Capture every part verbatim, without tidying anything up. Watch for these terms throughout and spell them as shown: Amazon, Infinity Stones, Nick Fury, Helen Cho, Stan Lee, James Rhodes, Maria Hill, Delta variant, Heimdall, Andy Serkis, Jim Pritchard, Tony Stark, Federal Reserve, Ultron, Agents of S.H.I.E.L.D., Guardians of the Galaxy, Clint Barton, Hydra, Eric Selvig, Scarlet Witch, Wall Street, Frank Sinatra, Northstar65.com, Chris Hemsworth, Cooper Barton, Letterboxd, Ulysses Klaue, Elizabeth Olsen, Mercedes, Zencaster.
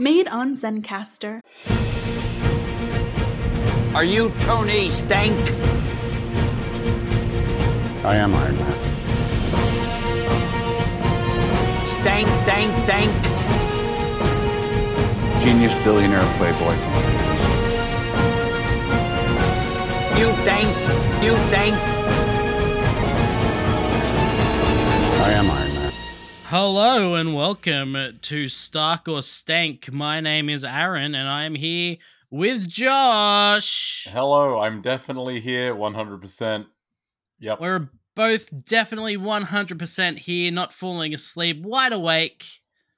Made on Zencaster. Are you Tony Stank? I am Iron Man. Stank, stank, stank. Genius billionaire playboy from Amadeus. You stank, you stank. I am Iron Man. Hello and welcome to Stark or Stank. My name is Aaron and I'm here with Josh. Hello, I'm definitely here, one hundred percent. Yep. We're both definitely one hundred percent here, not falling asleep, wide awake.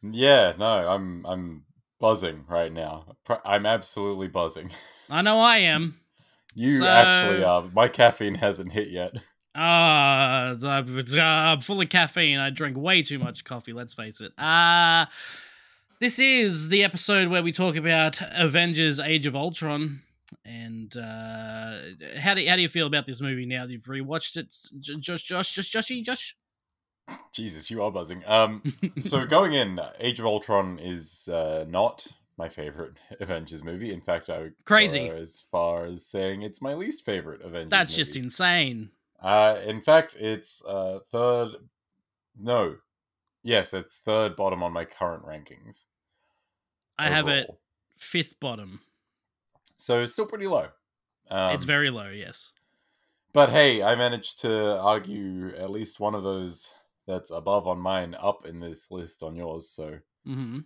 Yeah, no, I'm I'm buzzing right now. I'm absolutely buzzing. I know I am. You so... actually are. My caffeine hasn't hit yet. Ah, uh, I'm full of caffeine. I drink way too much coffee, let's face it. Uh, this is the episode where we talk about Avengers Age of Ultron. And uh, how, do, how do you feel about this movie now that you've rewatched it? Josh, Josh, Josh, Joshy, Josh? Jesus, you are buzzing. Um, so going in, Age of Ultron is uh, not my favorite Avengers movie. In fact, I would Crazy. go as far as saying it's my least favorite Avengers That's movie. That's just insane. Uh, in fact, it's uh, third, no, yes, it's third bottom on my current rankings. I overall. have it fifth bottom. So it's still pretty low. Um, it's very low, yes. But hey, I managed to argue at least one of those that's above on mine up in this list on yours. So, mm-hmm.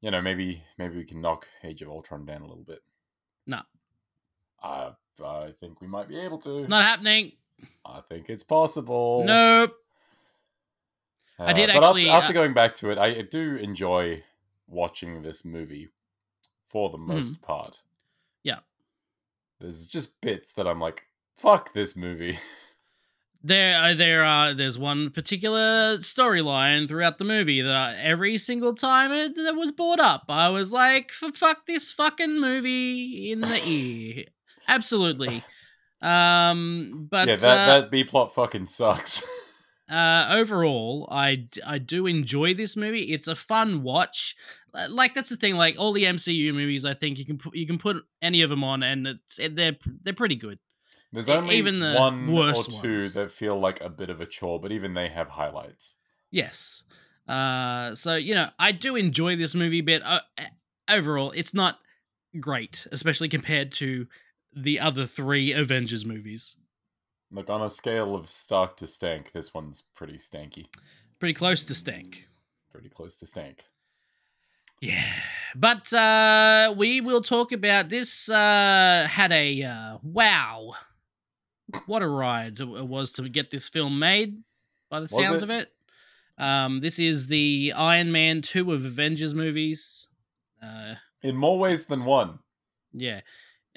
you know, maybe maybe we can knock Age of Ultron down a little bit. No. Uh, I think we might be able to. Not happening. I think it's possible. Nope. Uh, I did but actually. After, after uh, going back to it, I do enjoy watching this movie for the most mm. part. Yeah. There's just bits that I'm like, fuck this movie. There, uh, there are. Uh, there's one particular storyline throughout the movie that I, every single time it, that was brought up, I was like, fuck this fucking movie in the ear. Absolutely. Um, but yeah, that, uh, that B plot fucking sucks. uh, overall, I, I do enjoy this movie. It's a fun watch. Like that's the thing. Like all the M C U movies, I think you can put you can put any of them on, and it's they're they're pretty good. There's only even the one or two ones that feel like a bit of a chore, but even they have highlights. Yes. Uh, so you know, I do enjoy this movie, but uh, overall, it's not great, especially compared to the other three Avengers movies. Look, on a scale of Stark to Stank, this one's pretty stanky. Pretty close to Stank. Pretty close to Stank. Yeah. But uh, we will talk about this. Uh, had a uh, wow. What a ride it was to get this film made, by the was sounds it? of it. Um, this is the Iron Man two of Avengers movies. Uh, In more ways than one. Yeah.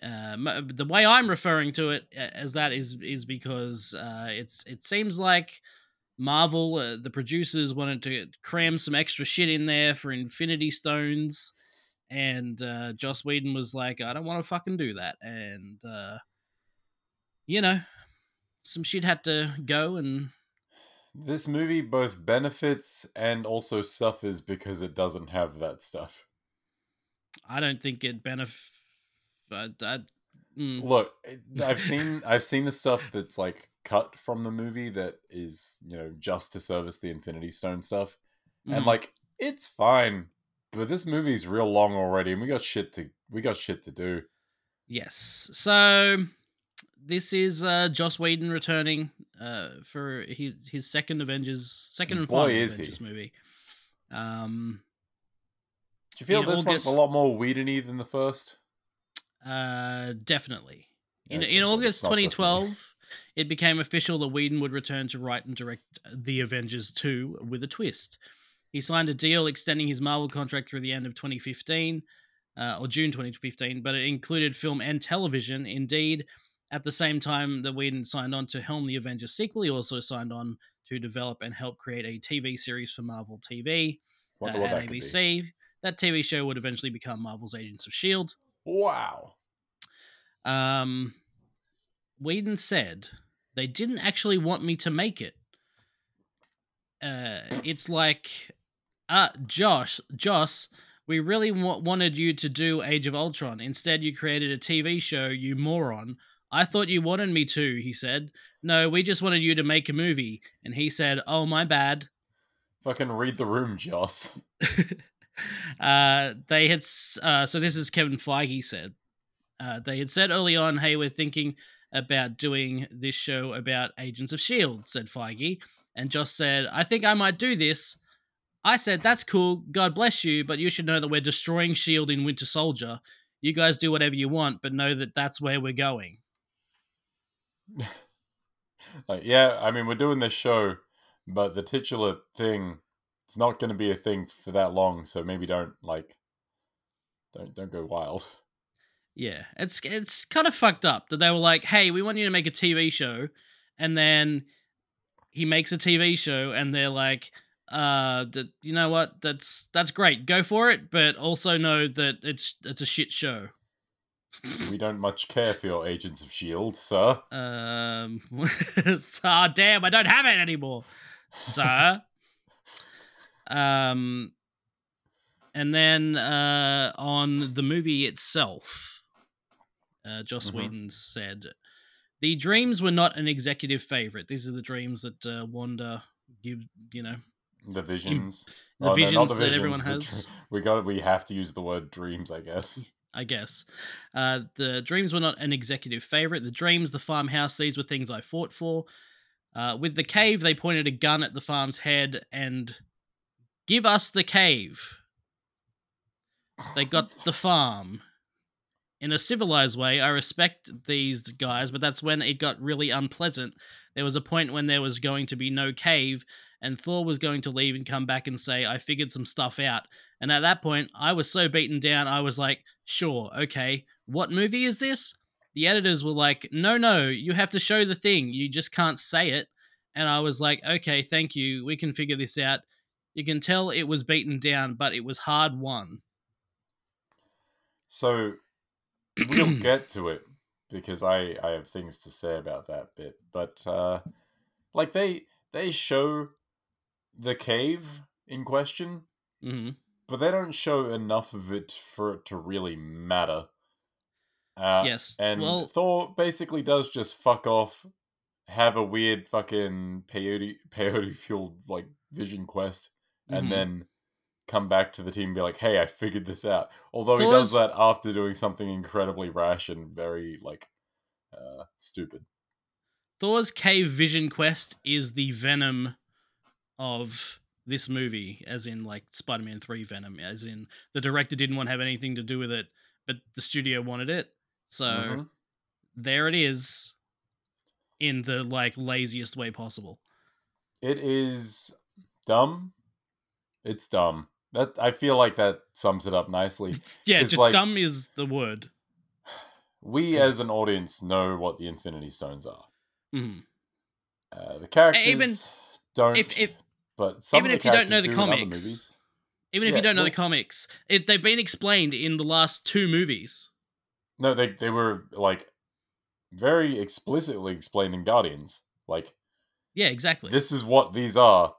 Uh, the way I'm referring to it as that is is because uh, it's it seems like Marvel, uh, the producers, wanted to cram some extra shit in there for Infinity Stones, and uh, Joss Whedon was like, I don't want to fucking do that, and uh, you know, some shit had to go, and this movie both benefits and also suffers because it doesn't have that stuff. I don't think it benefits. But I, mm. Look, I've seen I've seen the stuff that's like cut from the movie that is, you know, just to service the Infinity Stone stuff, mm. and like it's fine. But this movie's real long already, and we got shit to we got shit to do. Yes, so this is uh, Joss Whedon returning uh, for his his second Avengers, second and final Avengers he. movie. Um, Do you feel this one's gets... a lot more Whedon-y than the first? Uh, definitely. In yeah, in August twenty twelve, it became official that Whedon would return to write and direct The Avengers two with a twist. He signed a deal extending his Marvel contract through the end of twenty fifteen, uh, or June twenty fifteen, but it included film and television. Indeed, at the same time that Whedon signed on to helm the Avengers sequel, he also signed on to develop and help create a T V series for Marvel T V uh, at that A B C. That T V show would eventually become Marvel's Agents of S H I E L D. Wow. Um, Whedon said, they didn't actually want me to make it. Uh, it's like, uh, Josh, Joss, we really w- wanted you to do Age of Ultron. Instead, you created a T V show, you moron. I thought you wanted me to, he said. No, we just wanted you to make a movie. And he said, oh, my bad. Fucking read the room, Joss. uh, they had, uh, so this is Kevin Feige said. Uh, they had said early on, hey, we're thinking about doing this show about Agents of S H I E L D, said Feige. And Joss said, I think I might do this. I said, that's cool. God bless you, but you should know that we're destroying S H I E L D in Winter Soldier. You guys do whatever you want, but know that that's where we're going. Like, yeah, I mean, we're doing this show, but the titular thing, it's not going to be a thing for that long, so maybe don't, like, don't don't go wild. Yeah, it's it's kind of fucked up that they were like, hey, we want you to make a T V show, and then he makes a T V show, and they're like... Uh, that you know what? That's that's great. Go for it, but also know that it's it's a shit show. We don't much care for your Agents of S H I E L D, sir. Um, oh, damn, I don't have it anymore, sir. um, and then uh, on the movie itself, uh, Joss mm-hmm. Whedon said, "The dreams were not an executive favorite. These are the dreams that uh, Wanda give, you know." The visions, the, oh, visions no, not the visions that everyone has. We got. We have to use the word dreams, I guess. I guess. Uh, the dreams were not an executive favorite. The dreams, the farmhouse, these were things I fought for. Uh, with the cave, they pointed a gun at the farm's head and give us the cave. They got the farm. In a civilized way, I respect these guys, but that's when it got really unpleasant. There was a point when there was going to be no cave, and Thor was going to leave and come back and say, I figured some stuff out. And at that point, I was so beaten down, I was like, sure, okay, what movie is this? The editors were like, no, no, you have to show the thing. You just can't say it. And I was like, okay, thank you. We can figure this out. You can tell it was beaten down, but it was hard won. So... we'll get to it because I, I have things to say about that bit. But, uh, like, they they show the cave in question, mm-hmm. but they don't show enough of it for it to really matter. Uh, yes. And well... Thor basically does just fuck off, have a weird fucking peyote, peyote-fueled, like, vision quest, mm-hmm. and then... come back to the team and be like, hey, I figured this out. Although Thor's... he does that after doing something incredibly rash and very, like, uh, stupid. Thor's cave vision quest is the Venom of this movie, as in, like, Spider-Man three Venom, as in the director didn't want to have anything to do with it, but the studio wanted it. So mm-hmm. there it is in the, like, laziest way possible. It is dumb. It's dumb. That I feel like that sums it up nicely. Yeah, just like, dumb is the word. We as an audience know what the Infinity Stones are. Mm-hmm. Uh, the characters even, don't, if, if, but some even of the if characters you don't know the do comics, even if yeah, you don't know well, the comics, it, they've been explained in the last two movies. No, they they were like very explicitly explained in Guardians. Like, yeah, exactly. This is what these are.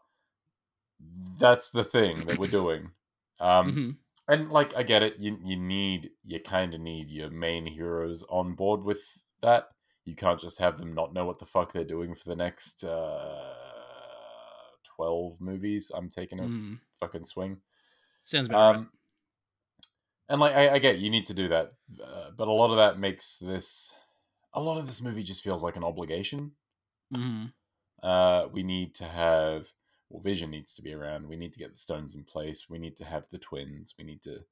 That's the thing that we're doing. Um, mm-hmm. And, like, I get it. You you need, you kind of need your main heroes on board with that. You can't just have them not know what the fuck they're doing for the next uh, twelve movies. I'm taking a mm. fucking swing. Sounds about um, right. And, like, I, I get it. You need to do that. Uh, but a lot of that makes this... A lot of this movie just feels like an obligation. Mm. Uh, we need to have... Well, Vision needs to be around. We need to get the stones in place. We need to have the twins. We need to...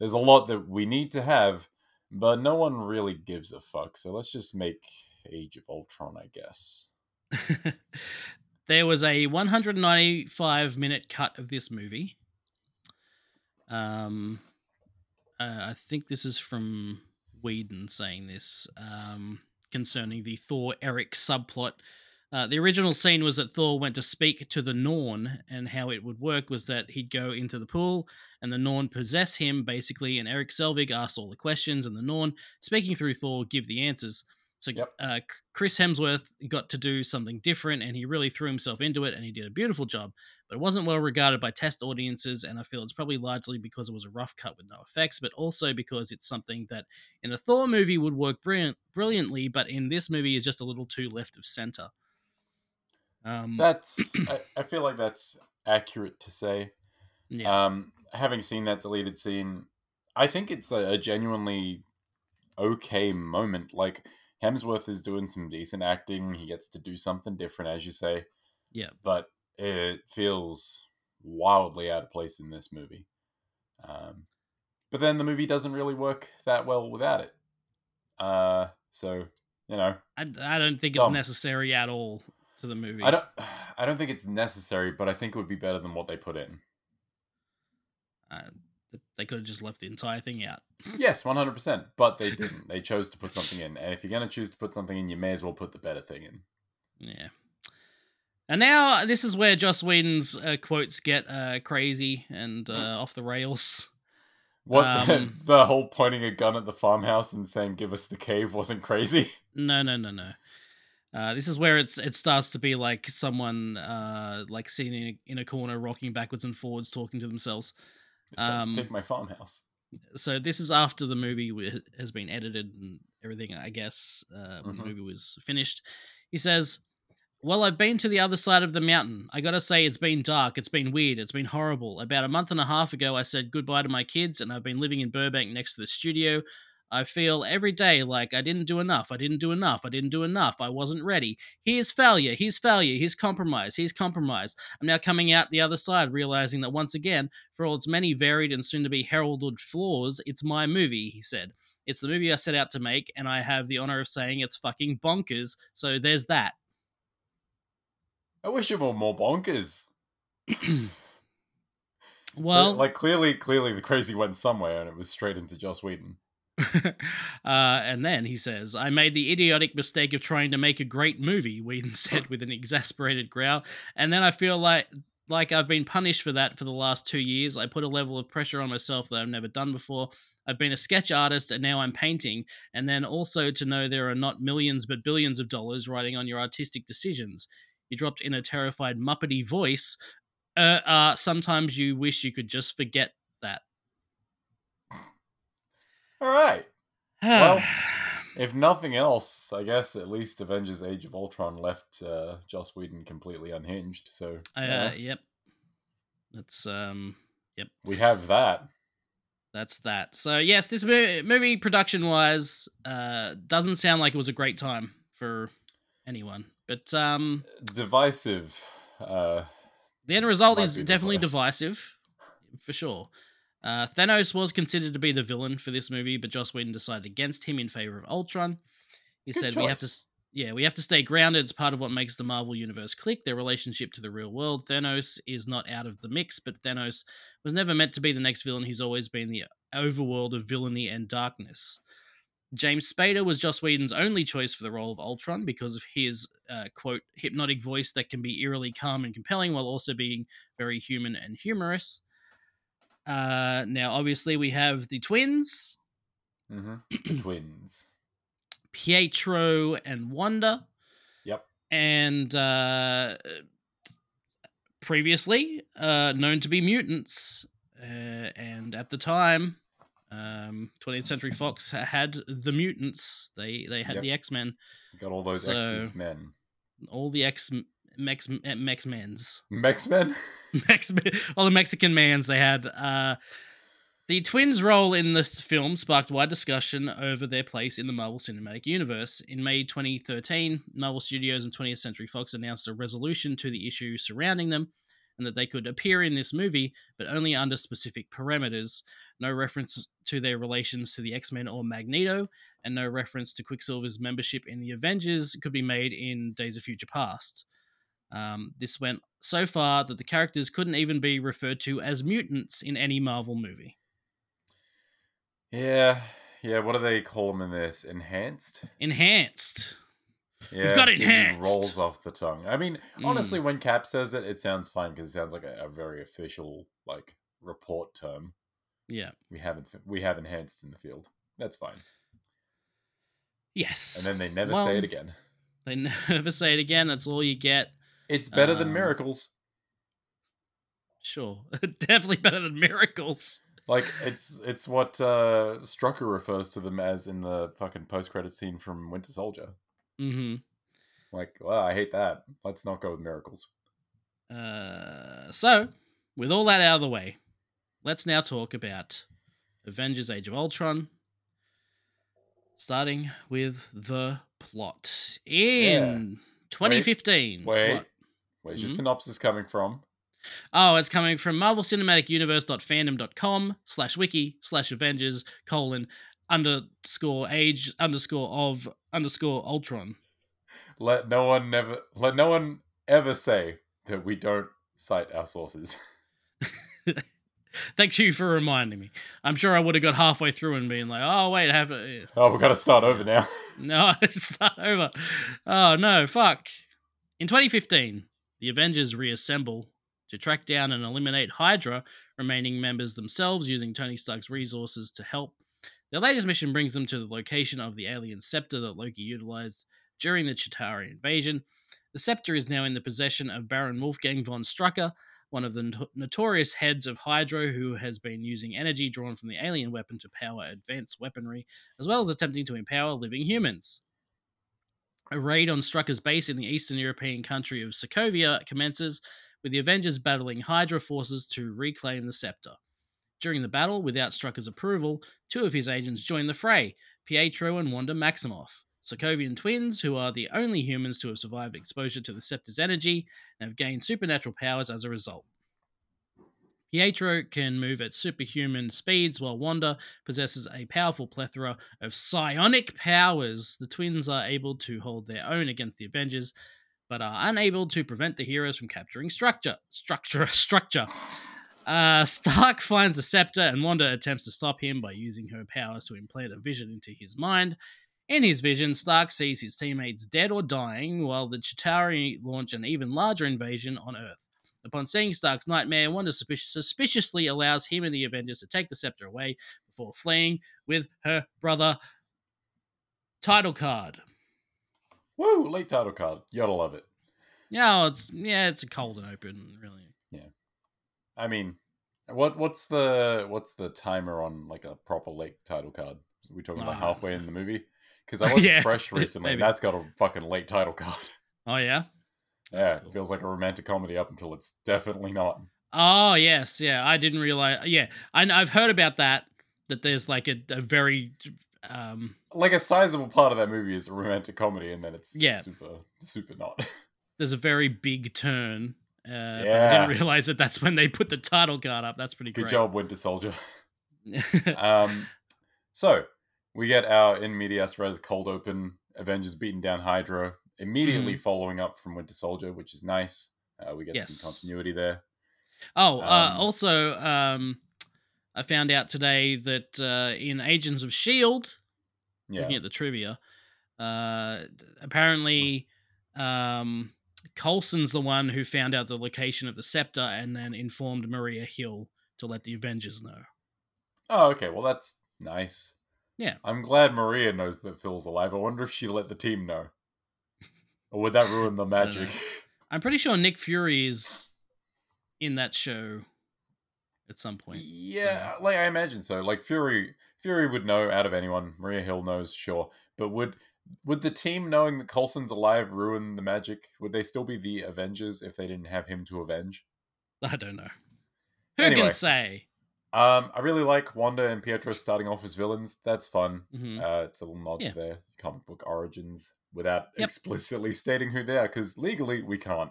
There's a lot that we need to have, but no one really gives a fuck. So let's just make Age of Ultron, I guess. There was a one hundred ninety-five minute cut of this movie. Um, uh, I think this is from Whedon saying this, um, concerning the Thor-Eric subplot. Uh, the original scene was that Thor went to speak to the Norn, and how it would work was that he'd go into the pool and the Norn possess him, basically, and Eric Selvig asked all the questions, and the Norn, speaking through Thor, give the answers. So yep. uh, Chris Hemsworth got to do something different, and he really threw himself into it, and he did a beautiful job. But it wasn't well regarded by test audiences, and I feel it's probably largely because it was a rough cut with no effects, but also because it's something that in a Thor movie would work brilliant, brilliantly, but in this movie is just a little too left of center. Um, that's I, I feel like that's accurate to say. Yeah. Um, having seen that deleted scene, I think it's a, a genuinely okay moment. Like, Hemsworth is doing some decent acting. He gets to do something different, as you say. Yeah. But it feels wildly out of place in this movie. Um, but then the movie doesn't really work that well without it. Uh, so, you know. I, I don't think dumb. It's necessary at all to the movie. I don't, I don't think it's necessary, but I think it would be better than what they put in. Uh, they could have just left the entire thing out. Yes, one hundred percent. But they didn't. They chose to put something in. And if you're going to choose to put something in, you may as well put the better thing in. Yeah. And now this is where Joss Whedon's uh, quotes get uh, crazy and uh, off the rails. What um, the whole pointing a gun at the farmhouse and saying, give us the cave wasn't crazy? No, no, no, no. Uh, this is where it's it starts to be like someone uh, like sitting in a, in a corner rocking backwards and forwards talking to themselves. Um, to take my farmhouse. So this is after the movie has been edited and everything, I guess, uh, when mm-hmm. the movie was finished. He says, well, I've been to the other side of the mountain. I gotta say, it's been dark, it's been weird, it's been horrible. About a month and a half ago, I said goodbye to my kids, and I've been living in Burbank next to the studio. I feel every day like I didn't do enough, I didn't do enough, I didn't do enough, I wasn't ready. Here's failure, here's failure, here's compromise, here's compromise. I'm now coming out the other side, realizing that once again, for all its many varied and soon-to-be heralded flaws, it's my movie, he said. It's the movie I set out to make, and I have the honor of saying it's fucking bonkers, so there's that. I wish it were more bonkers. Well... Like, clearly, clearly the crazy went somewhere, and it was straight into Joss Whedon. uh, and then he says, I made the idiotic mistake of trying to make a great movie, Whedon said with an exasperated growl. And then I feel like like I've been punished for that for the last two years. I put a level of pressure on myself that I've never done before. I've been a sketch artist and now I'm painting. And then also to know there are not millions but billions of dollars riding on your artistic decisions. He dropped in a terrified Muppety voice. Uh, uh, sometimes you wish you could just forget that. All right. Well, if nothing else, I guess at least Avengers Age of Ultron left uh, Joss Whedon completely unhinged. So, uh, yeah. Yep. That's, um, yep. We have that. That's that. So, yes, this movie, movie production-wise, uh, doesn't sound like it was a great time for anyone. But, um... Divisive. Uh, the end result is definitely divisive, for sure. Uh, Thanos was considered to be the villain for this movie, but Joss Whedon decided against him in favor of Ultron. He Good said, choice. "We have to, yeah, we have to stay grounded. It's part of what makes the Marvel Universe click. Their relationship to the real world. Thanos is not out of the mix, but Thanos was never meant to be the next villain. He's always been the overworld of villainy and darkness." James Spader was Joss Whedon's only choice for the role of Ultron because of his, uh, quote, hypnotic voice that can be eerily calm and compelling while also being very human and humorous. Uh, now, obviously, we have the twins. Mm-hmm. Twins. Pietro and Wanda. Yep. And uh, previously uh, known to be mutants. Uh, and at the time, um, twentieth Century Fox had the mutants. They they had yep. the X-Men. Got all those so, X-Men. All the X-Men. Mex Mex Men's Mex Men, Mex all the Mexican mans they had. Uh, the twins' role in the film sparked wide discussion over their place in the Marvel Cinematic Universe. In May twenty thirteen, Marvel Studios and twentieth Century Fox announced a resolution to the issue surrounding them, and that they could appear in this movie, but only under specific parameters. No reference to their relations to the X-Men or Magneto, and no reference to Quicksilver's membership in the Avengers could be made in Days of Future Past. Um, this went so far that the characters couldn't even be referred to as mutants in any Marvel movie. Yeah, yeah. What do they call them in this? Enhanced? Enhanced. Yeah, we've got enhanced. It rolls off the tongue. I mean, honestly, mm. when Cap says it, it sounds fine because it sounds like a, a very official, like, report term. Yeah, we haven't we have enhanced in the field. That's fine. Yes. And then they never well, say it again. They never say it again. That's all you get. It's better um, than Miracles. Sure. Definitely better than Miracles. Like, it's it's what uh, Strucker refers to them as in the fucking post-credit scene from Winter Soldier. Mm-hmm. Like, well, I hate that. Let's not go with Miracles. Uh, so, with all that out of the way, let's now talk about Avengers Age of Ultron, starting with the plot. In yeah. twenty fifteen... Wait, wait. where's mm-hmm. your synopsis coming from? Oh, it's coming from marvelcinematicuniverse.fandom.com slash wiki slash Avengers colon underscore age underscore of underscore Ultron. Let no one never let no one ever say that we don't cite our sources. Thank you for reminding me. I'm sure I would have got halfway through and been like, oh, wait, I have to... Oh, we've got to start over now. No, start over. Oh, no, fuck. In twenty fifteen, the Avengers reassemble to track down and eliminate Hydra, remaining members themselves using Tony Stark's resources to help. Their latest mission brings them to the location of the alien scepter that Loki utilized during the Chitauri invasion. The scepter is now in the possession of Baron Wolfgang von Strucker, one of the no- notorious heads of Hydra, who has been using energy drawn from the alien weapon to power advanced weaponry, as well as attempting to empower living humans. A raid on Strucker's base in the Eastern European country of Sokovia commences, with the Avengers battling Hydra forces to reclaim the scepter. During the battle, without Strucker's approval, two of his agents join the fray, Pietro and Wanda Maximoff, Sokovian twins who are the only humans to have survived exposure to the scepter's energy and have gained supernatural powers as a result. Pietro can move at superhuman speeds, while Wanda possesses a powerful plethora of psionic powers. The twins are able to hold their own against the Avengers, but are unable to prevent the heroes from capturing structure. Structure, structure. Uh, Stark finds the scepter, and Wanda attempts to stop him by using her powers to implant a vision into his mind. In his vision, Stark sees his teammates dead or dying, while the Chitauri launch an even larger invasion on Earth. Upon seeing Stark's nightmare, Wanda suspic- suspiciously allows him and the Avengers to take the scepter away before fleeing with her brother. Title card. Woo! Late title card. You gotta love it. Yeah, it's yeah, it's a cold and open, really. Yeah. I mean, what what's the what's the timer on like a proper late title card? Are we talking about oh, halfway in the movie? Because I watched yeah, Fresh recently, and that's got a fucking late title card. Oh, yeah? That's yeah, cool. It feels like a romantic comedy up until it's definitely not. Oh, yes, yeah. I didn't realize... Yeah, I, I've heard about that, that there's like a, a very... Um, like a sizable part of that movie is a romantic comedy, and then it's yeah. super, super not. There's a very big turn. Uh, yeah. I didn't realize that that's when they put the title card up. That's pretty good great. Good job, Winter Soldier. um, So... We get our in medias res cold open, Avengers beating down Hydra, immediately mm-hmm. following up from Winter Soldier, which is nice. Uh, we get yes. some continuity there. Oh, um, uh, also, um, I found out today that uh, in Agents of S H I E L D, yeah. looking at the trivia, uh, apparently um, Coulson's the one who found out the location of the scepter and then informed Maria Hill to let the Avengers know. Oh, okay. Well, that's nice. Yeah, I'm glad Maria knows that Phil's alive. I wonder if she let the team know, or would that ruin the magic? I'm pretty sure Nick Fury is in that show at some point. Yeah, so. like I imagine so. Like Fury, Fury would know out of anyone. Maria Hill knows, sure, but would would the team knowing that Coulson's alive ruin the magic? Would they still be the Avengers if they didn't have him to avenge? I don't know. Who anyway. can say? Um, I really like Wanda and Pietro starting off as villains. That's fun. Mm-hmm. Uh, it's a little nod yeah. to their comic book origins without yep. explicitly stating who they are, because legally we can't.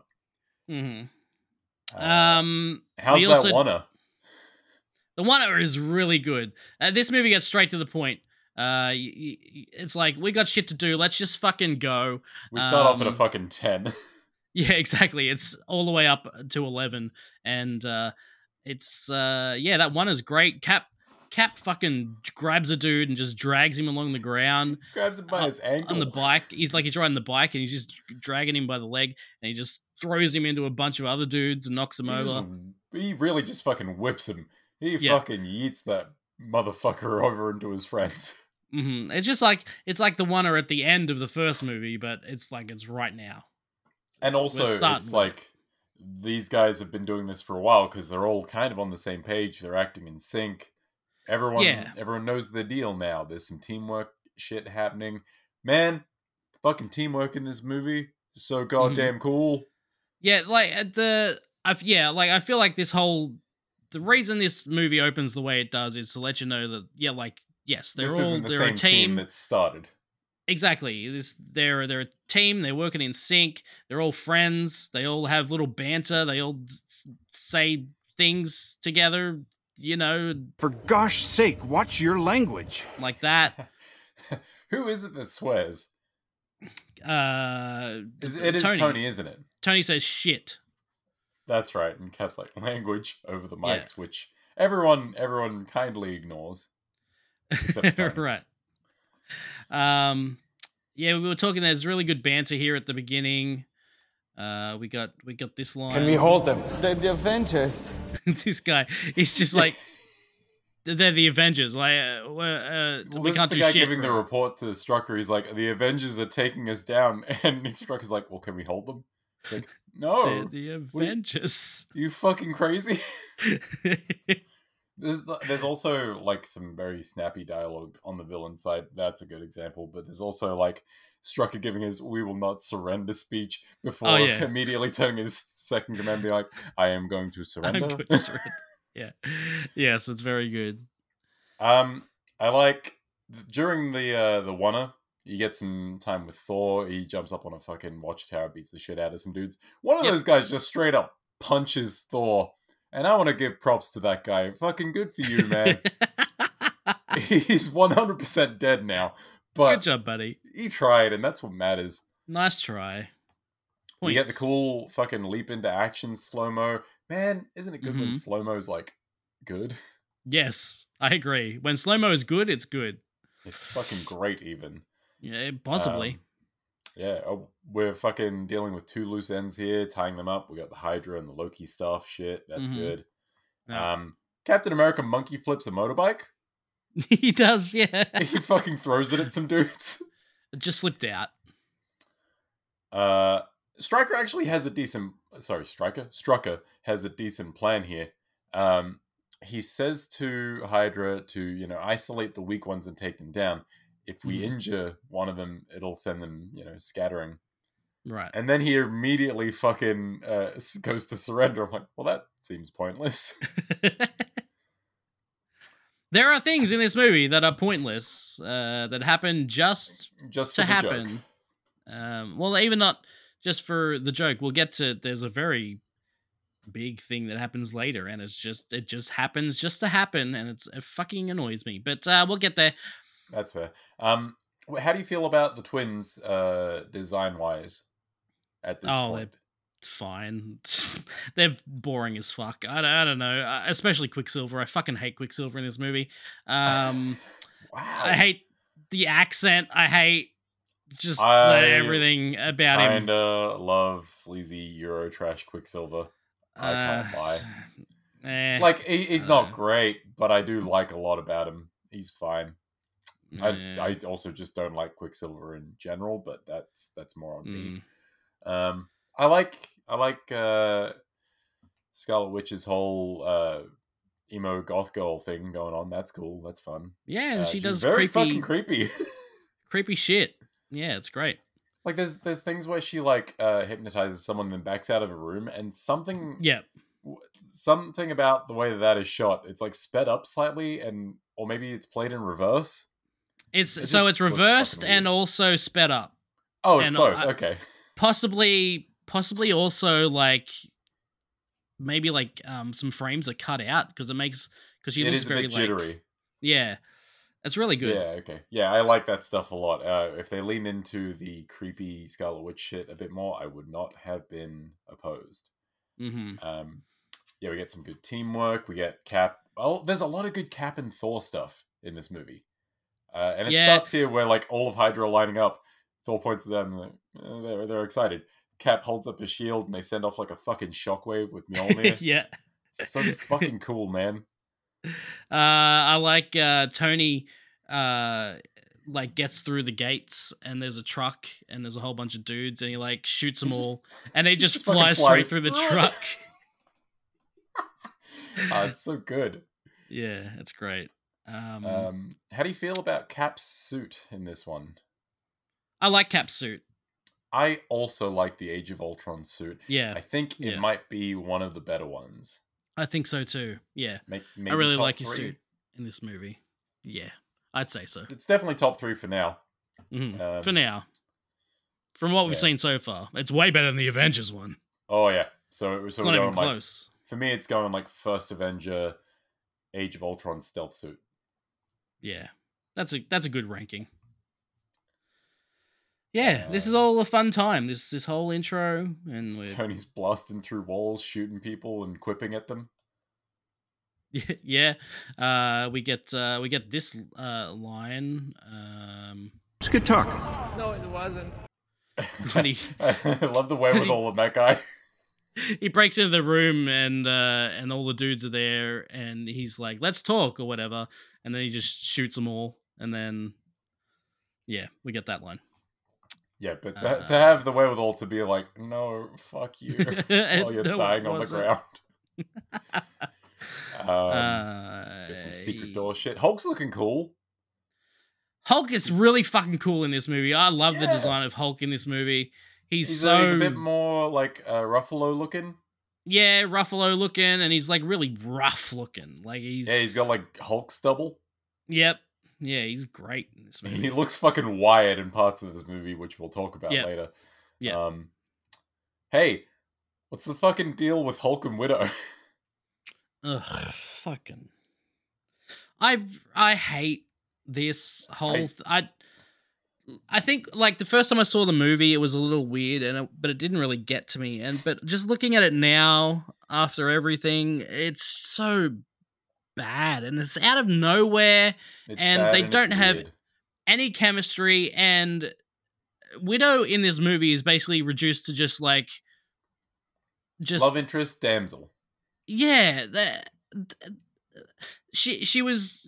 Mm-hmm. Uh, um, how's that also... Wanda? The Wanda is really good. Uh, this movie gets straight to the point. Uh, y- y- it's like, we got shit to do. Let's just fucking go. We start um, off at a fucking ten. Yeah, exactly. It's all the way up to eleven. And, uh, It's, uh, yeah, that one is great. Cap Cap fucking grabs a dude and just drags him along the ground. Grabs him by uh, his ankle. On the bike. He's like, he's riding the bike and he's just dragging him by the leg and he just throws him into a bunch of other dudes and knocks him he over. Just, he really just fucking whips him. He yeah. fucking yeets that motherfucker over into his friends. Mm-hmm. It's just like, it's like the one at the end of the first movie, but it's like, it's right now. And also it's like, these guys have been doing this for a while because they're all kind of on the same page. They're acting in sync. Everyone, yeah. everyone knows the deal now. There's some teamwork shit happening. Man, fucking teamwork in this movie is so goddamn mm-hmm. cool. Yeah, like the I yeah, like I feel like this whole the reason this movie opens the way it does is to let you know that yeah, like yes, they're this all isn't the they're same a team. team that started. Exactly. This they're they're a team, they're working in sync, they're all friends, they all have little banter, they all say things together, you know. For gosh sake, watch your language. Like that. Who is it that swears? Uh, is, it Tony. is Tony, isn't it? Tony says shit. That's right, and Cap's like language over the mics, yeah. which everyone everyone kindly ignores. Except Tony. Right. Um, yeah, we were talking. There's really good banter here at the beginning. Uh, we got we got this line. Can we hold them? They're the Avengers. This guy, he's just like. They're the Avengers. Like, uh, uh, well, we can't do shit. The guy giving the report to Strucker, he's like, the Avengers are taking us down. And Strucker's like, well, can we hold them? He's like, no. They're the Avengers. Are you, are you fucking crazy? there's, there's also, like, some very snappy dialogue on the villain side. That's a good example. But there's also, like, Strucker giving his we will not surrender speech before oh, yeah. immediately turning his second command being like, I am going to surrender. I'm going to surrender. Yeah. Yes, it's very good. Um, I like during the uh the Wanna, you get some time with Thor. He jumps up on a fucking watchtower, beats the shit out of some dudes. One of yep. those guys just straight up punches Thor, and I want to give props to that guy. Fucking good for you, man. He's one hundred percent dead now. But good job, buddy. He tried, and that's what matters. Nice try. Points. We get the cool fucking leap into action slow mo. Man, isn't it good mm-hmm. when slow-mo's, like, good? Yes, I agree. When slow-mo is good, it's good. It's fucking great, even. Yeah, possibly. Um, yeah, oh, we're fucking dealing with two loose ends here, tying them up. We got the Hydra and the Loki stuff. Shit, that's mm-hmm. good. Yeah. Um, Captain America monkey flips a motorbike. He does, yeah. He fucking throws it at some dudes. It just slipped out. Uh... Striker actually has a decent... Sorry, Striker? Strucker has a decent plan here. Um, he says to Hydra to, you know, isolate the weak ones and take them down. If we mm. injure one of them, it'll send them, you know, scattering. Right. And then he immediately fucking uh, goes to surrender. I'm like, well, that seems pointless. There are things in this movie that are pointless, uh, that happen just, just to happen. Um, well, even not... Just for the joke, we'll get to, there's a very big thing that happens later, and it's just, it just happens just to happen, and it's, it fucking annoys me, but uh, we'll get there. That's fair. Um, how do you feel about the twins uh, design-wise at this oh, point? They're fine. They're boring as fuck. I don't, I don't know, uh, especially Quicksilver. I fucking hate Quicksilver in this movie. Um, wow. I hate the accent. I hate... Just I everything about kinda him. Kinda love sleazy Euro trash Quicksilver. I uh, can't lie. Eh, like he, he's uh, not great, but I do like a lot about him. He's fine. Yeah. I I also just don't like Quicksilver in general, but that's that's more on mm. me. Um, I like I like uh, Scarlet Witch's whole uh, emo goth girl thing going on. That's cool. That's fun. Yeah, and uh, she does very creepy, fucking creepy, creepy shit. Yeah, it's great. Like, there's there's things where she, like, uh, hypnotizes someone and then backs out of a room, and something... Yeah. W- something about the way that that is shot, it's, like, sped up slightly, and or maybe it's played in reverse. It's it So it's reversed and also sped up. Oh, it's and, both. Uh, okay. Possibly, possibly also, like, maybe, like, um, some frames are cut out, because it makes... Because she it looks is very, a bit jittery. Like, yeah. It's really good. Yeah, okay. Yeah, I like that stuff a lot. Uh, if they lean into the creepy Scarlet Witch shit a bit more, I would not have been opposed. Mm-hmm. Um, yeah, we get some good teamwork. We get Cap. Oh, there's a lot of good Cap and Thor stuff in this movie. Uh, and it yeah. starts here where, like, all of Hydra are lining up. Thor points to them, like, eh, they're, they're excited. Cap holds up his shield, and they send off, like, a fucking shockwave with Mjolnir. Yeah. It's so fucking cool, man. Uh, I like uh, Tony uh, like gets through the gates and there's a truck and there's a whole bunch of dudes and he like shoots them all and he just, just flies straight through the truck. Oh, it's so good. Yeah, it's great. Um, um, how do you feel about Cap's suit in this one? I like Cap's suit. I also like the Age of Ultron suit. Yeah. I think it yeah. might be one of the better ones. I think so too. Yeah. Make, I really like your suit in this movie. Yeah. I'd say so. It's definitely top three for now. Mm-hmm. Um, for now. From what we've yeah. seen so far. It's way better than the Avengers one. Oh, yeah. So it was sort it's of not even like, close. For me, it's going like first Avenger, Age of Ultron stealth suit. Yeah. That's a that's a good ranking. Yeah, this is all a fun time. This this whole intro and we're... Tony's blasting through walls, shooting people, and quipping at them. Yeah, uh, we get uh, we get this uh, line. Um... It's good talk. No, it wasn't. He... I love the wherewithal he... of that guy. He breaks into the room and uh, and all the dudes are there, and he's like, "Let's talk" or whatever, and then he just shoots them all, and then yeah, we get that line. Yeah, but to, uh, to have the wherewithal to be like, no, fuck you, while you're no, dying on the ground. um, uh, get some secret door shit. Hulk's looking cool. Hulk is really fucking cool in this movie. I love yeah. the design of Hulk in this movie. He's, he's so... He's a bit more like uh, Ruffalo looking. Yeah, Ruffalo looking, and he's like really rough looking. Like he's Yeah, he's got like Hulk stubble. Yep. Yeah, he's great in this movie. He looks fucking wired in parts of this movie, which we'll talk about yep. later. Yeah. Um, hey, what's the fucking deal with Hulk and Widow? Ugh, fucking. I I hate this whole. Th- I I think like the first time I saw the movie, it was a little weird, and it, but it didn't really get to me. And but just looking at it now, after everything, it's so bad, and it's out of nowhere, it's and they and don't have weird. any chemistry, and Widow in this movie is basically reduced to just like just love interest damsel. Yeah, that, that she she was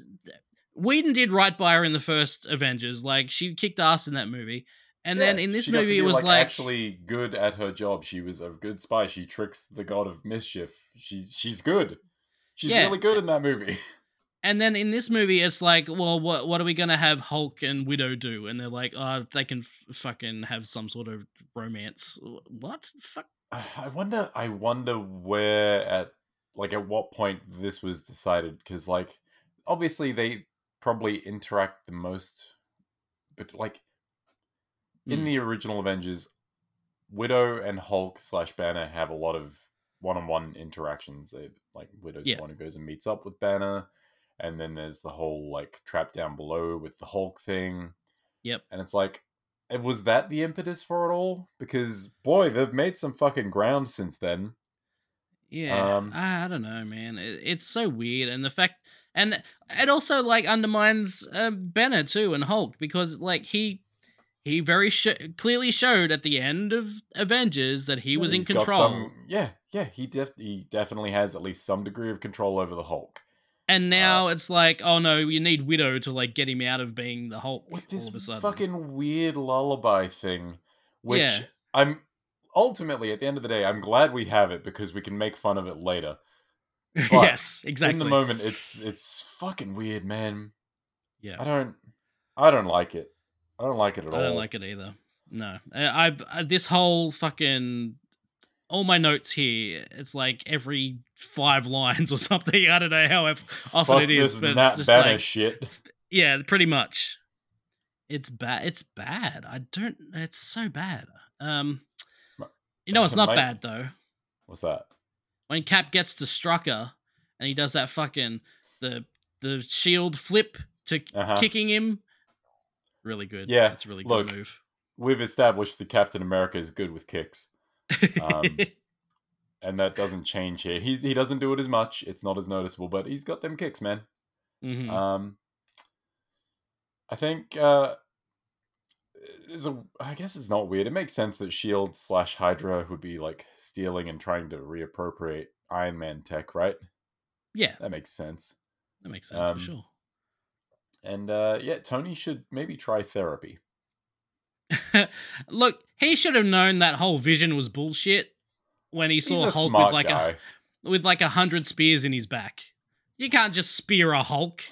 Whedon did right by her in the first Avengers, like she kicked ass in that movie, and yeah, then in this movie it was like, like actually good at her job. She was a good spy. She tricks the god of mischief. She's she's good. She's yeah. really good in that movie. And then in this movie, it's like, well, what what are we going to have Hulk and Widow do? And they're like, oh, they can f- fucking have some sort of romance. What? Fuck. I wonder, I wonder where at, like, at what point this was decided. Because, like, obviously they probably interact the most. But, like, mm. in the original Avengers, Widow and Hulk slash Banner have a lot of one-on-one interactions. They, like, Widow's yeah. the one who goes and meets up with Banner, and then there's the whole like trap down below with the Hulk thing. Yep. And it's like, was that the impetus for it all? Because boy, they've made some fucking ground since then. Yeah, um, I, I don't know, man. It, it's so weird, and the fact, and it also like undermines uh, Banner too and Hulk, because like he he very sh- clearly showed at the end of Avengers that he was in control. Some, yeah. Yeah, he def- he definitely has at least some degree of control over the Hulk. And now uh, it's like, oh no, you need Widow to like get him out of being the Hulk with all this of a sudden. Fucking weird lullaby thing, which yeah. I'm ultimately at the end of the day, I'm glad we have it because we can make fun of it later. But yes, exactly. In the moment, it's it's fucking weird, man. Yeah, I don't, I don't like it. I don't like it at I all. I don't like it either. No, I, I've I, this whole fucking. All my notes here, it's like every five lines or something. I don't know how often Fuck it is. But it's just like, shit. Yeah, pretty much. It's bad. It's bad. I don't. It's so bad. Um, you know, it's not my, bad though. What's that? When Cap gets to Strucker and he does that fucking the the shield flip to uh-huh. kicking him. Really good. Yeah, that's a really good look, move. We've established that Captain America is good with kicks. um, and that doesn't change here. He's, he doesn't do it as much. It's not as noticeable, but he's got them kicks, man. Mm-hmm. Um, I think uh, is a. I guess it's not weird. It makes sense that S H I E L D slash Hydra would be like stealing and trying to reappropriate Iron Man tech, right? Yeah, that makes sense. That makes sense um, for sure. And uh, yeah, Tony should maybe try therapy. Look, he should have known that whole Vision was bullshit when he saw Hulk with like guy. a with like a hundred spears in his back. You can't just spear a Hulk.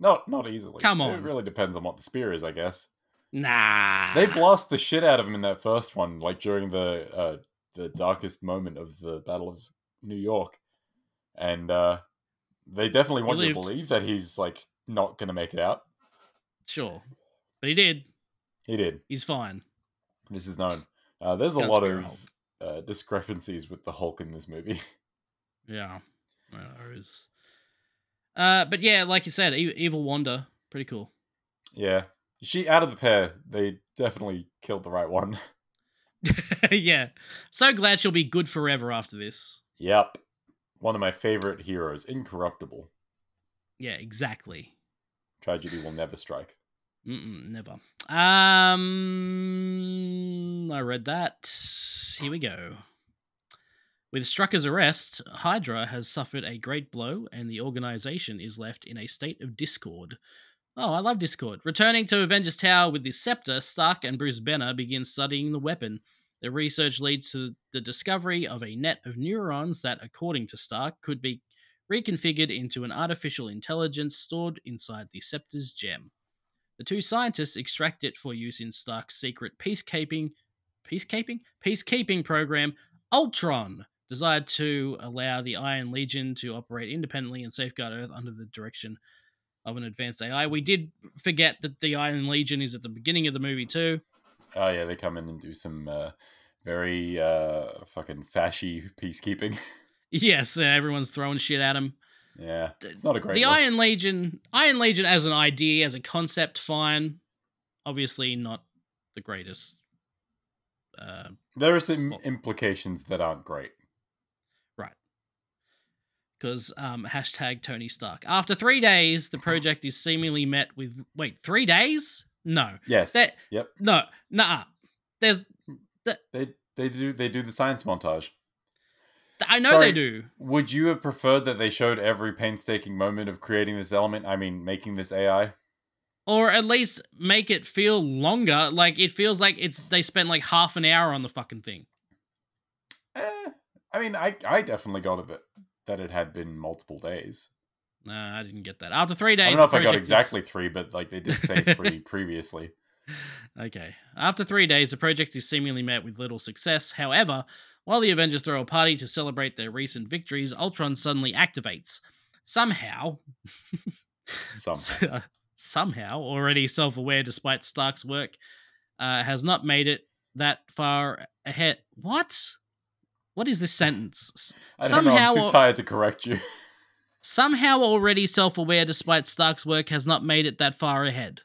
Not not easily. Come on. It really depends on what the spear is, I guess. Nah. They blast the shit out of him in that first one, like during the uh, the darkest moment of the Battle of New York. And uh, they definitely want you to believe that he's like not going to make it out. Sure. But he did. He did. He's fine. This is known. Uh, there's a lot of uh, discrepancies with the Hulk in this movie. Yeah. There is. Uh, but yeah, like you said, evil Wanda, pretty cool. Yeah. She, out of the pair, they definitely killed the right one. Yeah. So glad she'll be good forever after this. Yep. One of my favorite heroes. Incorruptible. Yeah, exactly. Tragedy will never strike. Mm-mm, never. Um, I read that. Here we go. With Strucker's arrest, Hydra has suffered a great blow and the organization is left in a state of discord. Oh, I love discord. Returning to Avengers Tower with the scepter, Stark and Bruce Banner begin studying the weapon. Their research leads to the discovery of a net of neurons that, according to Stark, could be reconfigured into an artificial intelligence stored inside the scepter's gem. The two scientists extract it for use in Stark's secret peacekeeping, peacekeeping, peacekeeping program, Ultron, desired to allow the Iron Legion to operate independently and safeguard Earth under the direction of an advanced A I. We did forget that the Iron Legion is at the beginning of the movie too. Oh yeah, they come in and do some uh, very uh, fucking fashy peacekeeping. Yes, uh, everyone's throwing shit at them. Yeah, it's not a great. The look. Iron Legion, Iron Legion as an idea, as a concept, fine. Obviously, not the greatest. Uh, there are some well, implications that aren't great. Because um, hashtag Tony Stark. After three days, the project is seemingly met with... Wait, three days? No. Yes. They're, yep. No. Nuh-uh. There's... The, they they do they do the science montage. I know Sorry, they do. Would you have preferred that they showed every painstaking moment of creating this element? I mean, making this A I? Or at least make it feel longer. Like, it feels like it's they spent like half an hour on the fucking thing. Eh, I mean, I, I definitely got a bit... that it had been multiple days. No, I didn't get that. After three days... I don't know if I got exactly is... three, but like they did say three previously. Okay. After three days, the project is seemingly met with little success. However, while the Avengers throw a party to celebrate their recent victories, Ultron suddenly activates. Somehow... somehow. Somehow, already self-aware despite Stark's work, uh, has not made it that far ahead. What? What is this sentence? I don't somehow, know, I'm too tired to correct you. Somehow already self-aware despite Stark's work has not made it that far ahead.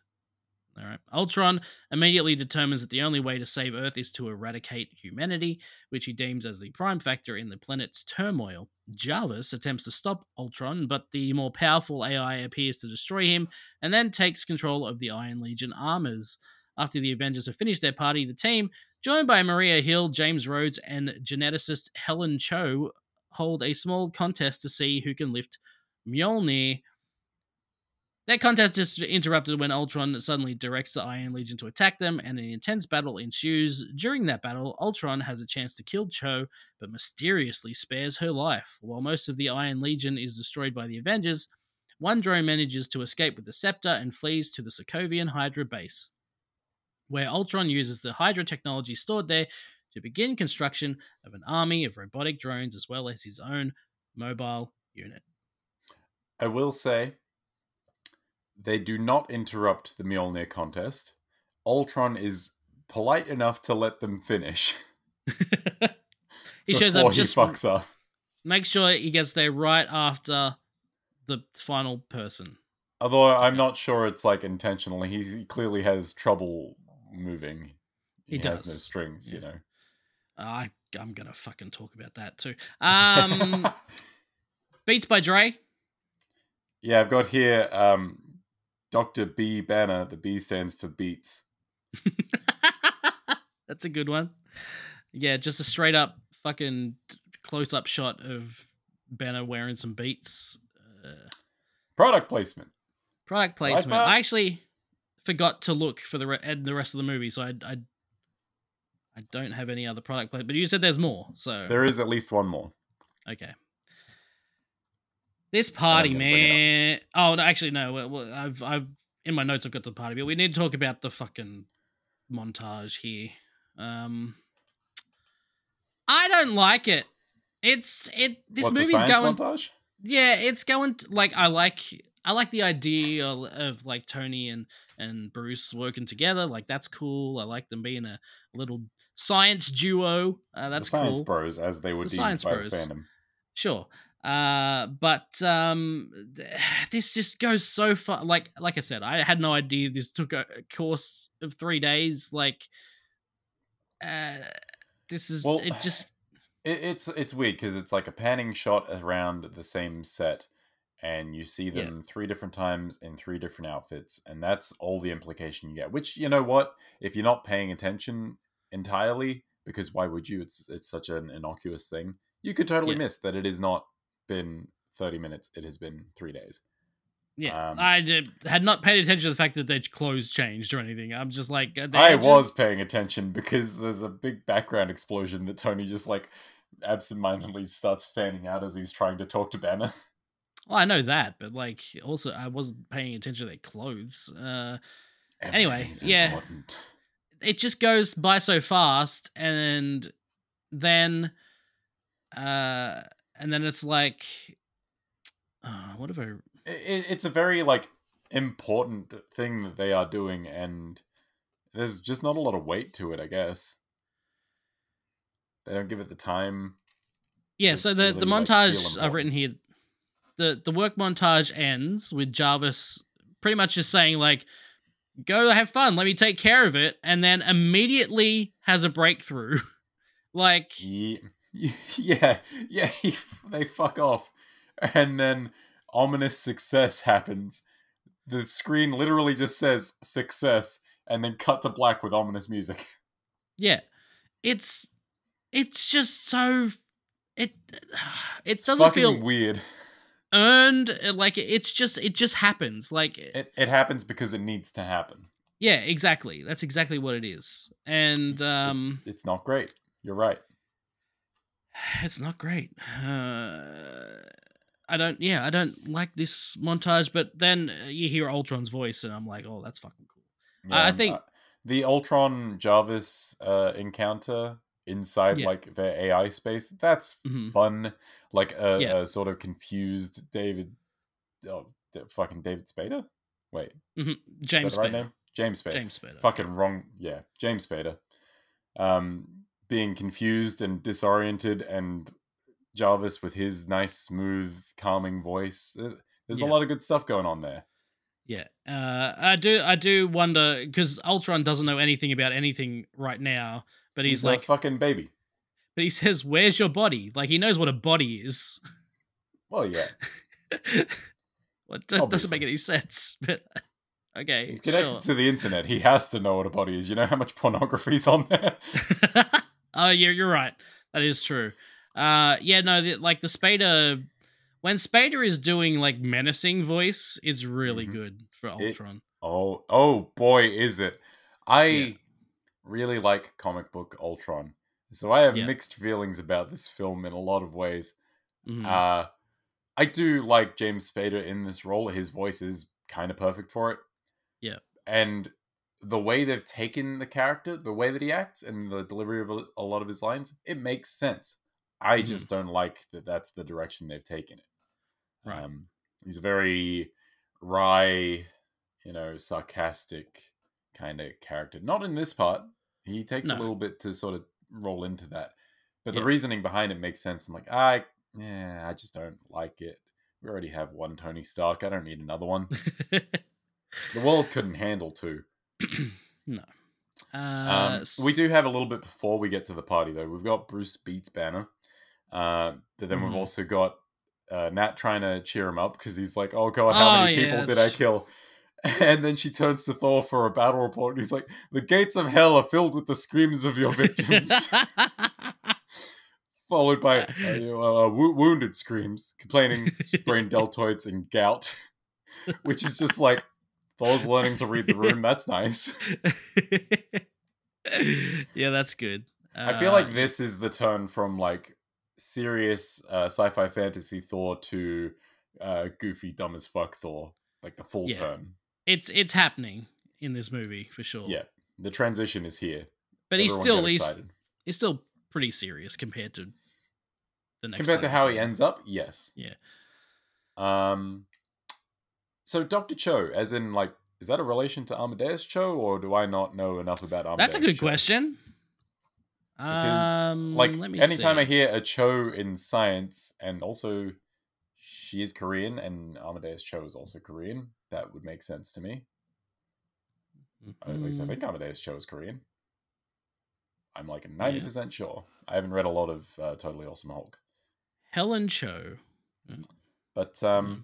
All right. Ultron immediately determines that the only way to save Earth is to eradicate humanity, which he deems as the prime factor in the planet's turmoil. Jarvis attempts to stop Ultron, but the more powerful A I appears to destroy him and then takes control of the Iron Legion armors. After the Avengers have finished their party, the team, joined by Maria Hill, James Rhodes, and geneticist Helen Cho, hold a small contest to see who can lift Mjolnir. That contest is interrupted when Ultron suddenly directs the Iron Legion to attack them, and an intense battle ensues. During that battle, Ultron has a chance to kill Cho, but mysteriously spares her life. While most of the Iron Legion is destroyed by the Avengers, one drone manages to escape with the scepter and flees to the Sokovian Hydra base, where Ultron uses the Hydra technology stored there to begin construction of an army of robotic drones as well as his own mobile unit. I will say, they do not interrupt the Mjolnir contest. Ultron is polite enough to let them finish. He shows up just... Before he fucks up. Make sure he gets there right after the final person. Although I'm not sure it's like intentional. He clearly has trouble... moving. He, he does. Has no strings, yeah. You know. Uh, I, I'm going to fucking talk about that too. Um, Beats by Dre. Yeah, I've got here um, Doctor B Banner. The B stands for Beats. That's a good one. Yeah, just a straight up fucking close up shot of Banner wearing some Beats. Uh, Product placement. Product placement. Well, I, I actually forgot to look for the re- the rest of the movie, so I, I I don't have any other product placement. But you said there's more, so there is at least one more. Okay. This party, man. Oh, no, actually, no. I've I've in my notes I've got the party, but we need to talk about the fucking montage here. Um, I don't like it. It's it. This what, movie's the science going. Montage? Yeah, it's going to, like I like I like the idea of, of like Tony and, and Bruce working together. Like that's cool. I like them being a little science duo. Uh, that's the science cool. Bros, as they were the deemed by the fandom. Sure, uh, but um, th- this just goes so far. Like like I said, I had no idea this took a course of three days. Like uh, this is well, it just. It's it's weird because it's like a panning shot around the same set and you see them yeah. three different times in three different outfits, and that's all the implication you get, which, you know what, if you're not paying attention entirely, because why would you? It's it's such an innocuous thing. You could totally yeah. miss that it has not been thirty minutes. It has been three days. Yeah, um, I did, had not paid attention to the fact that their clothes changed or anything. I'm just like... I just... was paying attention because there's a big background explosion that Tony just like... absentmindedly starts fanning out as he's trying to talk to Banner. Well, I know that, but like, also, I wasn't paying attention to their clothes. Uh, anyway, yeah, important. It just goes by so fast, and then, uh, and then it's like, uh, what have I? It, it's a very like important thing that they are doing, and there's just not a lot of weight to it, I guess. They don't give it the time. Yeah, so the, really the montage like I've written here, the, the work montage ends with Jarvis pretty much just saying, like, go have fun, let me take care of it, and then immediately has a breakthrough. like... Yeah, yeah, yeah he, they fuck off. And then ominous success happens. The screen literally just says success, and then cut to black with ominous music. Yeah, it's... It's just so it it doesn't fucking feel weird, earned. Like it's just it just happens. Like it, it happens because it needs to happen. Yeah, exactly. That's exactly what it is. And um, it's, it's not great. You're right. It's not great. Uh, I don't. Yeah, I don't like this montage. But then you hear Ultron's voice, and I'm like, oh, that's fucking cool. Yeah, I, I think uh, the Ultron Jarvis uh, encounter. Inside yeah. like their A I space, that's mm-hmm. fun. Like a, yeah. a sort of confused David, oh, fucking David Spader. Wait, mm-hmm. James is that the Spader. Right name? James Spader. James Spader. Fucking wrong. Yeah, James Spader. Um, being confused and disoriented, and Jarvis with his nice, smooth, calming voice. There's yeah. a lot of good stuff going on there. Yeah, uh, I do. I do wonder because Ultron doesn't know anything about anything right now. But he's, he's like a fucking baby. But he says, "Where's your body?" Like he knows what a body is. Well, yeah. well, that doesn't make any sense. But okay, he's connected sure. to the internet. He has to know what a body is. You know how much pornography's on there. oh yeah, you're right. That is true. Uh, yeah, no, the, like the Spader. When Spader is doing like menacing voice, it's really mm-hmm. good for Ultron. It, oh, oh boy, is it? I. Yeah. Really like comic book Ultron. So I have yeah. mixed feelings about this film in a lot of ways. Mm-hmm. Uh, I do like James Spader in this role. His voice is kind of perfect for it. Yeah. And the way they've taken the character, the way that he acts and the delivery of a lot of his lines, it makes sense. I mm-hmm. just don't like that that's the direction they've taken it. Right. Um, he's a very wry, you know, sarcastic kind of character. Not in this part. He takes no. a little bit to sort of roll into that. But the yeah. reasoning behind it makes sense. I'm like, I, yeah, I just don't like it. We already have one Tony Stark. I don't need another one. The world couldn't handle two. no. Uh, um, we do have a little bit before we get to the party, though. We've got Bruce beats Banner. Uh, but then mm-hmm. we've also got uh, Nat trying to cheer him up because he's like, oh, God, how oh, many yeah, people did I kill? And then she turns to Thor for a battle report, and he's like, the gates of hell are filled with the screams of your victims. Followed by uh, uh, wounded screams, complaining sprained deltoids and gout. which is just like Thor's learning to read the room. That's nice. Yeah, that's good. Uh, I feel like this is the turn from like serious uh, sci-fi fantasy Thor to uh, goofy dumb as fuck Thor, like the full yeah. turn. It's it's happening in this movie for sure. Yeah, the transition is here. But Everyone he's still he's, he's still pretty serious compared to the next compared to how he ends up. Yes. Yeah. Um. So Doctor Cho, as in like, is that a relation to Amadeus Cho, or do I not know enough about Amadeus? That's a good Cho? question. Because um, like, anytime see. I hear a Cho in science, and also she is Korean, and Amadeus Cho is also Korean, that would make sense to me. Mm-hmm. At least I think Amadeus Cho is Korean. I'm like ninety percent yeah. sure. I haven't read a lot of uh, Totally Awesome Hulk. Helen Cho, but um. Mm-hmm.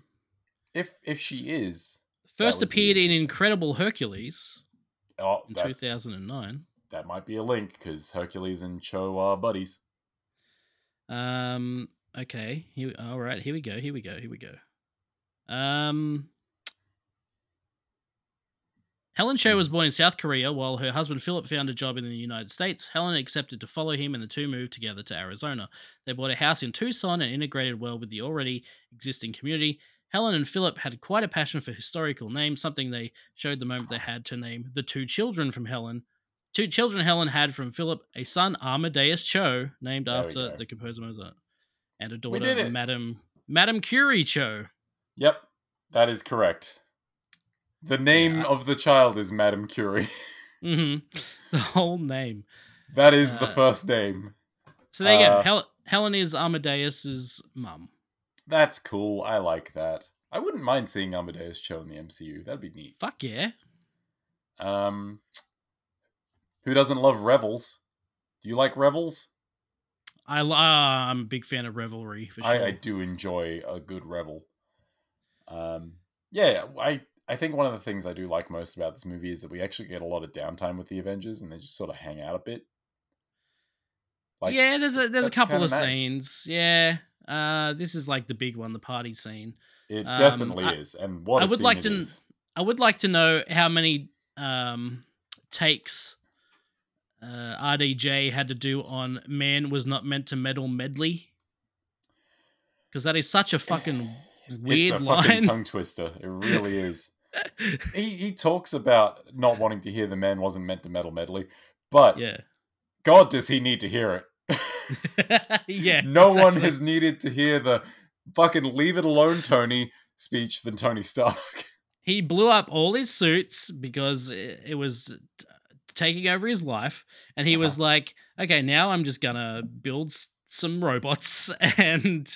If if she is... First appeared in Incredible Hercules oh, in two thousand nine. That might be a link, because Hercules and Cho are buddies. Um. Okay. Here, all right. Here we go. Here we go. Here we go. Um. Helen Cho was born in South Korea, while her husband Philip found a job in the United States. Helen accepted to follow him, and the two moved together to Arizona. They bought a house in Tucson and integrated well with the already existing community. Helen and Philip had quite a passion for historical names, something they showed the moment they had to name the two children from Helen. Two children Helen had from Philip, a son, Amadeus Cho, named there after the composer Mozart, and a daughter, Madame, Madame Curie Cho. Yep, that is correct. The name yeah. of the child is Madame Curie. Mm-hmm. The whole name. That is uh, the first name. So there you uh, go. Hel- Helen is Amadeus's mum. That's cool. I like that. I wouldn't mind seeing Amadeus Cho in the M C U. That'd be neat. Fuck yeah. Um, who doesn't love Revels? Do you like Revels? I lo- I'm a big fan of Revelry, for sure. I, I do enjoy a good Revel. Um, yeah, I, I think one of the things I do like most about this movie is that we actually get a lot of downtime with the Avengers, and they just sort of hang out a bit. Like, yeah, there's a, there's a couple of nice. scenes. Yeah. Uh, this is like the big one, the party scene. It um, definitely I, is, and what I would like to, is. I would like to know how many um, takes uh, R D J had to do on "Man Was Not Meant to Meddle" medley, because that is such a fucking weird it's a line. Fucking tongue twister. It really is. he he talks about not wanting to hear the "Man Wasn't Meant to Meddle" medley, but yeah. God, does he need to hear it? yeah, no exactly. one has needed to hear the fucking leave it alone Tony speech than Tony Stark. He blew up all his suits because it was taking over his life, and he uh-huh. was like, okay, now I'm just gonna build some robots and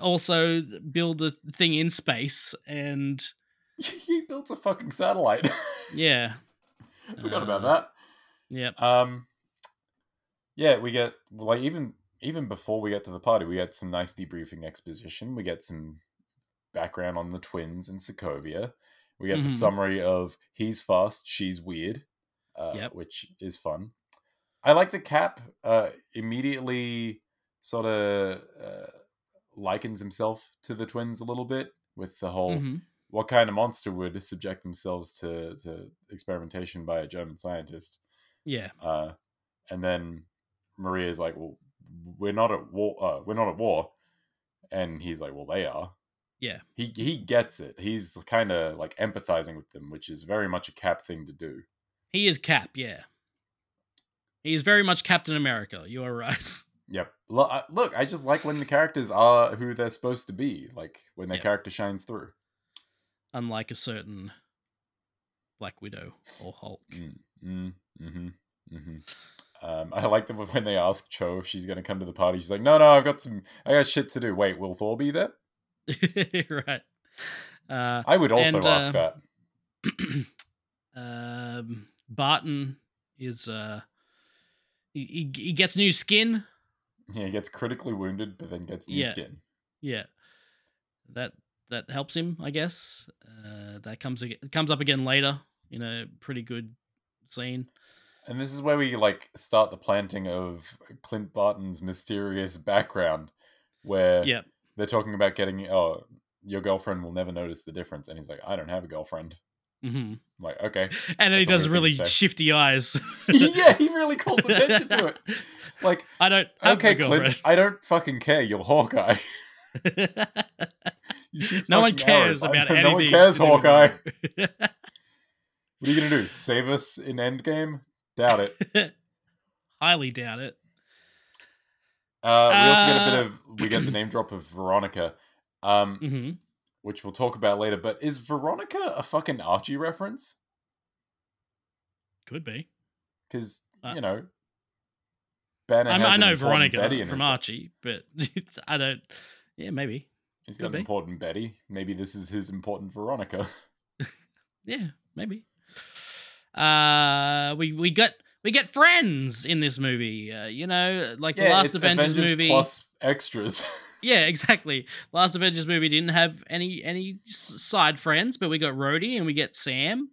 also build a thing in space, and he built a fucking satellite. yeah I forgot uh, about that. Yep. um Yeah, we get, like, even even before we get to the party, we get some nice debriefing exposition. We get some background on the twins in Sokovia. We get mm-hmm. the summary of he's fast, she's weird, uh, yep. which is fun. I like the Cap uh, immediately sort of uh, likens himself to the twins a little bit with the whole, mm-hmm. what kind of monster would subject themselves to, to experimentation by a German scientist? Yeah. Uh, and then... Maria's like, well, we're not at war. Uh, we're not at war, and he's like, well, they are. Yeah, he he gets it. He's kind of like empathizing with them, which is very much a Cap thing to do. He is Cap, yeah. He is very much Captain America. You are right. Yep. Look, I just like when the characters are who they're supposed to be. Like when their yep. character shines through. Unlike a certain Black Widow or Hulk. Mm, mm, mm-hmm. Mm-hmm. Um, I like them when they ask Cho if she's going to come to the party. She's like, no, no, I've got some, I got shit to do. Wait, will Thor be there? right. Uh, I would also and, uh, ask that. um, Barton is, uh, he, he, he gets new skin. Yeah, he gets critically wounded, but then gets new yeah. skin. Yeah. That, that helps him, I guess. Uh, that comes, comes up again later in a pretty good scene. And this is where we like start the planting of Clint Barton's mysterious background, where yep. they're talking about getting. Oh, your girlfriend will never notice the difference. And he's like, I don't have a girlfriend. Mm-hmm. I'm like, okay. And then he does really shifty eyes. Yeah, he really calls attention to it. Like, I don't have okay, a girlfriend. Clint, I don't fucking care. You're Hawkeye. You no one cares arrows. About anything. No one cares, Hawkeye. What are you going to do? Save us in Endgame? Doubt it. Highly doubt it. Uh, we uh, also get a bit of... We get the name drop of Veronica, um, mm-hmm. which we'll talk about later. But is Veronica a fucking Archie reference? Could be. Because, uh, you know... Banner I, has I know Veronica Betty from Archie, but it's, I don't... Yeah, maybe. He's got Could an be. important Betty. Maybe this is his important Veronica. Yeah, maybe. Uh, we, we got... We get friends in this movie, uh, you know, like yeah, the last it's Avengers, Avengers movie. Plus extras. Yeah, exactly. Last Avengers movie didn't have any any side friends, but we got Rhodey and we get Sam.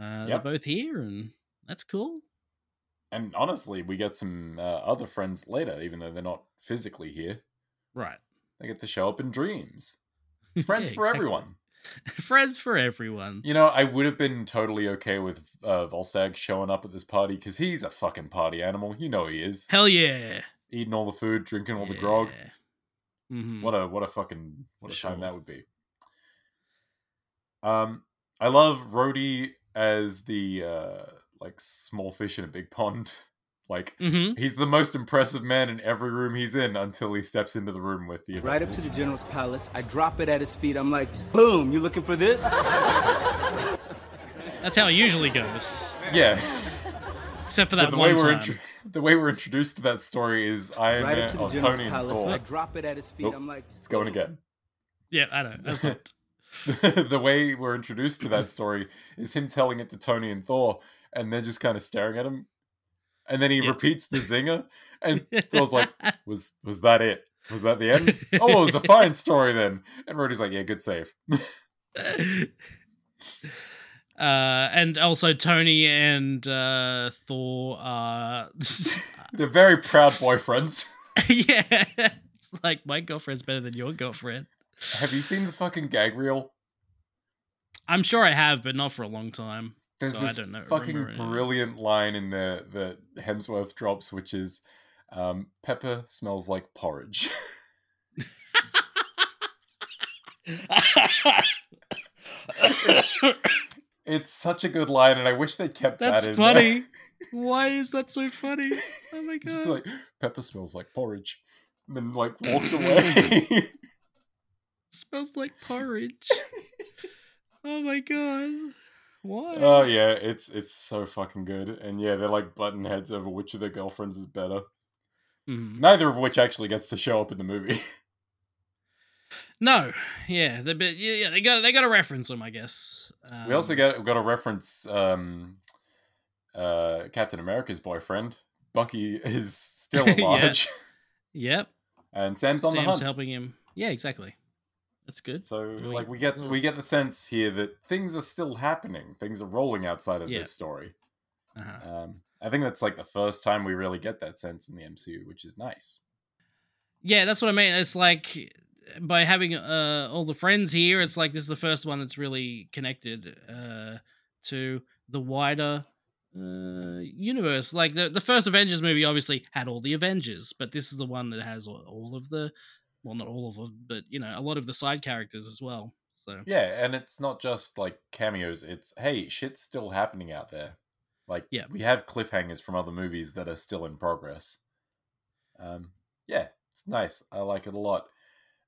Uh, yep. They're both here, and that's cool. And honestly, we get some uh, other friends later, even though they're not physically here. Right. They get to show up in dreams. Friends yeah, for exactly. everyone. Friends for everyone. You know, I would have been totally okay with uh, Volstagg showing up at this party because he's a fucking party animal. You know he is. Hell yeah. Eating all the food, drinking all yeah. the grog. Mm-hmm. What a what a fucking what a sure. time that would be. Um, I love Rhodey as the uh, like small fish in a big pond. Like mm-hmm. he's the most impressive man in every room he's in until he steps into the room with the Avengers. Right up to the general's palace, I drop it at his feet. I'm like, boom! You looking for this? That's how it usually goes. Yeah. Except for that the one way we're time. Intru- the way we're introduced to that story is Iron right Man, to the oh, general's Tony palace, and Thor. I drop it at his feet. Nope. I'm like, it's going again. Yeah, I don't. That's not... The way we're introduced to that story is him telling it to Tony and Thor, and they're just kind of staring at him. And then he yep. repeats the zinger, and Thor's like, "Was was that it? Was that the end? Oh, it was a fine story then." And Rhodey's like, "Yeah, good save." uh, and also, Tony and uh, Thor are they're very proud boyfriends. Yeah, it's like my girlfriend's better than your girlfriend. Have you seen the fucking gag reel? I'm sure I have, but not for a long time. There's so this I don't know, fucking brilliant line in the, the Hemsworth drops, which is, um, pepper smells like porridge. it's, it's such a good line, and I wish they kept That's that in funny. There. Why is that so funny? Oh my God. It's just like, pepper smells like porridge. And then, like, walks away. Smells like porridge. Oh my God. What? Oh yeah, it's it's so fucking good, and yeah, they're like button heads over which of their girlfriends is better. Mm. Neither of which actually gets to show up in the movie. No, yeah, they yeah they got they got to reference them, I guess. Um, we also got got to reference um, uh, Captain America's boyfriend. Bucky is still at large. Yeah. Yep. And Sam's on Sam's the hunt, helping him. Yeah, exactly. That's good. So, like, we get we get the sense here that things are still happening. Things are rolling outside of yeah. this story. Uh-huh. Um, I think that's, like, the first time we really get that sense in the M C U, which is nice. Yeah, that's what I mean. It's like, by having uh, all the friends here, it's like this is the first one that's really connected uh, to the wider uh, universe. Like, the, the first Avengers movie obviously had all the Avengers, but this is the one that has all, all of the... Well, not all of them, but, you know, a lot of the side characters as well. So yeah, and it's not just, like, cameos. It's, hey, shit's still happening out there. Like, yeah. we have cliffhangers from other movies that are still in progress. Um, yeah, it's nice. I like it a lot.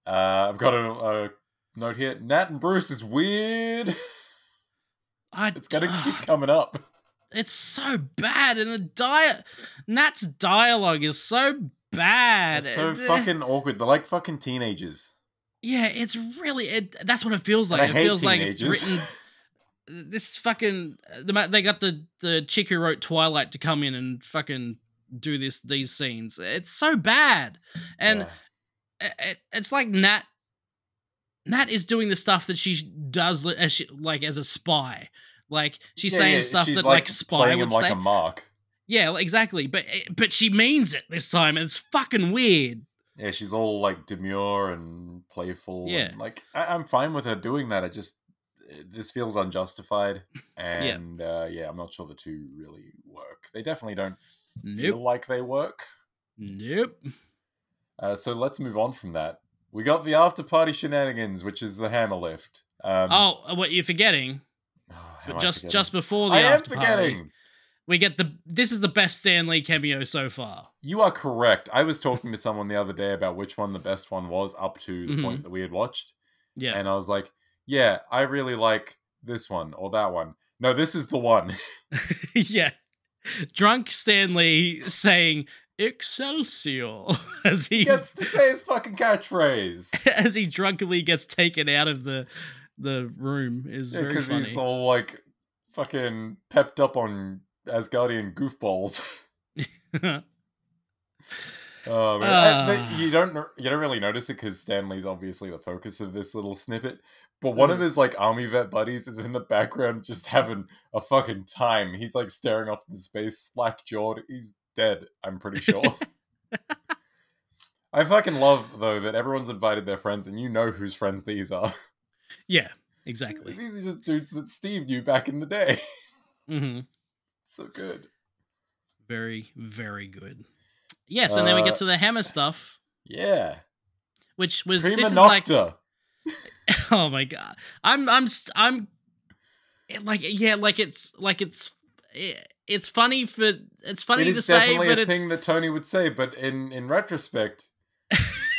Uh, I've got a, a note here. Nat and Bruce is weird. I, it's going to uh, keep coming up. It's so bad. And the dia- Nat's dialogue is so bad. Bad. It's so fucking awkward. They're like fucking teenagers. Yeah, it's really. It, that's what it feels like. And I hate it feels teenagers. Like it's written. This fucking. The, they got the, the chick who wrote Twilight to come in and fucking do this these scenes. It's so bad, and yeah. it, it, it's like Nat. Nat is doing the stuff that she does as she, like as a spy. Like she's yeah, saying yeah, stuff she's that like, like spy playing would him like say. A mark. Yeah, exactly. But but she means it this time, and it's fucking weird. Yeah, she's all like demure and playful. Yeah, and, like I- I'm fine with her doing that. I just this feels unjustified, and yeah. Uh, yeah, I'm not sure the two really work. They definitely don't feel nope. like they work. Nope. Uh, so let's move on from that. We got the after party shenanigans, which is the hammer lift. Um, oh, what you're forgetting? Oh, but just forgetting? just before the I after am forgetting. party, we get the. This is the best Stan Lee cameo so far. You are correct. I was talking to someone the other day about which one the best one was up to the mm-hmm. point that we had watched. Yeah, and I was like, yeah, I really like this one or that one. No, this is the one. Yeah, drunk Stan Lee saying Excelsior as he, he gets to say his fucking catchphrase as he drunkenly gets taken out of the the room is yeah, very funny. Because he's all like fucking pepped up on Asgardian goofballs. Oh man, uh, I, you don't you don't really notice it because Stan Lee's obviously the focus of this little snippet. But one of his like army vet buddies is in the background just having a fucking time. He's like staring off into space, slack jawed. He's dead, I'm pretty sure. I fucking love, though, that everyone's invited their friends and you know whose friends these are. Yeah, exactly. These are just dudes that Steve knew back in the day. Mm-hmm. So good. Very, very good. Yes, and uh, then we get to the hammer stuff. Yeah. Which was, Prima this is Nocta. Like... Oh my god. I'm, I'm, I'm... Like, yeah, like it's, like it's... It, It's funny for it's funny it to say, but it's definitely a thing that Tony would say. But in, in retrospect,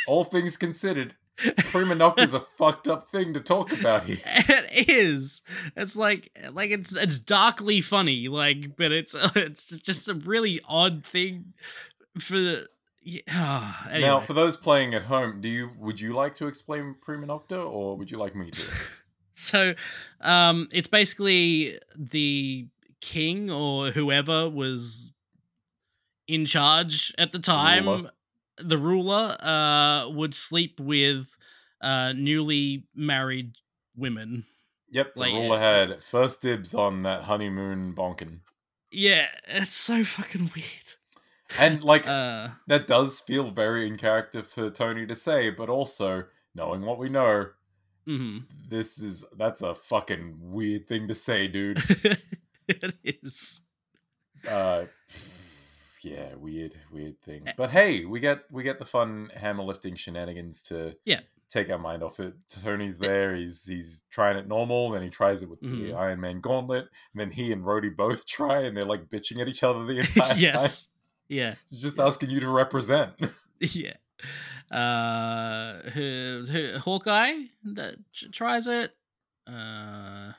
all things considered, Prima Nocta is a fucked up thing to talk about here. It is. It's like like it's it's darkly funny, like, but it's it's just a really odd thing for. The, oh, anyway. Now, for those playing at home, do you would you like to explain Prima Nocta, or would you like me to? So, um, it's basically the king or whoever was in charge at the time, ruler. the ruler, uh, would sleep with uh, newly married women. Yep, the like, ruler had first dibs on that honeymoon bonkin. Yeah, it's so fucking weird. And, like, uh, that does feel very in character for Tony to say, but also, knowing what we know, mm-hmm. this is, that's a fucking weird thing to say, dude. It is. Uh, yeah, weird, weird thing. But hey, we get we get the fun hammer lifting shenanigans to yeah. take our mind off it. Tony's there. He's he's trying it normal. Then he tries it with mm. the Iron Man gauntlet. And then he and Rhodey both try, and they're like bitching at each other the entire yes. time. Yeah, just yeah. asking you to represent. Yeah. Uh, who, who, Hawkeye that tries it. Uh.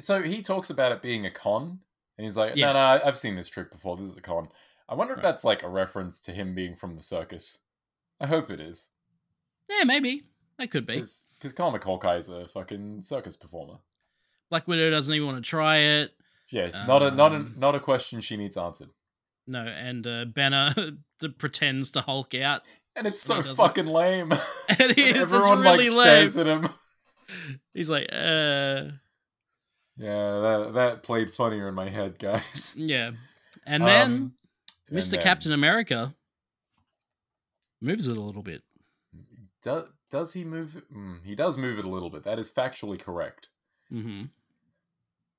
So he talks about it being a con, and he's like, no, yeah. no, I've seen this trick before. This is a con. I wonder if right. that's like a reference to him being from the circus. I hope it is. Yeah, maybe. That could be. Because Comic Hawkeye is a fucking circus performer. Black Widow doesn't even want to try it. Yeah, um, not a not a, not a question she needs answered. No, and uh, Banner pretends to Hulk out. And it's so fucking lame. It is. Everyone, it's really like, lame. Stares at him. He's like, uh... Yeah, that that played funnier in my head, guys. Yeah. And then um, Mister And then, Captain America moves it a little bit. Does, does he move it? Mm, he does move it a little bit. That is factually correct. Mm-hmm.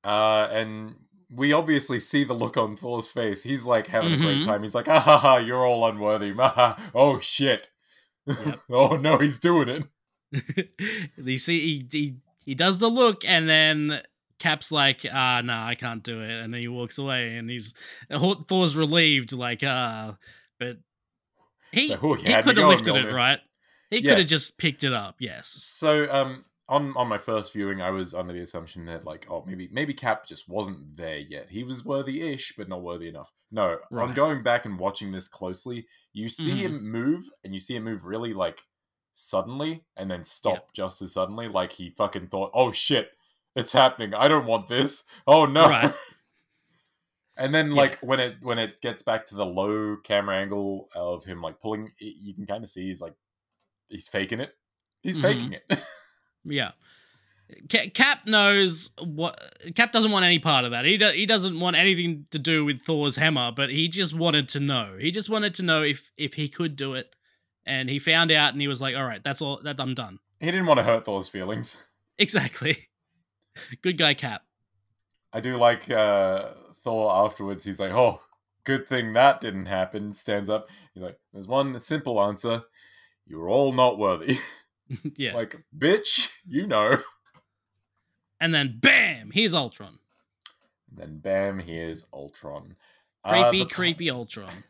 Uh, and we obviously see the look on Thor's face. He's like having mm-hmm. a great time. He's like, ah, ha, ha, you're all unworthy. Oh, shit. Yep. Oh, no, he's doing it. You see, he, he, he does the look, and then... Cap's like, ah, no, nah, I can't do it. And then he walks away, and he's Thor's relieved, like, ah, but he, so, oh, he, he could have lifted it, right? He yes. could have just picked it up, yes. So um, on, on my first viewing, I was under the assumption that, like, oh, maybe maybe Cap just wasn't there yet. He was worthy-ish, but not worthy enough. No, right. I'm going back and watching this closely. You see mm-hmm. him move, and you see him move really, like, suddenly, and then stop yep. just as suddenly. Like, he fucking thought, oh, shit. It's happening. I don't want this. Oh no. Right. And then yeah. like when it when it gets back to the low camera angle of him like pulling, you can kind of see he's like he's faking it. He's mm-hmm. faking it. Yeah. Cap knows what Cap doesn't want any part of that. He do, he doesn't want anything to do with Thor's hammer, but he just wanted to know. He just wanted to know if if he could do it. and he found out and he was like, all right, that's all, that I'm done. He didn't want to hurt Thor's feelings. Exactly. Good guy Cap. I do like uh, Thor afterwards. He's like, oh, good thing that didn't happen. Stands up. He's like, there's one simple answer. You're all not worthy. Yeah. Like, bitch, you know. And then, bam, here's Ultron. And then, bam, here's Ultron. Creepy, uh, the, creepy Ultron.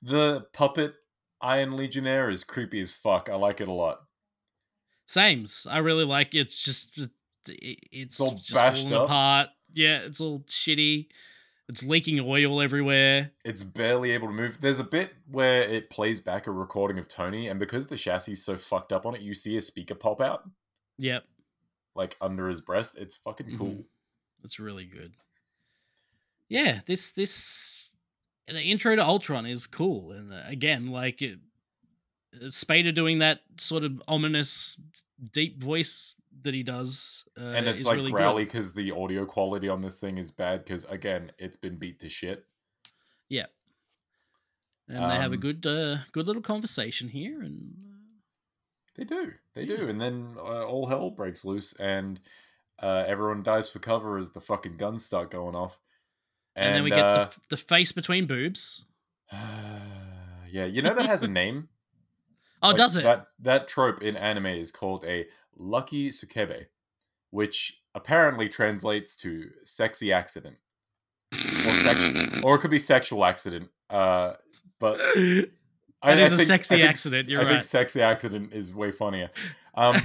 The puppet Iron Legionnaire is creepy as fuck. I like it a lot. Sames. I really like it. It's just, it, it's, it's all just bashed up. Apart. Yeah, it's all shitty. It's leaking oil everywhere. It's barely able to move. There's a bit where it plays back a recording of Tony, and because the chassis is so fucked up on it, you see a speaker pop out. Yep. Like, under his breast. It's fucking cool. Mm-hmm. It's really good. Yeah, this, this, the intro to Ultron is cool. And again, like, it, Spader doing that sort of ominous deep voice that he does. Uh, and it's like really growly because the audio quality on this thing is bad because, again, it's been beat to shit. Yeah. And um, they have a good, uh, good little conversation here. And They do. They yeah. do. And then uh, all hell breaks loose and uh, everyone dives for cover as the fucking guns start going off. And, and then we get uh, the, the face between boobs. Yeah, you know that has a name. Oh, like, does it? That that trope in anime is called a lucky tsukebe, which apparently translates to sexy accident, or, sex- or it could be sexual accident. Uh, but that I, is I think, a sexy I think, accident. You're I right. I think sexy accident is way funnier. Um,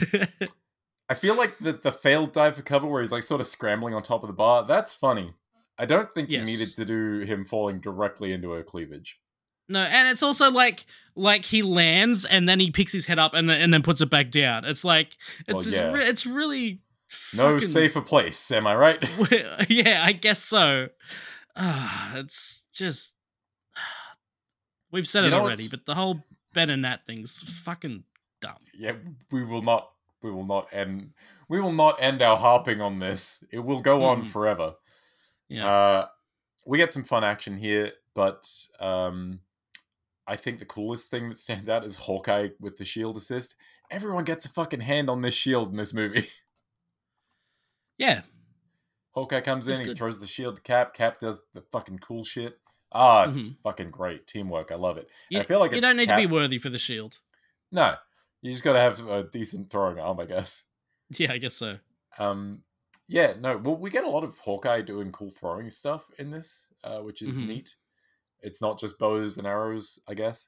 I feel like the the failed dive for cover where he's like sort of scrambling on top of the bar. That's funny. I don't think yes. you needed to do him falling directly into her cleavage. No, and it's also like like he lands and then he picks his head up and then, and then puts it back down. It's like it's well, yeah. re- it's really fucking... no safer place. Am I right? Yeah, I guess so. Uh, it's just we've said you it already, but the whole Ben and Nat thing's fucking dumb. Yeah, we will not, we will not end, we will not end our harping on this. It will go mm. on forever. Yeah. Uh, we get some fun action here, but um, I think the coolest thing that stands out is Hawkeye with the shield assist. Everyone gets a fucking hand on this shield in this movie. Yeah. Hawkeye comes That's in, good. He throws the shield to Cap. Cap does the fucking cool shit. Ah, it's mm-hmm. fucking great. Teamwork. I love it. You, and I feel like you it's don't need Cap... to be worthy for the shield. No. You just got to have a decent throwing arm, I guess. Yeah, I guess so. Um... Yeah, no, well, we get a lot of Hawkeye doing cool throwing stuff in this, uh, which is mm-hmm. neat. It's not just bows and arrows, I guess.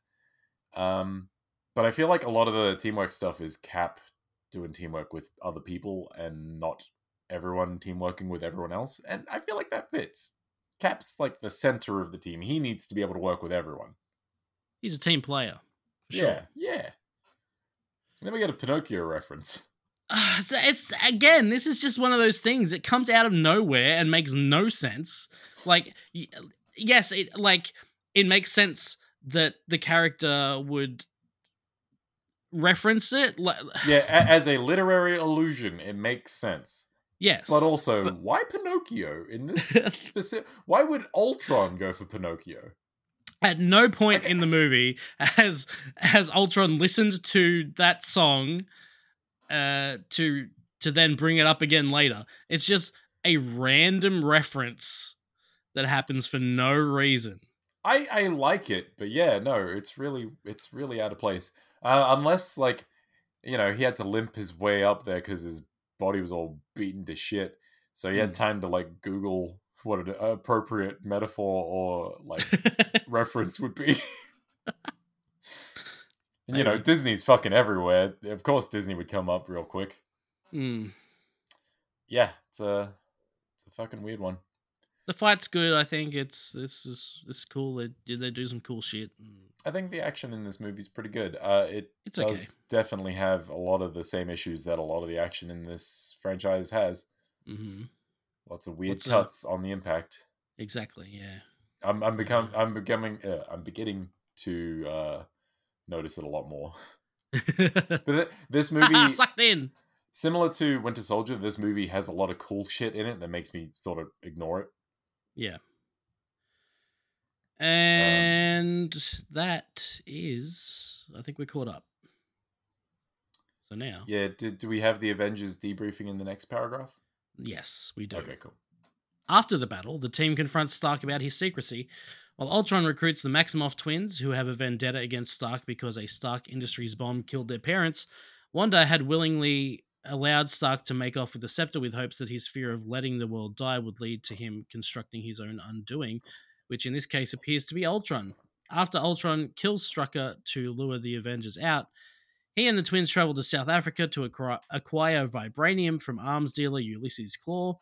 Um, but I feel like a lot of the teamwork stuff is Cap doing teamwork with other people and not everyone teamworking with everyone else. And I feel like that fits. Cap's like the center of the team. He needs to be able to work with everyone. He's a team player. For yeah, sure. yeah. And then we get a Pinocchio reference. Uh, it's, it's again, this is just one of those things. It comes out of nowhere and makes no sense. Like, y- yes, it like it makes sense that the character would reference it. Like, yeah, a- as a literary allusion, it makes sense. Yes, but also, but... why Pinocchio in this specific? Why would Ultron go for Pinocchio? At no point okay. in the movie has has Ultron listened to that song. Uh, to to then bring it up again later. It's just a random reference that happens for no reason. I, I like it, but yeah, no, it's really it's really out of place. Uh, unless like, you know, he had to limp his way up there because his body was all beaten to shit, so he mm. had time to like Google what an appropriate metaphor or like reference would be. And, you know, Disney's fucking everywhere. Of course, Disney would come up real quick. Mm. Yeah, it's a, it's a fucking weird one. The fight's good. I think it's this is this cool. They they do some cool shit. I think the action in this movie's pretty good. Uh, it it's does okay. definitely have a lot of the same issues that a lot of the action in this franchise has. Mm-hmm. Lots of weird What's cuts a... on the impact. Exactly. Yeah. I'm I'm become I'm becoming uh, I'm beginning to. Uh, notice it a lot more. But th- this movie sucked in. Similar to Winter Soldier, this movie has a lot of cool shit in it that makes me sort of ignore it. Yeah. And um, that is I think we're caught up. for now. Yeah, do, do we have the Avengers debriefing in the next paragraph? Yes, we do. Okay, cool. After the battle, the team confronts Stark about his secrecy, while Ultron recruits the Maximoff twins, who have a vendetta against Stark because a Stark Industries bomb killed their parents. Wanda had willingly allowed Stark to make off with the scepter with hopes that his fear of letting the world die would lead to him constructing his own undoing, which in this case appears to be Ultron. After Ultron kills Strucker to lure the Avengers out, he and the twins travel to South Africa to acquire vibranium from arms dealer Ulysses Klaue.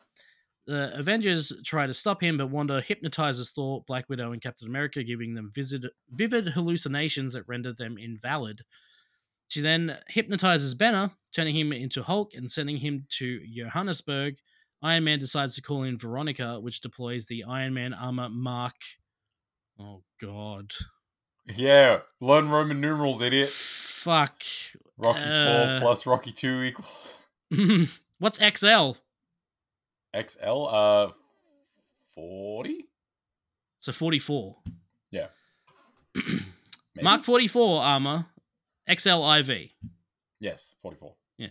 The Avengers try to stop him, but Wanda hypnotizes Thor, Black Widow, and Captain America, giving them vivid, vivid hallucinations that render them invalid. She then hypnotizes Banner, turning him into Hulk and sending him to Johannesburg. Iron Man decides to call in Veronica, which deploys the Iron Man armor mark. Oh, God. Yeah, learn Roman numerals, idiot. Fuck. Rocky uh... four plus Rocky two equals... What's X L? X L? Uh, forty? So forty-four. Yeah. Mark forty-four armor. X L I V. Yes, forty-four. Yeah.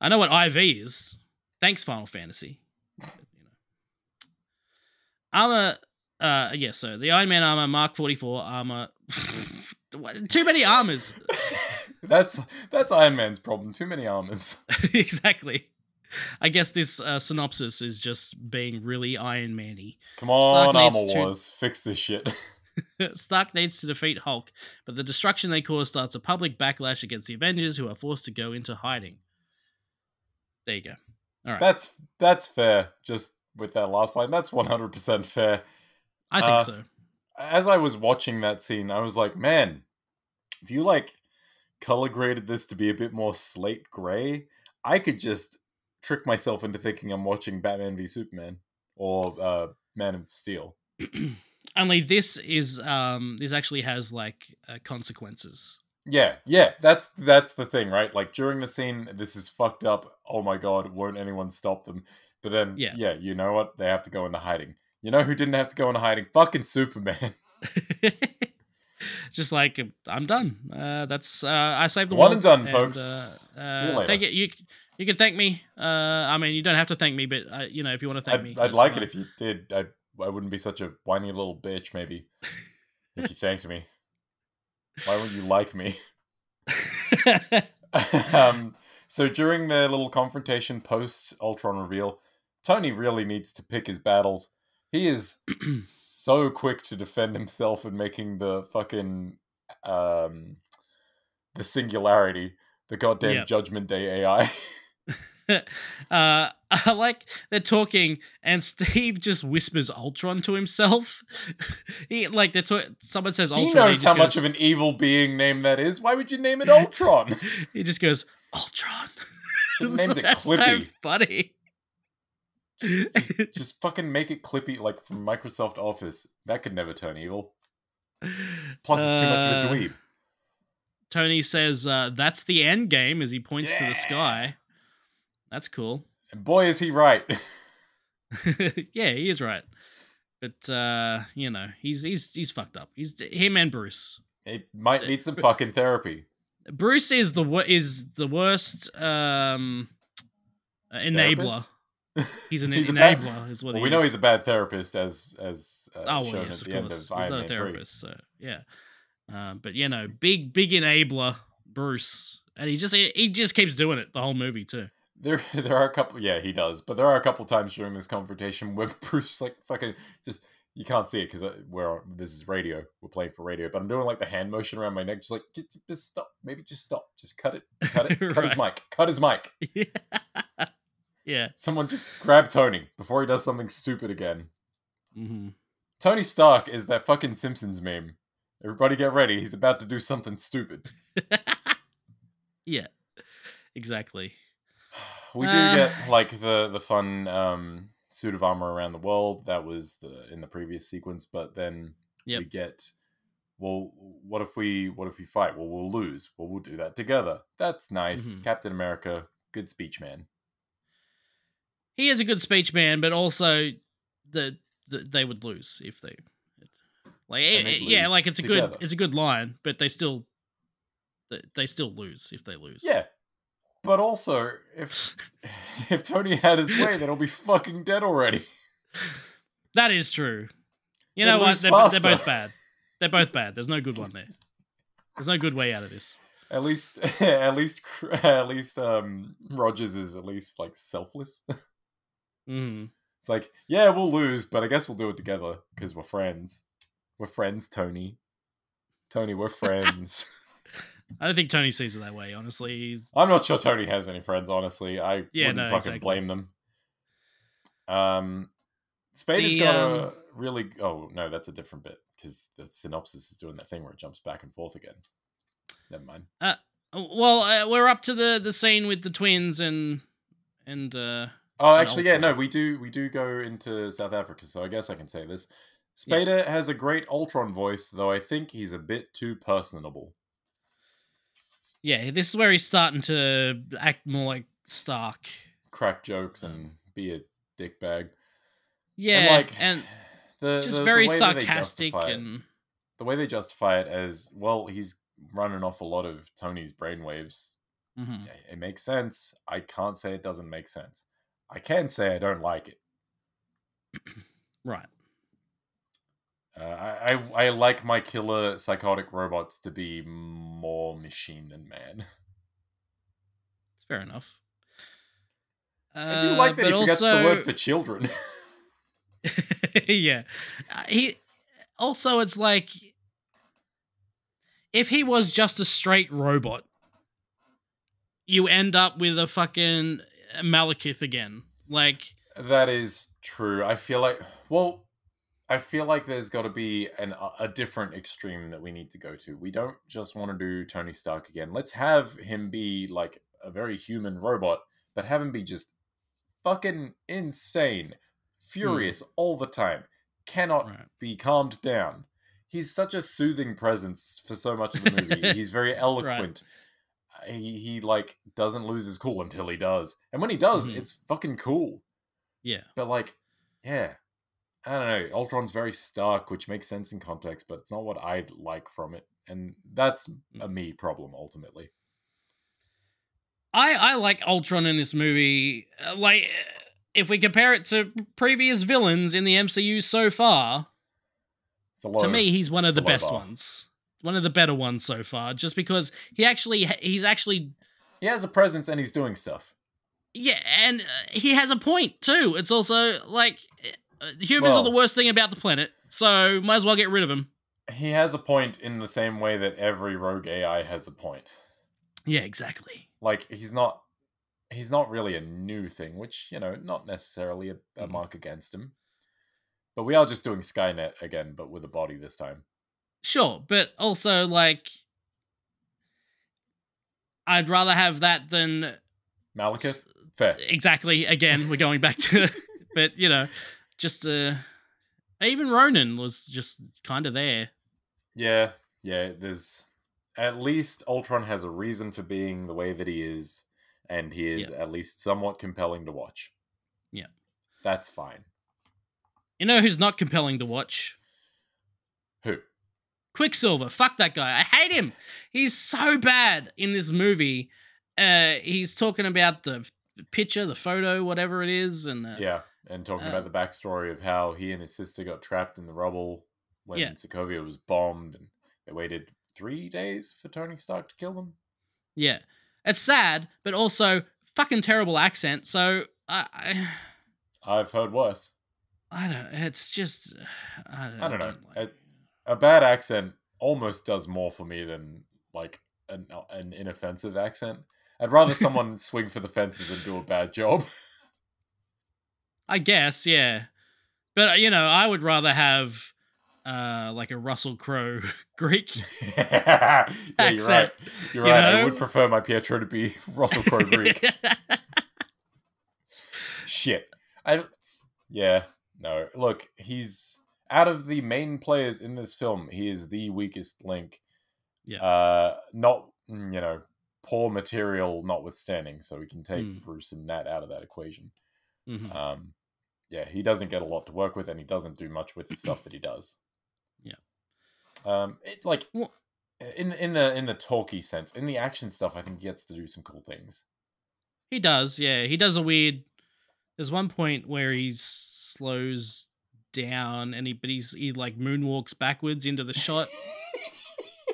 I know what I V is. Thanks, Final Fantasy. But, you know. Armor... Uh, yeah, so the Iron Man armor, Mark forty-four armor. Too many armors. that's that's Iron Man's problem. Too many armors. Exactly. I guess this uh, synopsis is just being really Iron Man-y. Come on, Armor to... Wars. Fix this shit. Stark needs to defeat Hulk, but the destruction they cause starts a public backlash against the Avengers, who are forced to go into hiding. There you go. All right. That's, that's fair, just with that last line. That's one hundred percent fair. I think uh, so. As I was watching that scene, I was like, man, if you, like, color graded this to be a bit more slate gray, I could just trick myself into thinking I'm watching Batman v Superman or uh, Man of Steel. Only this is, um, this actually has, like, uh, consequences. Yeah, yeah, that's that's the thing, right? Like, during the scene, this is fucked up. Oh my God, won't anyone stop them? But then, yeah, yeah you know what? They have to go into hiding. You know who didn't have to go into hiding? Fucking Superman. Just like, I'm done. Uh, that's uh, I saved the world. One and done, and, folks. Uh, uh, See you later. Thank you. you. You can thank me. Uh, I mean, you don't have to thank me, but uh, you know, if you want to thank I'd, me, I'd like fine. It if you did. I I wouldn't be such a whiny little bitch. Maybe if you thanked me, why wouldn't you like me? um, so during the little confrontation post Ultron reveal, Tony really needs to pick his battles. He is so quick to defend himself and making the fucking, um, the singularity, the goddamn yep. Judgment Day A I. uh, I like they're talking and Steve just whispers Ultron to himself. he like they're talk- someone says Ultron. He knows he how goes, much of an evil being name that is. Why would you name it Ultron? He just goes, Ultron. Named it Clippy. That's so funny. Just, just, just fucking make it Clippy, like from Microsoft Office. That could never turn evil. Plus, it's too much of a dweeb. Uh, Tony says, uh, that's the end game as he points yeah. to the sky. That's cool. And boy, is he right. Yeah, he is right. But, uh, you know, he's he's he's fucked up. He's him and Bruce. He might need some fucking therapy. Bruce is the, is the worst um, enabler. Therapist? He's an he's enabler, bad, is what well, he we is. We know he's a bad therapist, as as uh, oh, well, shown yes, at the course. End of he's Iron Man three. He's not a therapist, so yeah. Uh, but you know, big big enabler, Bruce, and he just he just keeps doing it the whole movie too. There there are a couple, yeah, he does, but there are a couple times during this confrontation where Bruce is like fucking just you can't see it because we're this is radio, we're playing for radio, but I'm doing like the hand motion around my neck, just like just, just stop, maybe just stop, just cut it, cut it, cut right. his mic, cut his mic. Yeah. Yeah. Someone just grab Tony before he does something stupid again. Mm-hmm. Tony Stark is that fucking Simpsons meme. Everybody get ready. He's about to do something stupid. Yeah, exactly. We do uh... get like the, the fun um, suit of armor around the world. That was the in the previous sequence. But then yep. we get, well, what if we what if we fight? Well, we'll lose. Well, we'll do that together. That's nice. Mm-hmm. Captain America, good speech, man. He is a good speech man, but also the, the they would lose if they like it, yeah, like it's a together. good it's a good line, but they still they still lose if they lose. Yeah, But also, if if Tony had his way, they'd all be fucking dead already. That is true. You know what? They're, they're both bad. They're both bad. There's no good one there. There's no good way out of this. At least, at least, at least, um, Rogers is at least like selfless. Mm-hmm. It's like, yeah, we'll lose, but I guess we'll do it together because we're friends. We're friends, Tony. Tony, we're friends. I don't think Tony sees it that way, honestly. I'm not sure Tony has any friends, honestly. I yeah, wouldn't no, fucking exactly. blame them. Um, Spader's the, got a um... really... Oh, no, that's a different bit because the synopsis is doing that thing where it jumps back and forth again. Never mind. Uh, well, uh, we're up to the, the scene with the twins and... and uh, oh, and actually, Ultron. yeah, no, we do we do go into South Africa, so I guess I can say this. Spader yeah. has a great Ultron voice, though I think he's a bit too personable. Yeah, this is where he's starting to act more like Stark. Crack jokes and be a dickbag. Yeah, and, like, and the, just the, very the sarcastic. And it, the way they justify it as, well, he's running off a lot of Tony's brainwaves. Mm-hmm. It makes sense. I can't say it doesn't make sense. I can say I don't like it. Right. Uh, I, I I like my killer psychotic robots to be more machine than man. It's fair enough. Uh, I do like that he also... forgets the word for children. Yeah. Uh, he also, it's like, if he was just a straight robot, you end up with a fucking Malekith again. Like, that is true. I feel like, well... I feel like there's got to be an, a different extreme that we need to go to. We don't just want to do Tony Stark again. Let's have him be like a very human robot, but have him be just fucking insane, furious mm. all the time, cannot right. be calmed down. He's such a soothing presence for so much of the movie. He's very eloquent. Right. He, he like doesn't lose his cool until he does. And when he does, mm-hmm. it's fucking cool. Yeah. But like, yeah. I don't know, Ultron's very stark, which makes sense in context, but it's not what I'd like from it. And that's a me problem, ultimately. I, I like Ultron in this movie. Like, if we compare it to previous villains in the M C U so far, it's a low, to me, he's one of the best bar. ones. One of the better ones so far, just because he actually, he's actually... He has a presence and he's doing stuff. Yeah, and he has a point, too. It's also, like... Uh, humans well, are the worst thing about the planet, so might as well get rid of him. He has a point in the same way that every rogue A I has a point. Yeah, exactly. Like, he's not he's not really a new thing, which, you know, not necessarily a, a mm. mark against him. But we are just doing Skynet again, but with a body this time. Sure, but also, like, I'd rather have that than... Malekith? S- Fair. Exactly, again, we're going back to... But, you know... Just, uh, even Ronan was just kind of there. Yeah, yeah, there's, at least Ultron has a reason for being the way that he is, and he is yep. at least somewhat compelling to watch. Yeah. That's fine. You know who's not compelling to watch? Who? Quicksilver. Fuck that guy. I hate him. He's so bad in this movie. Uh, he's talking about the picture, the photo, whatever it is, and... Uh, yeah. And talking uh, about the backstory of how he and his sister got trapped in the rubble when yeah. Sokovia was bombed, and they waited three days for Tony Stark to kill them. Yeah. It's sad, but also fucking terrible accent, so I... I I've heard worse. I don't... It's just... I don't, I don't know. I don't like... a, a bad accent almost does more for me than, like, an, an inoffensive accent. I'd rather someone swing for the fences and do a bad job. I guess, yeah. But, you know, I would rather have, uh, like, a Russell Crowe Greek yeah, accent. You're right. You're you right. Know? I would prefer my Pietro to be Russell Crowe Greek. Shit. I, yeah, no. Look, he's... Out of the main players in this film, he is the weakest link. Yeah. Uh, not, you know, poor material notwithstanding, so we can take mm. Bruce and Nat out of that equation. Mm-hmm. Um. Yeah, he doesn't get a lot to work with, and he doesn't do much with the stuff that he does. Yeah. Um. It, like in in the in the talky sense, in the action stuff, I think he gets to do some cool things. He does, yeah. He does a weird... There's one point where he slows down and he, but he's, he like moonwalks backwards into the shot.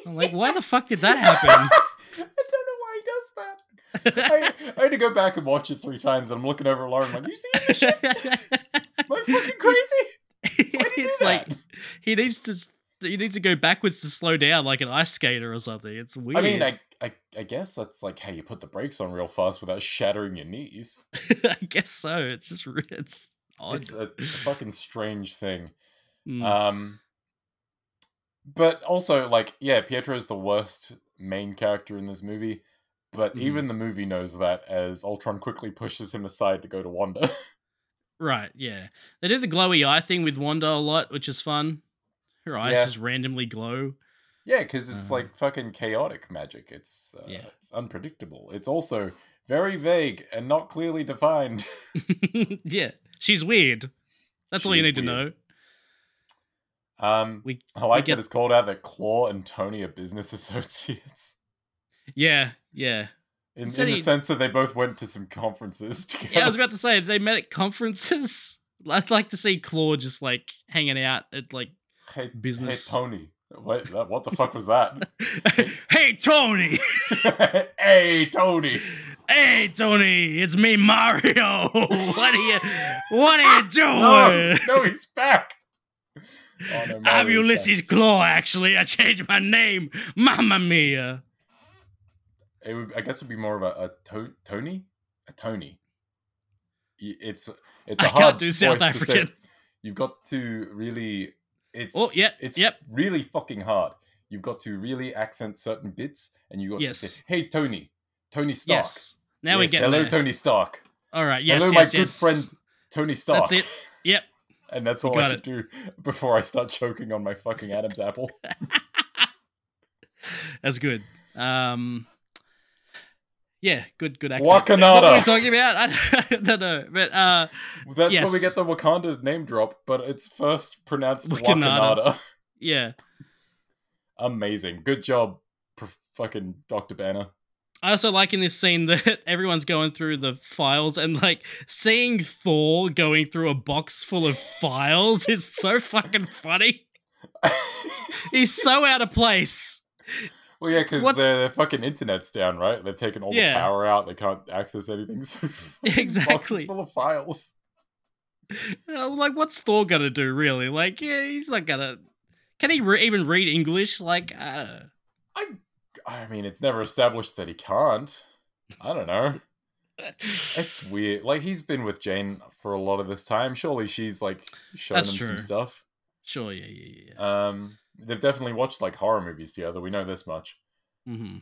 I'm like, why the fuck did that happen? I don't know why he does that. I, I had to go back and watch it three times and I'm looking over at Lauren like, you see this shit? Am I fucking crazy? Why did you it's do that? Like, he needs to... He needs to go backwards to slow down like an ice skater or something. It's weird. I mean, I, I, I guess that's like how you put the brakes on real fast without shattering your knees. I guess so. It's just, it's odd. It's a, a fucking strange thing. Mm. Um, but also, like, yeah, Pietro is the worst main character in this movie, but mm. even the movie knows that as Ultron quickly pushes him aside to go to Wanda. Right, yeah. They do the glowy eye thing with Wanda a lot, which is fun. Her eyes yeah. just randomly glow. Yeah, because it's uh, like fucking chaotic magic. It's uh, yeah. it's unpredictable. It's also very vague and not clearly defined. Yeah, she's weird. That's she all you need weird. to know. Um, we, I like we get... that it's called out that Klaue and Tony are business associates. Yeah, yeah. In, in he... the sense that they both went to some conferences together. Yeah, I was about to say, they met at conferences. I'd like to see Klaue just like hanging out at like, Hey, business. Hey, Tony. Wait, that, what the fuck was that? Hey, hey Tony. Hey, Tony. Hey, Tony. It's me, Mario. What are you, what are you doing? No, no, he's back. Oh, no, I'm Ulysses Klaue, actually. I changed my name. Mamma mia. It would, I guess it would be more of a, a to- Tony? A Tony. It's, it's a I hard can't do South African. You've got to really... It's oh, yeah, it's yep. really fucking hard. You've got to really accent certain bits, and you got yes. to say, "Hey, Tony, Tony Stark." Yes, now yes, we get hello, there. Tony Stark. All right, yes, hello, yes, my yes. good friend, Tony Stark. That's it. Yep, and that's all got I can do before I start choking on my fucking Adam's apple. That's good. Um, yeah, good, good accent. Wakanada. What are we talking about? I don't know, but uh, that's yes. where we get the Wakanda name drop, but it's first pronounced Wakanada. Wakanada. Yeah, amazing, good job, pr- fucking Doctor Banner. I also like in this scene that everyone's going through the files and like seeing Thor going through a box full of files is so fucking funny. He's so out of place. Well, yeah, because their fucking internet's down, right? They've taken all yeah. the power out. They can't access anything. So exactly. Boxes full of files. Like, what's Thor gonna do, really? Like, yeah, he's not gonna... Can he re- even read English? Like, I don't know. I, I mean, it's never established that he can't. I don't know. It's weird. Like, he's been with Jane for a lot of this time. Surely she's, like, showing That's him true. some stuff. Sure, yeah, yeah, yeah. Um... They've definitely watched like horror movies together. We know this much. Mm-hmm.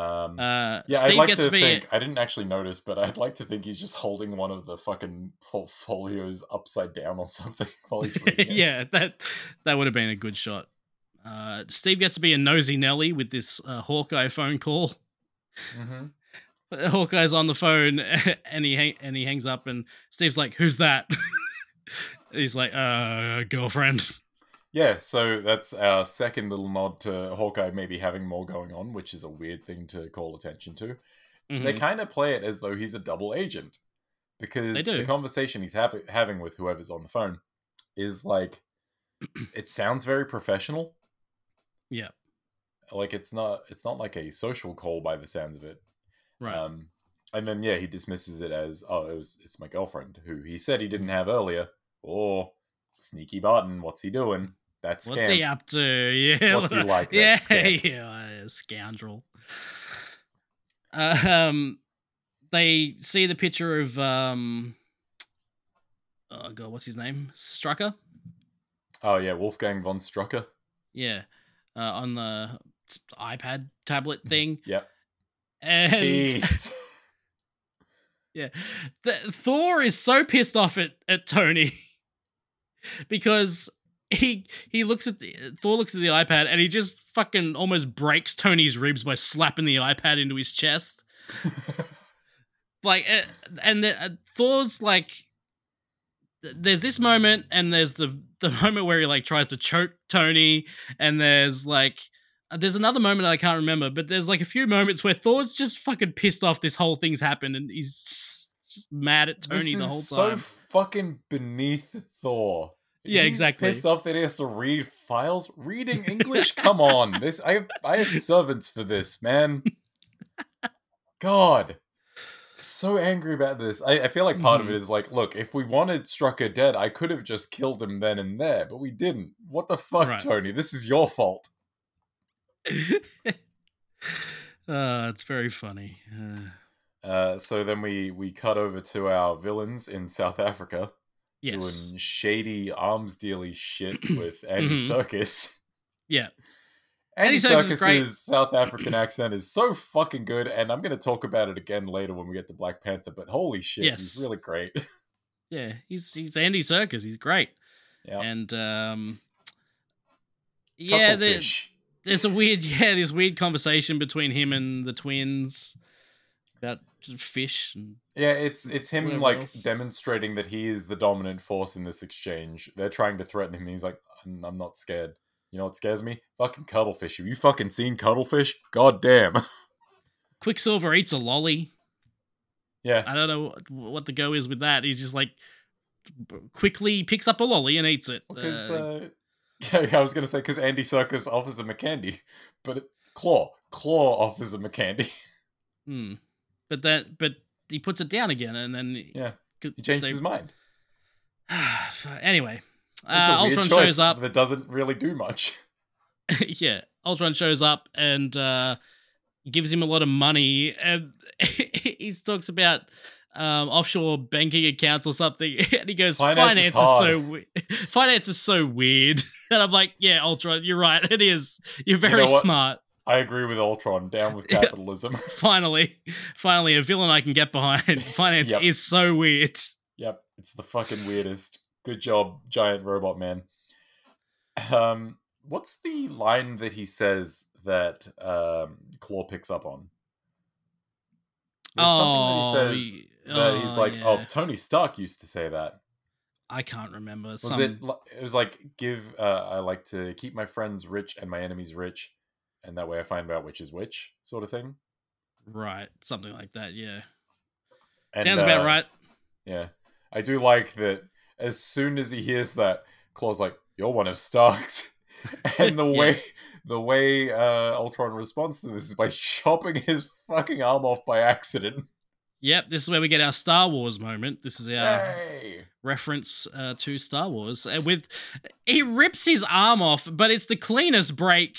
Um, uh, yeah, Steve I'd like to think. A... I didn't actually notice, but I'd like to think he's just holding one of the fucking portfolios upside down or something while he's reading it. Yeah, that that would have been a good shot. Uh, Steve gets to be a nosy Nelly with this uh, Hawkeye phone call. Mm-hmm. Hawkeye's on the phone and he hang- and he hangs up, and Steve's like, "Who's that?" He's like, "Uh, girlfriend." Yeah, so that's our second little nod to Hawkeye maybe having more going on, which is a weird thing to call attention to. Mm-hmm. They kind of play it as though he's a double agent, because the conversation he's ha- having with whoever's on the phone is like, it sounds very professional. Yeah. Like it's not it's not like a social call by the sounds of it. Right. Um, and then, yeah, he dismisses it as, oh, it was, it's my girlfriend, who he said he didn't have earlier, or sneaky Barton, what's he doing? That's scam. What's he up to? Yeah. What's he like? Yeah, yeah, scoundrel. Uh, um, they see the picture of um, oh god, what's his name? Strucker. Oh yeah, Wolfgang von Strucker. Yeah, uh, on the iPad tablet thing. Yep. And peace. Yeah, the, Thor is so pissed off at at Tony because. He he looks at the Thor looks at the iPad and he just fucking almost breaks Tony's ribs by slapping the iPad into his chest. Like, and the, uh, Thor's like, there's this moment and there's the the moment where he like tries to choke Tony, and there's like There's another moment I can't remember, but there's like a few moments where Thor's just fucking pissed off this whole thing's happened and he's just mad at Tony this the whole is time. So fucking beneath Thor. Yeah, he's exactly. Pissed off that he has to read files. Reading English? Come on. This I have, I have servants for this, man. God. I'm so angry about this. I, I feel like part mm. of it is like, look, if we wanted Strucker dead, I could have just killed him then and there, but we didn't. What the fuck, right. Tony? This is your fault. uh, it's very funny. Uh, uh, so then we, we cut over to our villains in South Africa. Yes. Doing shady arms dealy shit with Andy mm-hmm. Serkis. Yeah. Andy, Andy Serkis's South African accent is so fucking good, and I'm going to talk about it again later when we get to Black Panther, but holy shit, yes. he's really great. Yeah, he's he's Andy Serkis. He's great. Yeah. And, um... yeah, there's, there's a weird, yeah, this weird conversation between him and the twins about fish and yeah, it's it's him like else. demonstrating that he is the dominant force in this exchange. They're trying to threaten him and he's like, I'm not scared. You know what scares me? Fucking cuttlefish. Have you fucking seen cuttlefish? God damn. Quicksilver eats a lolly. Yeah. I don't know what the go is with that. He's just like quickly picks up a lolly and eats it. Because uh, uh, yeah, I was gonna say because Andy Serkis offers him a candy, but it, Klaue Klaue offers him a candy. Hmm. But that, but he puts it down again, and then yeah, he changes they, his mind. Anyway, it's a uh, weird Ultron choice shows up that doesn't really do much. Yeah, Ultron shows up and uh, gives him a lot of money, and he talks about um, offshore banking accounts or something, and he goes, "Finance, Finance is, is so we- finance is so weird." And I'm like, "Yeah, Ultron, you're right. It is. You're very you know smart." I agree with Ultron. Down with capitalism. finally, finally, a villain I can get behind. Finance yep. is so weird. Yep, it's the fucking weirdest. Good job, giant robot man. Um, what's the line that he says that um, Klaue picks up on? There's oh, something that he says oh, that he's like, yeah. "Oh, Tony Stark used to say that." I can't remember. Was Some... it? It was like, "Give. Uh, I like to keep my friends rich and my enemies rich." And that way I find out which is which, sort of thing. Right. Something like that, yeah. And, Sounds uh, about right. Yeah. I do like that as soon as he hears that, Claw's like, "You're one of Stark's." And the yeah. way the way uh, Ultron responds to this is by chopping his fucking arm off by accident. Yep, this is where we get our Star Wars moment. This is our hey. reference uh, to Star Wars. And with he rips his arm off, but it's the cleanest break.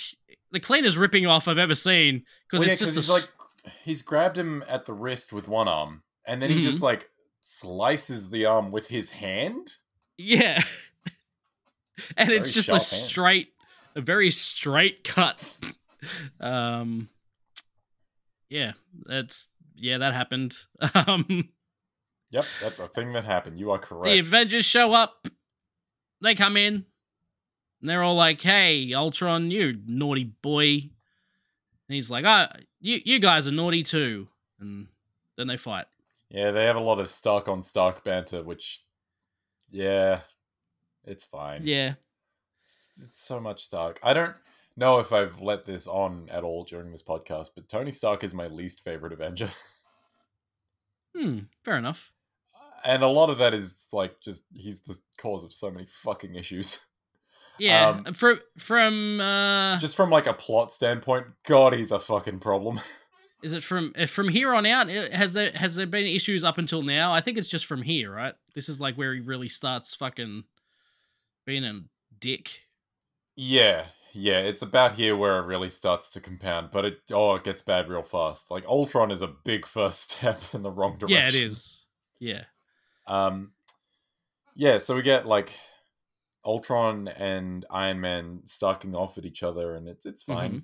The cleanest ripping off I've ever seen because well, it's yeah, just a... he's like he's grabbed him at the wrist with one arm and then mm-hmm. he just like slices the arm with his hand. Yeah, and very it's just a straight, hand. a very straight cut. um, yeah, that's yeah that happened. Um, yep, that's a thing that happened. You are correct. The Avengers show up. They come in. And they're all like, "Hey, Ultron, you naughty boy." And he's like, "Oh, you, you guys are naughty too." And then they fight. Yeah, they have a lot of Stark on Stark banter, which, yeah, it's fine. Yeah. It's, it's so much Stark. I don't know if I've let this on at all during this podcast, but Tony Stark is my least favorite Avenger. Hmm, fair enough. And a lot of that is like just, he's the cause of so many fucking issues. Yeah, um, from from uh, just from like a plot standpoint, God, he's a fucking problem. Is it from from here on out? Has there has there been issues up until now? I think it's just from here, right? This is like where he really starts fucking being a dick. Yeah, yeah, it's about here where it really starts to compound, but it oh, it gets bad real fast. Like Ultron is a big first step in the wrong direction. Yeah, it is. Yeah. Um. Yeah, so we get like. Ultron and Iron Man starking off at each other, and it's it's fine. Mm-hmm.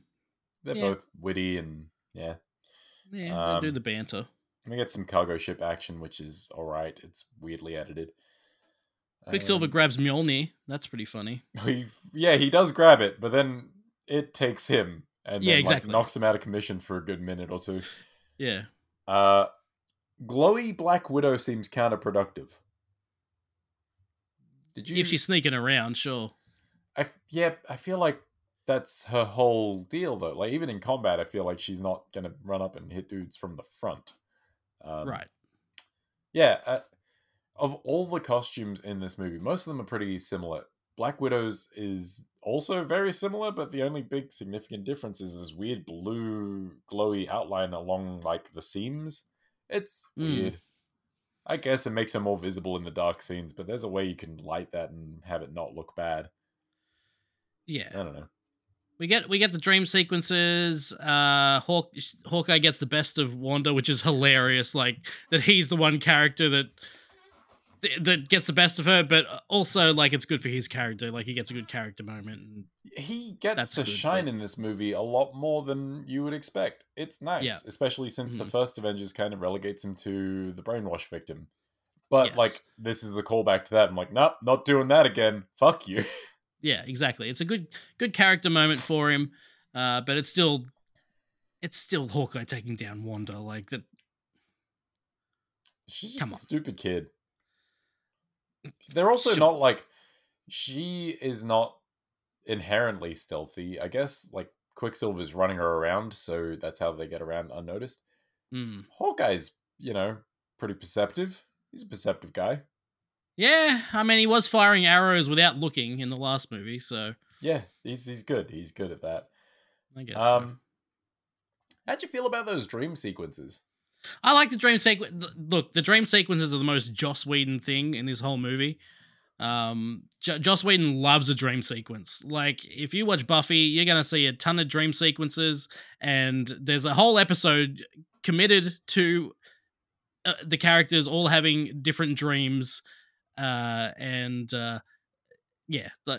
They're yeah. both witty and yeah, yeah. Um, they do the banter. We get some cargo ship action, which is all right. It's weirdly edited. Quicksilver um, grabs Mjolnir. That's pretty funny. He, yeah, he does grab it, but then it takes him and yeah, then exactly. like, knocks him out of commission for a good minute or two. Yeah. Uh, glowy Black Widow seems counterproductive. Did you... If she's sneaking around, sure. I, yeah, I feel like that's her whole deal, though. Like, even in combat, I feel like she's not going to run up and hit dudes from the front. Um, right. Yeah. Uh, of all the costumes in this movie, most of them are pretty similar. Black Widow's is also very similar, but the only big significant difference is this weird blue glowy outline along, like, the seams. It's mm. weird. I guess it makes her more visible in the dark scenes, but there's a way you can light that and have it not look bad. Yeah. I don't know. We get we get the dream sequences. Uh, Hawk, Hawkeye gets the best of Wanda, which is hilarious. Like, that he's the one character that that gets the best of her, but also, like, it's good for his character. Like, he gets a good character moment. And he gets to shine thing. in this movie a lot more than you would expect. It's nice, yeah. especially since mm-hmm. the first Avengers kind of relegates him to the brainwash victim. But, yes. like, this is the callback to that. I'm like, nope, not doing that again. Fuck you. Yeah, exactly. It's a good good character moment for him, uh, but it's still it's still Hawkeye taking down Wanda. Like, that. She's just Come a on. stupid kid. They're also sure. not, like, she is not inherently stealthy. I guess, like, Quicksilver's running her around, so that's how they get around unnoticed. Mm. Hawkeye's, you know, pretty perceptive. He's a perceptive guy. Yeah, I mean, he was firing arrows without looking in the last movie, so... Yeah, he's he's good. He's good at that. I guess um, so. How'd you feel about those dream sequences? I like the dream sequence. Look, the dream sequences are the most Joss Whedon thing in this whole movie. Um, J- Joss Whedon loves a dream sequence. Like, if you watch Buffy, you're going to see a ton of dream sequences, and there's a whole episode committed to uh, the characters all having different dreams... Uh, and, uh, yeah, I,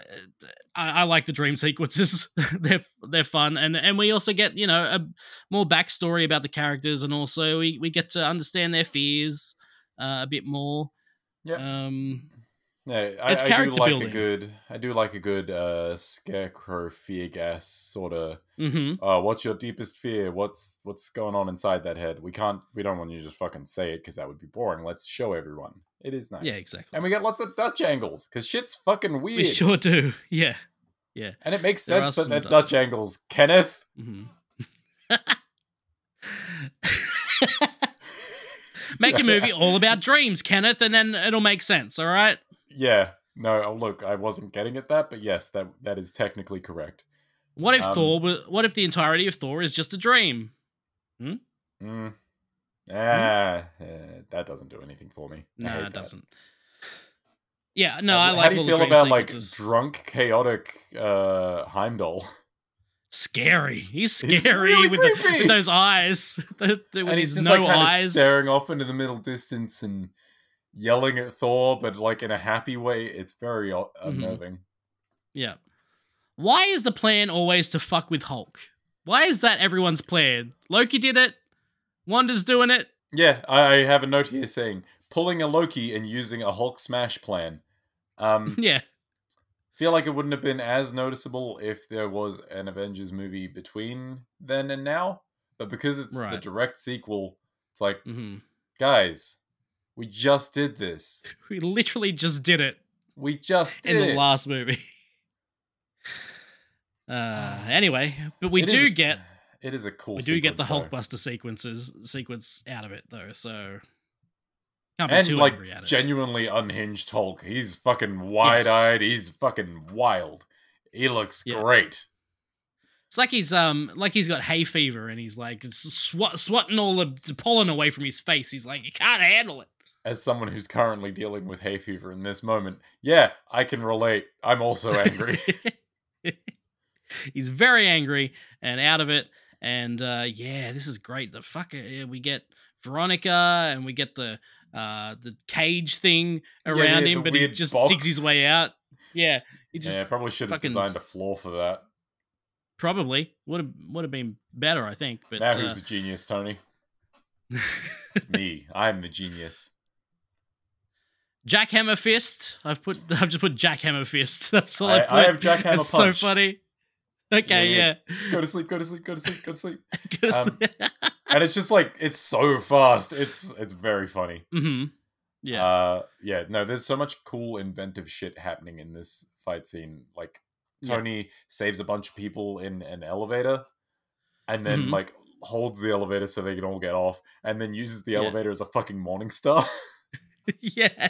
I like the dream sequences. They're, they're fun. And, and we also get, you know, a more backstory about the characters, and also we, we get to understand their fears, uh, a bit more. Yeah. Um, yeah, I, it's character I do like building. a good, I do like a good, uh, scarecrow fear gas sort of, mm-hmm. uh, what's your deepest fear? What's, what's going on inside that head? We can't, we don't want you to just fucking say it, 'cause that would be boring. Let's show everyone. It is nice. Yeah, exactly. And we got lots of Dutch angles, because shit's fucking weird. We sure do. Yeah. Yeah. And it makes there sense that they're Dutch, Dutch angles, Kenneth. Mm-hmm. Make a movie all about dreams, Kenneth, and then it'll make sense, all right? Yeah. No, oh, look, I wasn't getting at that, but yes, that that is technically correct. What if um, Thor, what if the entirety of Thor is just a dream? Hmm? Mm. Ah, uh, that doesn't do anything for me. No, nah, it doesn't. Yeah, no, uh, I like. How do you feel about sequences. like drunk, chaotic uh, Heimdall? Scary. He's scary really with, the, with those eyes. the, the, with and he's just no like kind eyes. of staring off into the middle distance and yelling at Thor, but like in a happy way. It's very unnerving. Mm-hmm. Yeah. Why is the plan always to fuck with Hulk? Why is that everyone's plan? Loki did it. Wanda's doing it. Yeah, I have a note here saying, pulling a Loki and using a Hulk smash plan. Um, yeah. Feel like it wouldn't have been as noticeable if there was an Avengers movie between then and now. But because it's right. the direct sequel, it's like, mm-hmm. guys, we just did this. We literally just did it. We just did it. In the last movie. uh, anyway, but we it do is- get... It is a cool We do sequence, get the Hulkbuster though. sequences sequence out of it, though, so... Can't be and, too like, angry at it. Genuinely unhinged Hulk. He's fucking wide-eyed. Yes. He's fucking wild. He looks yeah. great. It's like he's um like he's got hay fever, and he's, like, swat, swatting all the pollen away from his face. He's like, you can't handle it. As someone who's currently dealing with hay fever in this moment, yeah, I can relate. I'm also angry. He's very angry and out of it. And, uh, yeah, this is great. The fuck, yeah, we get Veronica, and we get the uh, the cage thing around yeah, yeah, him, but he just box. digs his way out. Yeah, he just yeah, probably should have designed a floor for that. Probably would have would have been better, I think. But now who's uh, the genius, Tony? It's me. I'm the genius. Jackhammer fist. I've put. I've just put Jackhammer fist. That's all I, I put. I have Jackhammer punch. It's so funny. Okay, yeah, yeah. yeah. Go to sleep, go to sleep, go to sleep, go to sleep. go to um, sleep. And it's just like, it's so fast. It's it's very funny. Mm-hmm. Yeah. Uh, yeah, no, there's so much cool, inventive shit happening in this fight scene. Like, Tony yeah. saves a bunch of people in an elevator and then mm-hmm. like holds the elevator so they can all get off and then uses the yeah. elevator as a fucking morning star. yeah.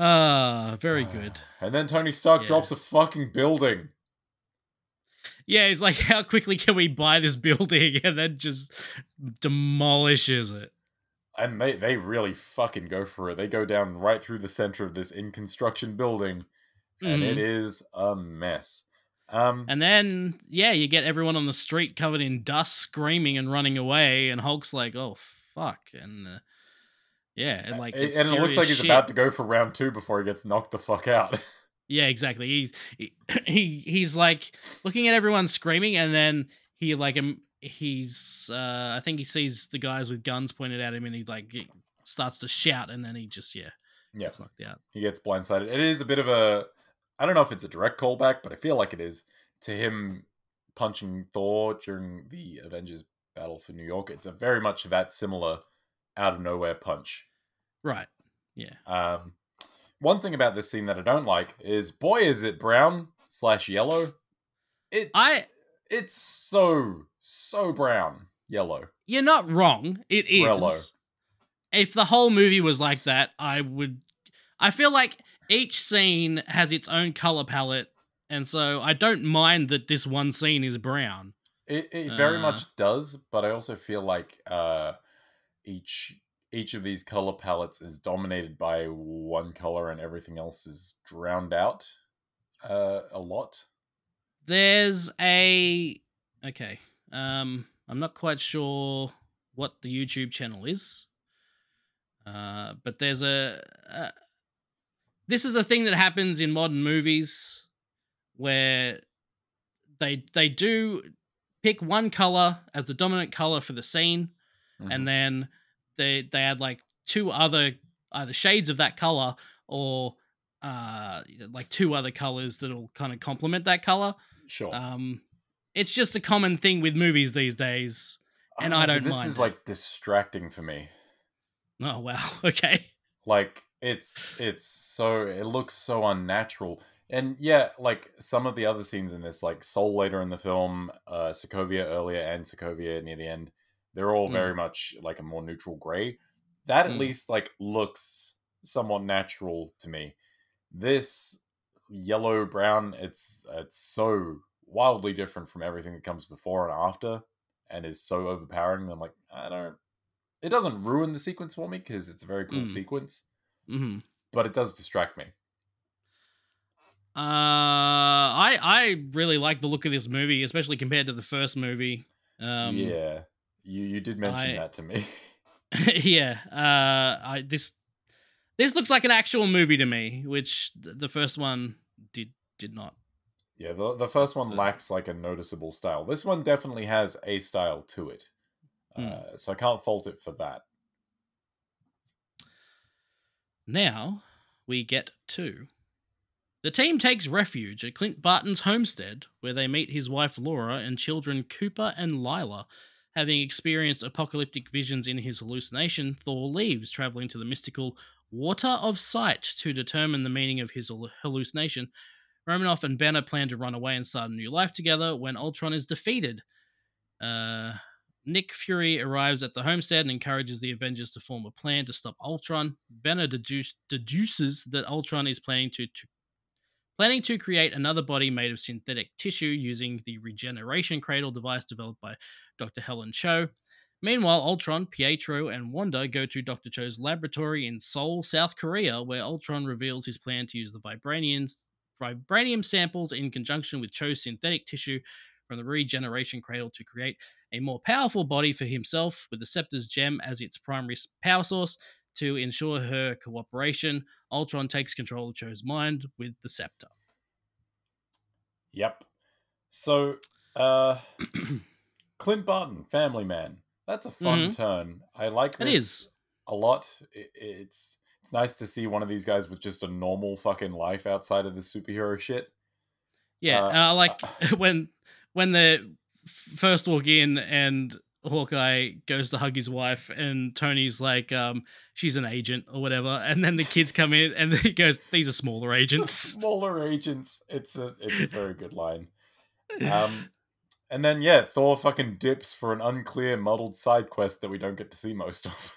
Ah, uh, very uh, good. And then Tony Stark yeah. drops a fucking building. Yeah, he's like, how quickly can we buy this building? And then just demolishes it. And they, they really fucking go for it. They go down right through the center of this in-construction building, and mm. it is a mess. Um, and then, yeah, you get everyone on the street covered in dust, screaming and running away, and Hulk's like, oh, fuck. And uh, yeah, and like, it's and it looks like he's shit. about to go for round two before he gets knocked the fuck out. Yeah, exactly. He's, he, he, he's like looking at everyone screaming, and then he like... Im- He's, uh, I think he sees the guys with guns pointed at him and he like he starts to shout and then he just, yeah, yeah, gets knocked out. He gets blindsided. It is a bit of a, I don't know if it's a direct callback, but I feel like it is to him punching Thor during the Avengers battle for New York. It's a very much that similar out of nowhere punch. Right. Yeah. Um, one thing about this scene that I don't like is, boy, is it brown slash yellow. It, I, it's so... So brown, yellow. You're not wrong. It is. Yellow. If the whole movie was like that, I would... I feel like each scene has its own color palette, and so I don't mind that this one scene is brown. It, it very uh, much does, but I also feel like uh, each each of these color palettes is dominated by one color and everything else is drowned out uh, a lot. There's a... Okay. Um, I'm not quite sure what the YouTube channel is, uh, but there's a, a... This is a thing that happens in modern movies where they they do pick one color as the dominant color for the scene, mm-hmm. and then they, they add, like, two other either shades of that color or, uh, like, two other colors that'll kind of complement that color. Sure. Um... It's just a common thing with movies these days, and oh, I don't this mind. This is, like, distracting for me. Oh, wow. Okay. Like, it's it's so... It looks so unnatural. And, yeah, like, some of the other scenes in this, like, Seoul later in the film, uh, Sokovia earlier, and Sokovia near the end, they're all mm. very much, like, a more neutral grey. That, at mm. least, like, looks somewhat natural to me. This yellow-brown, it's it's so... wildly different from everything that comes before and after, and is so overpowering that I'm like, I don't... It doesn't ruin the sequence for me, because it's a very cool mm. sequence, mm-hmm. but it does distract me. Uh, I I really like the look of this movie, especially compared to the first movie. Um, yeah, you you did mention I, that to me. yeah, uh, I this this looks like an actual movie to me, which the first one did did not. Yeah, the the first one lacks, like, a noticeable style. This one definitely has a style to it. Mm. Uh, so I can't fault it for that. Now we get to... The team takes refuge at Clint Barton's homestead, where they meet his wife Laura and children Cooper and Lila. Having experienced apocalyptic visions in his hallucination, Thor leaves, traveling to the mystical Water of Sight to determine the meaning of his hallucination. Romanoff and Banner plan to run away and start a new life together when Ultron is defeated. Uh, Nick Fury arrives at the homestead and encourages the Avengers to form a plan to stop Ultron. Banner deduce, deduces that Ultron is planning to, to planning to create another body made of synthetic tissue using the regeneration cradle device developed by Doctor Helen Cho. Meanwhile, Ultron, Pietro, and Wanda go to Doctor Cho's laboratory in Seoul, South Korea, where Ultron reveals his plan to use the Vibranians vibranium samples in conjunction with Cho's synthetic tissue from the regeneration cradle to create a more powerful body for himself, with the Scepter's gem as its primary power source. To ensure her cooperation, Ultron takes control of Cho's mind with the Scepter. Yep. So, uh, Clint Barton, family man. That's a fun mm-hmm. turn. I like this it is. a lot. It, it's... It's nice to see one of these guys with just a normal fucking life outside of the superhero shit. Yeah, uh, uh, like uh, when when they first walk in and Hawkeye goes to hug his wife and Tony's like, um, she's an agent or whatever. And then the kids come in and he goes, these are smaller agents. Smaller agents. It's a, it's a very good line. Um, and then, yeah, Thor fucking dips for an unclear muddled side quest that we don't get to see most of.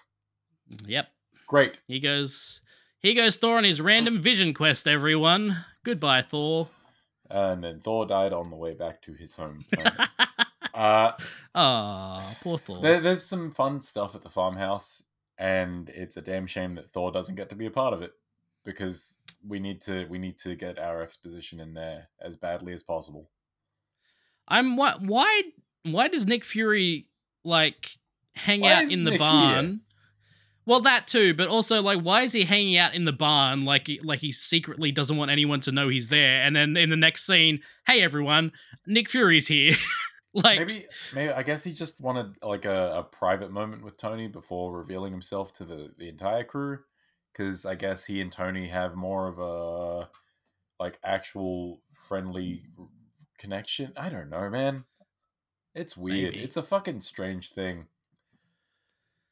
Yep. Great. He goes, here goes Thor on his random vision quest, everyone. Goodbye, Thor. And then Thor died on the way back to his home planet. Uh, oh, poor Thor. There, there's some fun stuff at the farmhouse, and it's a damn shame that Thor doesn't get to be a part of it, because we need to we need to get our exposition in there as badly as possible. I'm why why, why does Nick Fury like hang why out in the Nick barn? Here? Well, that too, but also like, why is he hanging out in the barn? Like, he, like he secretly doesn't want anyone to know he's there. And then in the next scene, hey everyone, Nick Fury's here. Like, maybe, maybe I guess he just wanted like a, a private moment with Tony before revealing himself to the, the entire crew, because I guess he and Tony have more of a like actual friendly connection. I don't know, man. It's weird. Maybe. It's a fucking strange thing.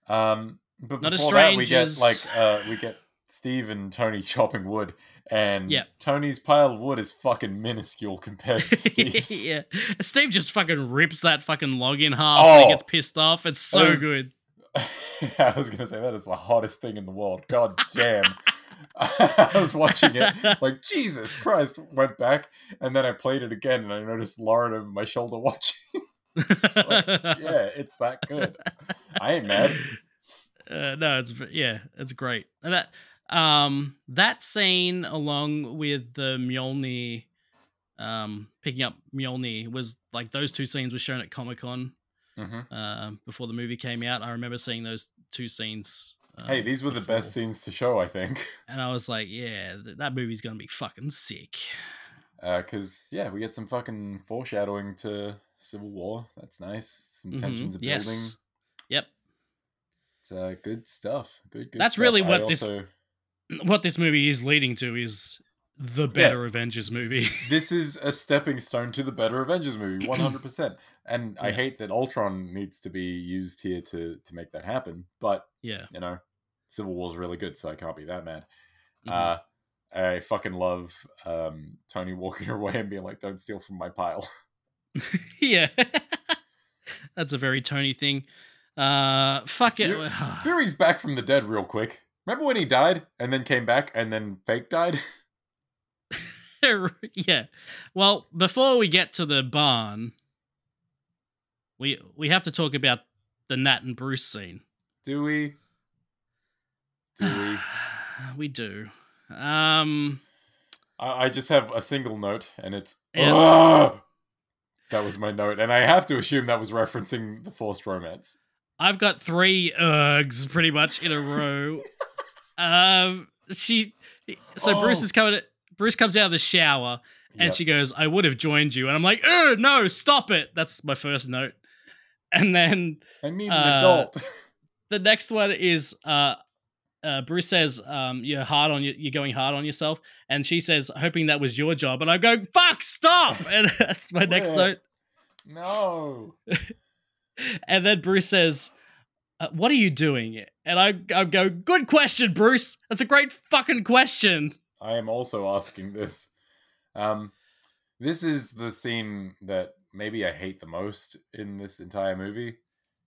Um, but Not before that, we get like uh, we get Steve and Tony chopping wood, and yep. Tony's pile of wood is fucking minuscule compared to Steve's. Yeah. Steve just fucking rips that fucking log in half oh, and he gets pissed off. It's so was, good. I was going to say, that is the hottest thing in the world. God damn. I was watching it like, Jesus Christ, went back, and then I played it again and I noticed Lauren over my shoulder watching. Like, yeah, it's that good. I ain't mad. Uh, no, it's, yeah, it's great. And that... Um, that scene along with the Mjolnir, um, picking up Mjolnir was like, those two scenes were shown at Comic-Con, mm-hmm. uh, before the movie came out. I remember seeing those two scenes. Uh, hey, these were before. The best scenes to show, I think. And I was like, yeah, th- that movie's going to be fucking sick. Uh, cause yeah, we get some fucking foreshadowing to Civil War. That's nice. Some tensions mm-hmm. are yes. building. Yep. It's uh, good stuff. Good, good That's stuff. really what I this... Also- What this movie is leading to is the better yeah. Avengers movie. This is a stepping stone to the better Avengers movie, one hundred percent. And yeah. I hate that Ultron needs to be used here to, to make that happen. But, yeah. you know, Civil War's really good, so I can't be that mad. Mm-hmm. Uh, I fucking love um, Tony walking away and being like, don't steal from my pile. Yeah. That's a very Tony thing. Uh, fuck Fury, it. Fury's back from the dead real quick. Remember when he died and then came back and then fake died? Yeah. Well, before we get to the barn, we we have to talk about the Nat and Bruce scene. Do we? Do we? We do. Um, I, I just have a single note, and it's... Yeah. Oh! That was my note, and I have to assume that was referencing the forced romance. I've got three ergs pretty much in a row. Um, she, so oh. Bruce is coming. Bruce comes out of the shower and yep. she goes, "I would have joined you," and I'm like, "Oh no, stop it!" That's my first note. And then I need an uh, adult. The next one is uh, uh, Bruce says, um, "You're hard on you. You're going hard on yourself," and she says, "Hoping that was your job." And I go, "Fuck, stop!" And that's my Quit. next note. No. And then Bruce says, Uh, what are you doing? And I, I go, good question, Bruce. That's a great fucking question. I am also asking this. Um, this is the scene that maybe I hate the most in this entire movie.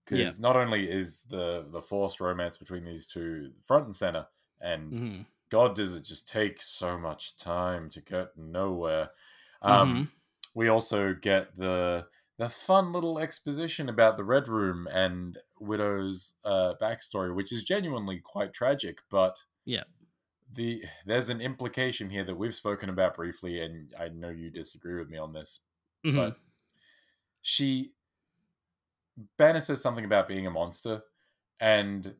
Because yeah. not only is the, the forced romance between these two front and center, and mm-hmm. God does it just take so much time to get nowhere. Um, mm-hmm. We also get the... the fun little exposition about the Red Room and Widow's uh, backstory, which is genuinely quite tragic, but yeah, the there's an implication here that we've spoken about briefly, and I know you disagree with me on this, mm-hmm. but she... Banner says something about being a monster, and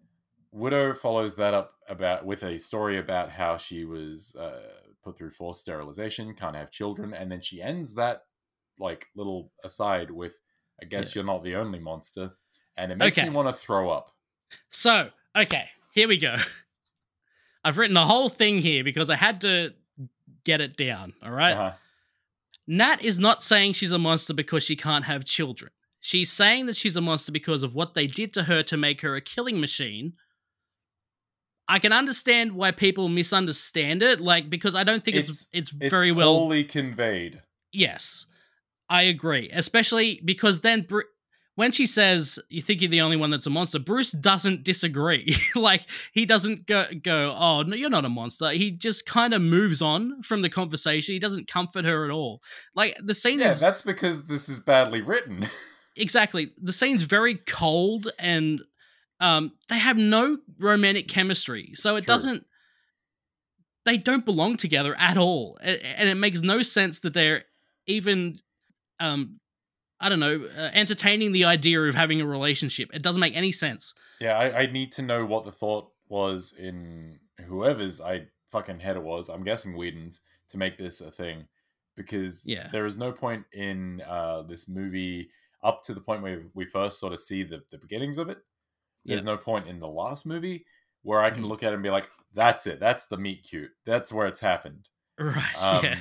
Widow follows that up about with a story about how she was uh, put through forced sterilization, can't have children, and then she ends that like little aside with, I guess yeah. you're not the only monster, and it makes okay. me want to throw up. So, okay, here we go. I've written the whole thing here because I had to get it down, all right? Uh-huh. Nat is not saying she's a monster because she can't have children. She's saying that she's a monster because of what they did to her to make her a killing machine. I can understand why people misunderstand it, like, because I don't think it's it's, it's, it's very well... It's poorly conveyed. Yes, I agree. Especially because then Bru- when she says, you think you're the only one that's a monster, Bruce doesn't disagree. Like, he doesn't go, go, oh, no, you're not a monster. He just kind of moves on from the conversation. He doesn't comfort her at all. Like, the scene yeah, is... Yeah, that's because this is badly written. Exactly. The scene's very cold and... Um, they have no romantic chemistry, so it's it true. doesn't, they don't belong together at all. And it makes no sense that they're even, um, I don't know, uh, entertaining the idea of having a relationship. It doesn't make any sense. Yeah, I, I need to know what the thought was in whoever's I fucking head it was, I'm guessing Whedon's, to make this a thing. Because yeah. there is no point in uh, this movie, up to the point where we first sort of see the, the beginnings of it. There's yep. no point in the last movie where I can mm. look at it and be like, that's it. That's the meet cute. That's where it's happened. Right, um, yeah.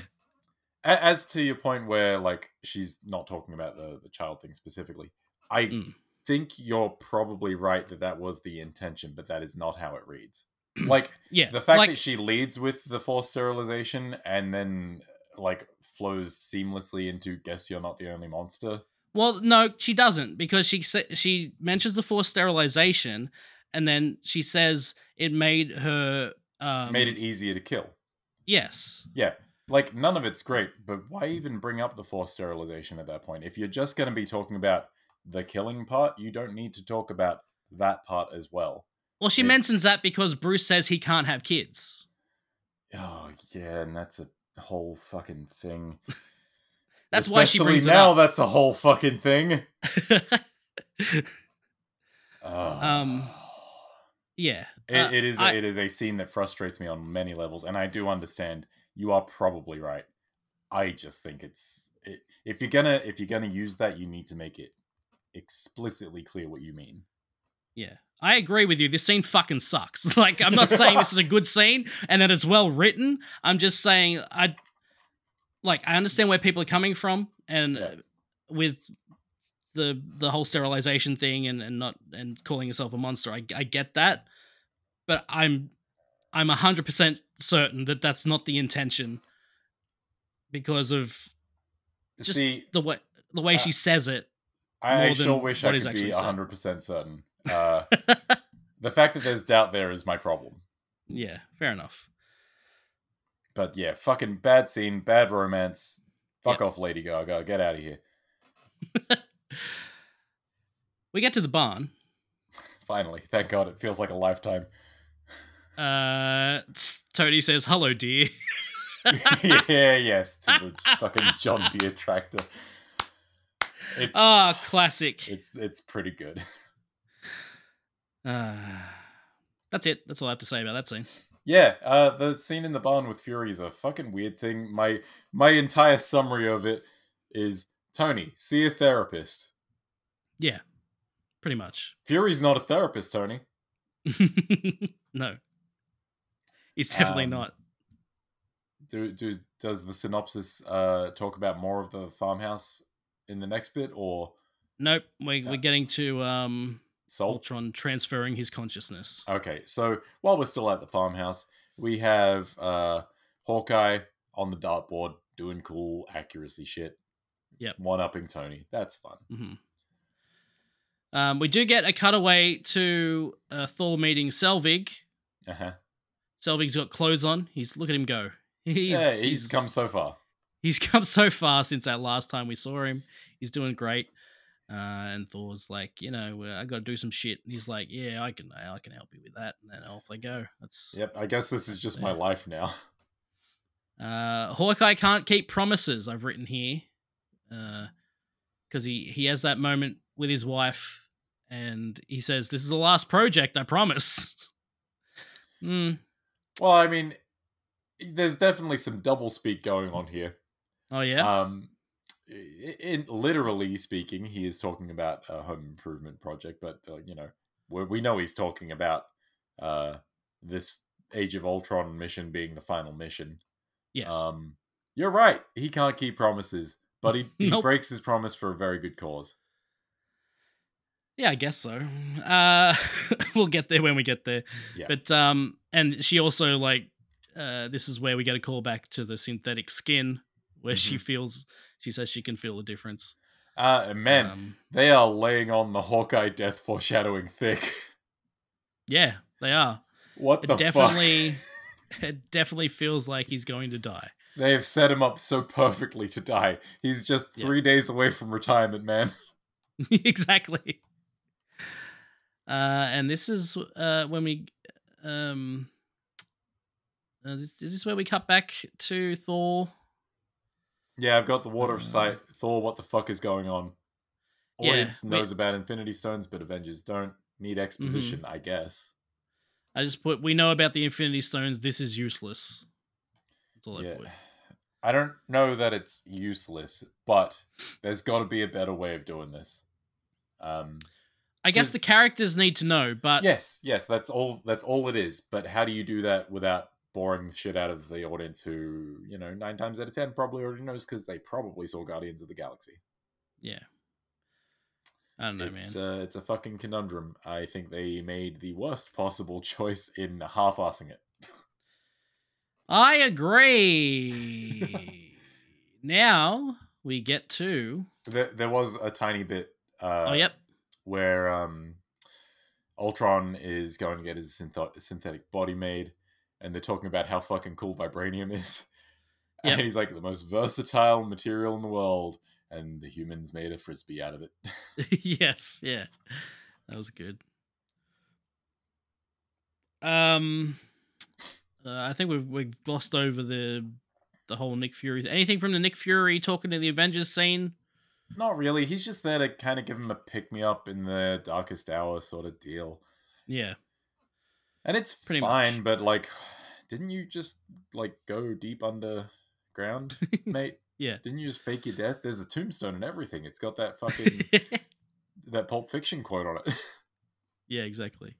As to your point where, like, she's not talking about the, the child thing specifically, I mm. think you're probably right that that was the intention, but that is not how it reads. Like, yeah, the fact like- that she leads with the forced sterilization and then, like, flows seamlessly into, guess you're not the only monster. Well, no, she doesn't, because she she mentions the forced sterilization, and then she says it made her... Um, made it easier to kill. Yes. Yeah. Like, none of it's great, but why even bring up the forced sterilization at that point? If you're just going to be talking about the killing part, you don't need to talk about that part as well. Well, she it, mentions that because Bruce says he can't have kids. Oh, yeah, and that's a whole fucking thing. That's Especially why she brings now, it up. That's a whole fucking thing. oh. Um, yeah, it, uh, it is. I, it is a scene that frustrates me on many levels, and I do understand. You are probably right. I just think it's it, if you're gonna if you're gonna use that, you need to make it explicitly clear what you mean. Yeah, I agree with you. This scene fucking sucks. Like, I'm not saying this is a good scene and that it's well written. I'm just saying I. Like, I understand where people are coming from, and yeah. with the the whole sterilization thing, and, and not and calling yourself a monster, I, I get that, but I'm I'm a hundred percent certain that that's not the intention, because of just See, the way the way uh, she says it. I sure wish I could be a hundred percent certain. Uh, the fact that there's doubt there is my problem. Yeah, fair enough. But yeah, fucking bad scene, bad romance. Fuck yep. off, Lady Gaga. Get out of here. We get to the barn. Finally. Thank God. It feels like a lifetime. Uh, Tony says, hello, dear. yeah, yes. To the fucking John Deere tractor. It's, oh, classic. It's, it's pretty good. Uh, that's it. That's all I have to say about that scene. Yeah, uh, the scene in the barn with Fury is a fucking weird thing. My my entire summary of it is, Tony, see a therapist. Yeah, pretty much. Fury's not a therapist, Tony. No. He's definitely um, not. Do, do Does the synopsis uh, talk about more of the farmhouse in the next bit, or...? Nope, we're, no. we're getting to... Um... Soul? Ultron transferring his consciousness. Okay, so while we're still at the farmhouse, we have uh, Hawkeye on the dartboard doing cool accuracy shit. Yep. One-upping Tony. That's fun. Mm-hmm. Um, we do get a cutaway to uh, Thor meeting Selvig. Uh-huh. Selvig's got clothes on. He's Look at him go. He's, yeah, he's, he's come so far. He's come so far since that last time we saw him. He's doing great. Uh, and Thor's like, you know, I got to do some shit. And he's like, yeah, I can, I can help you with that. And then off they go. That's yep. I guess this is just yeah. my life now. Uh, Hawkeye can't keep promises. I've written here, uh, because he he has that moment with his wife, and he says, "This is the last project. I promise." mm. Well, I mean, there's definitely some double speak going on here. Oh yeah. Um. In, literally speaking, he is talking about a home improvement project, but uh, you know, we we know he's talking about uh, this Age of Ultron mission being the final mission. Yes, um, you're right. He can't keep promises, but he, he nope. breaks his promise for a very good cause. Yeah, I guess so. Uh, we'll get there when we get there. Yeah. But um, and she also like uh, this is where we get a call back to the synthetic skin, where mm-hmm. she feels she says she can feel the difference. Uh, man, um, they are laying on the Hawkeye death foreshadowing thick. Yeah, they are. What the it definitely, fuck? It definitely feels like he's going to die. They have set him up so perfectly to die. He's just three yeah. days away from retirement, man. Exactly. Uh, and this is uh, when we... Um, uh, this, is this where we cut back to Thor? Yeah, I've got the water of sight. Thor, what the fuck is going on? Audience yeah, knows we- about Infinity Stones, but Avengers don't. Need exposition, mm-hmm. I guess. I just put, we know about the Infinity Stones, this is useless. That's all yeah. I put. I don't know that it's useless, but there's got to be a better way of doing this. Um, I guess the characters need to know, but... Yes, yes, that's all That's all it is. But how do you do that without boring the shit out of the audience who, you know, nine times out of ten probably already knows because they probably saw Guardians of the Galaxy. Yeah. I don't know, it's, man. Uh, it's a fucking conundrum. I think they made the worst possible choice in half-assing it. I agree. Now we get to... There, there was a tiny bit uh, oh, yep. where um, Ultron is going to get his synth- synthetic body made, and they're talking about how fucking cool vibranium is. Yep. And he's like, the most versatile material in the world. And the humans made a frisbee out of it. Yes, yeah. That was good. Um, uh, I think we've we've glossed over the the whole Nick Fury. Anything from the Nick Fury talking to the Avengers scene? Not really. He's just there to kind of give him a pick-me-up in the darkest hour sort of deal. Yeah. And it's pretty fine, much. But, like, didn't you just, like, go deep underground, mate? Yeah. Didn't you just fake your death? There's a tombstone and everything. It's got that fucking that Pulp Fiction quote on it. Yeah, exactly.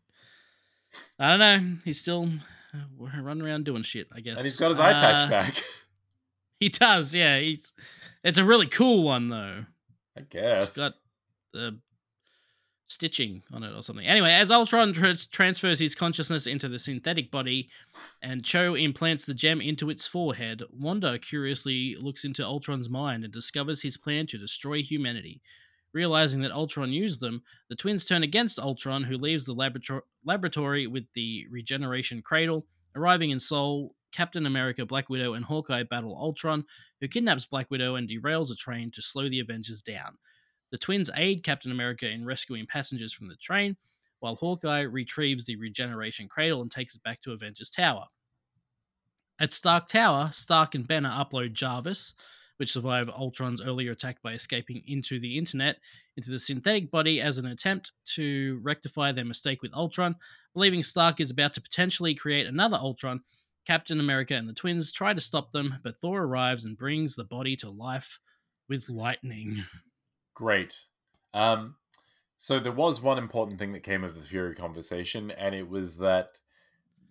I don't know. He's still running around doing shit, I guess. And he's got his uh, eye patch back. He does, yeah. He's it's a really cool one though. I guess. It's got uh, stitching on it or something. Anyway, as Ultron tra- transfers his consciousness into the synthetic body and Cho implants the gem into its forehead, Wanda curiously looks into Ultron's mind and discovers his plan to destroy humanity. Realizing that Ultron used them, the twins turn against Ultron, who leaves the laborator- laboratory with the regeneration cradle. Arriving in Seoul, Captain America, Black Widow, and Hawkeye battle Ultron, who kidnaps Black Widow and derails a train to slow the Avengers down. The twins aid Captain America in rescuing passengers from the train, while Hawkeye retrieves the regeneration cradle and takes it back to Avengers Tower. At Stark Tower, Stark and Banner upload Jarvis, which survived Ultron's earlier attack by escaping into the internet, into the synthetic body as an attempt to rectify their mistake with Ultron. Believing Stark is about to potentially create another Ultron, Captain America and the twins try to stop them, but Thor arrives and brings the body to life with lightning. Great. Um, so there was one important thing that came of the Fury conversation, and it was that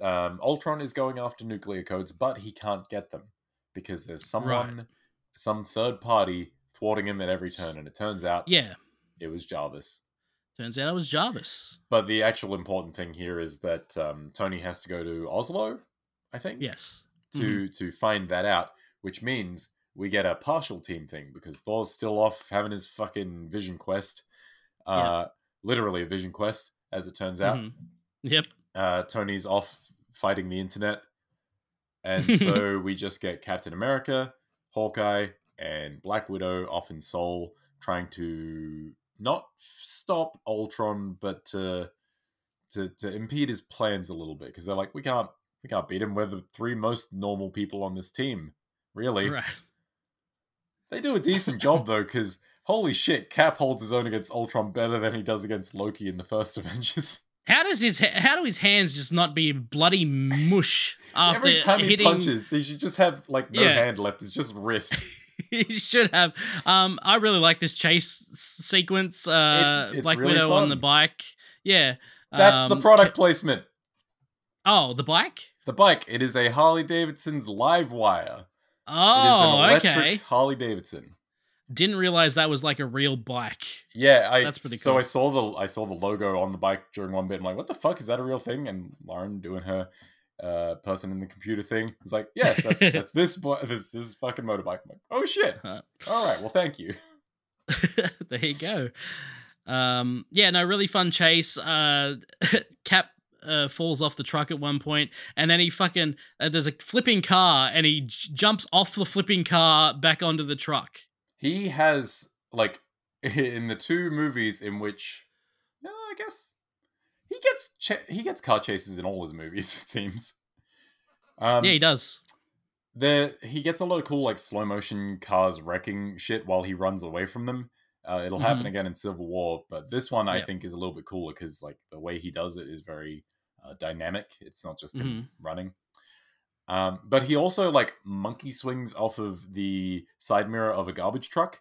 um, Ultron is going after nuclear codes, but he can't get them because there's someone, right. some third party thwarting him at every turn, and it turns out yeah. it was Jarvis. Turns out it was Jarvis. But the actual important thing here is that um, Tony has to go to Oslo, I think? Yes. To, mm. to find that out, which means... we get a partial team thing because Thor's still off having his fucking vision quest. Uh, yeah. Literally a vision quest, as it turns out. Mm-hmm. Yep. Uh, Tony's off fighting the internet. And so we just get Captain America, Hawkeye, and Black Widow off in Seoul trying to not stop Ultron, but to to, to impede his plans a little bit. Because they're like, we can't, we can't beat him. We're the three most normal people on this team, really. Right. They do a decent job, though, because, holy shit, Cap holds his own against Ultron better than he does against Loki in the first Avengers. How does his ha- how do his hands just not be bloody mush after every time hitting... he punches, he should just have, like, no yeah. hand left. It's just wrist. He should have. Um, I really like this chase sequence. Uh, it's, it's Black really Widow fun. On the bike. Yeah. That's um, the product ca- placement. Oh, the bike? The bike. It is a Harley Davidson's Livewire. Oh, it is an electric okay. Harley Davidson. Didn't realize that was like a real bike. Yeah, I, that's pretty cool. So I saw the I saw the logo on the bike during one bit. I'm like, what the fuck, is that a real thing? And Lauren doing her uh, person in the computer thing was like, yes, that's, that's this this this fucking motorbike. I'm like, oh shit! All right, well, thank you. There you go. Um, yeah, no, really fun chase. Uh, Cap uh, falls off the truck at one point, and then he fucking uh, there's a flipping car, and he j- jumps off the flipping car back onto the truck. He has, like, in the two movies in which, uh, I guess, he gets cha- he gets car chases in all his movies, it seems. Um, yeah, he does. There, he gets a lot of cool, like, slow motion cars wrecking shit while he runs away from them. Uh, it'll mm-hmm. happen again in Civil War, but this one, I yep. think, is a little bit cooler because, like, the way he does it is very uh, dynamic. It's not just mm-hmm. him running. Um, but he also, like, monkey swings off of the side mirror of a garbage truck.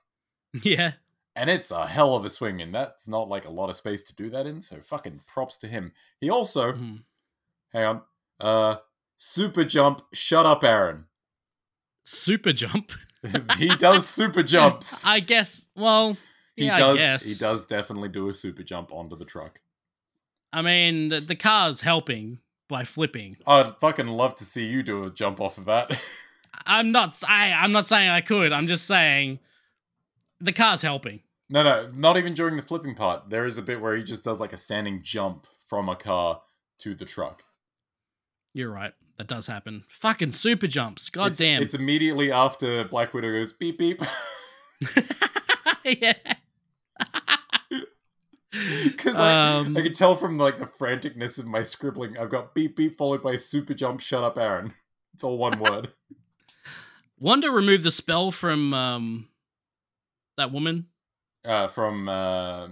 Yeah. And it's a hell of a swing, and that's not, like, a lot of space to do that in, so fucking props to him. He also, mm-hmm. hang on, uh, super jump, shut up, Aaron. Super jump? He does super jumps. I guess, well, yeah, he does, I guess. He does definitely do a super jump onto the truck. I mean, the, the car's helping. By flipping. I'd fucking love to see you do a jump off of that. I'm not I, I'm not saying I could. I'm just saying the car's helping. No, no, not even during the flipping part. There is a bit where he just does like a standing jump from a car to the truck. You're right. That does happen. Fucking super jumps. God it's, damn. It's immediately after Black Widow goes beep beep. Yeah. Because um, I, I could tell from like the franticness of my scribbling, I've got beep beep followed by super jump, shut up, Aaron. It's all one word. Wanda removed the spell from um, that woman. Uh, from uh,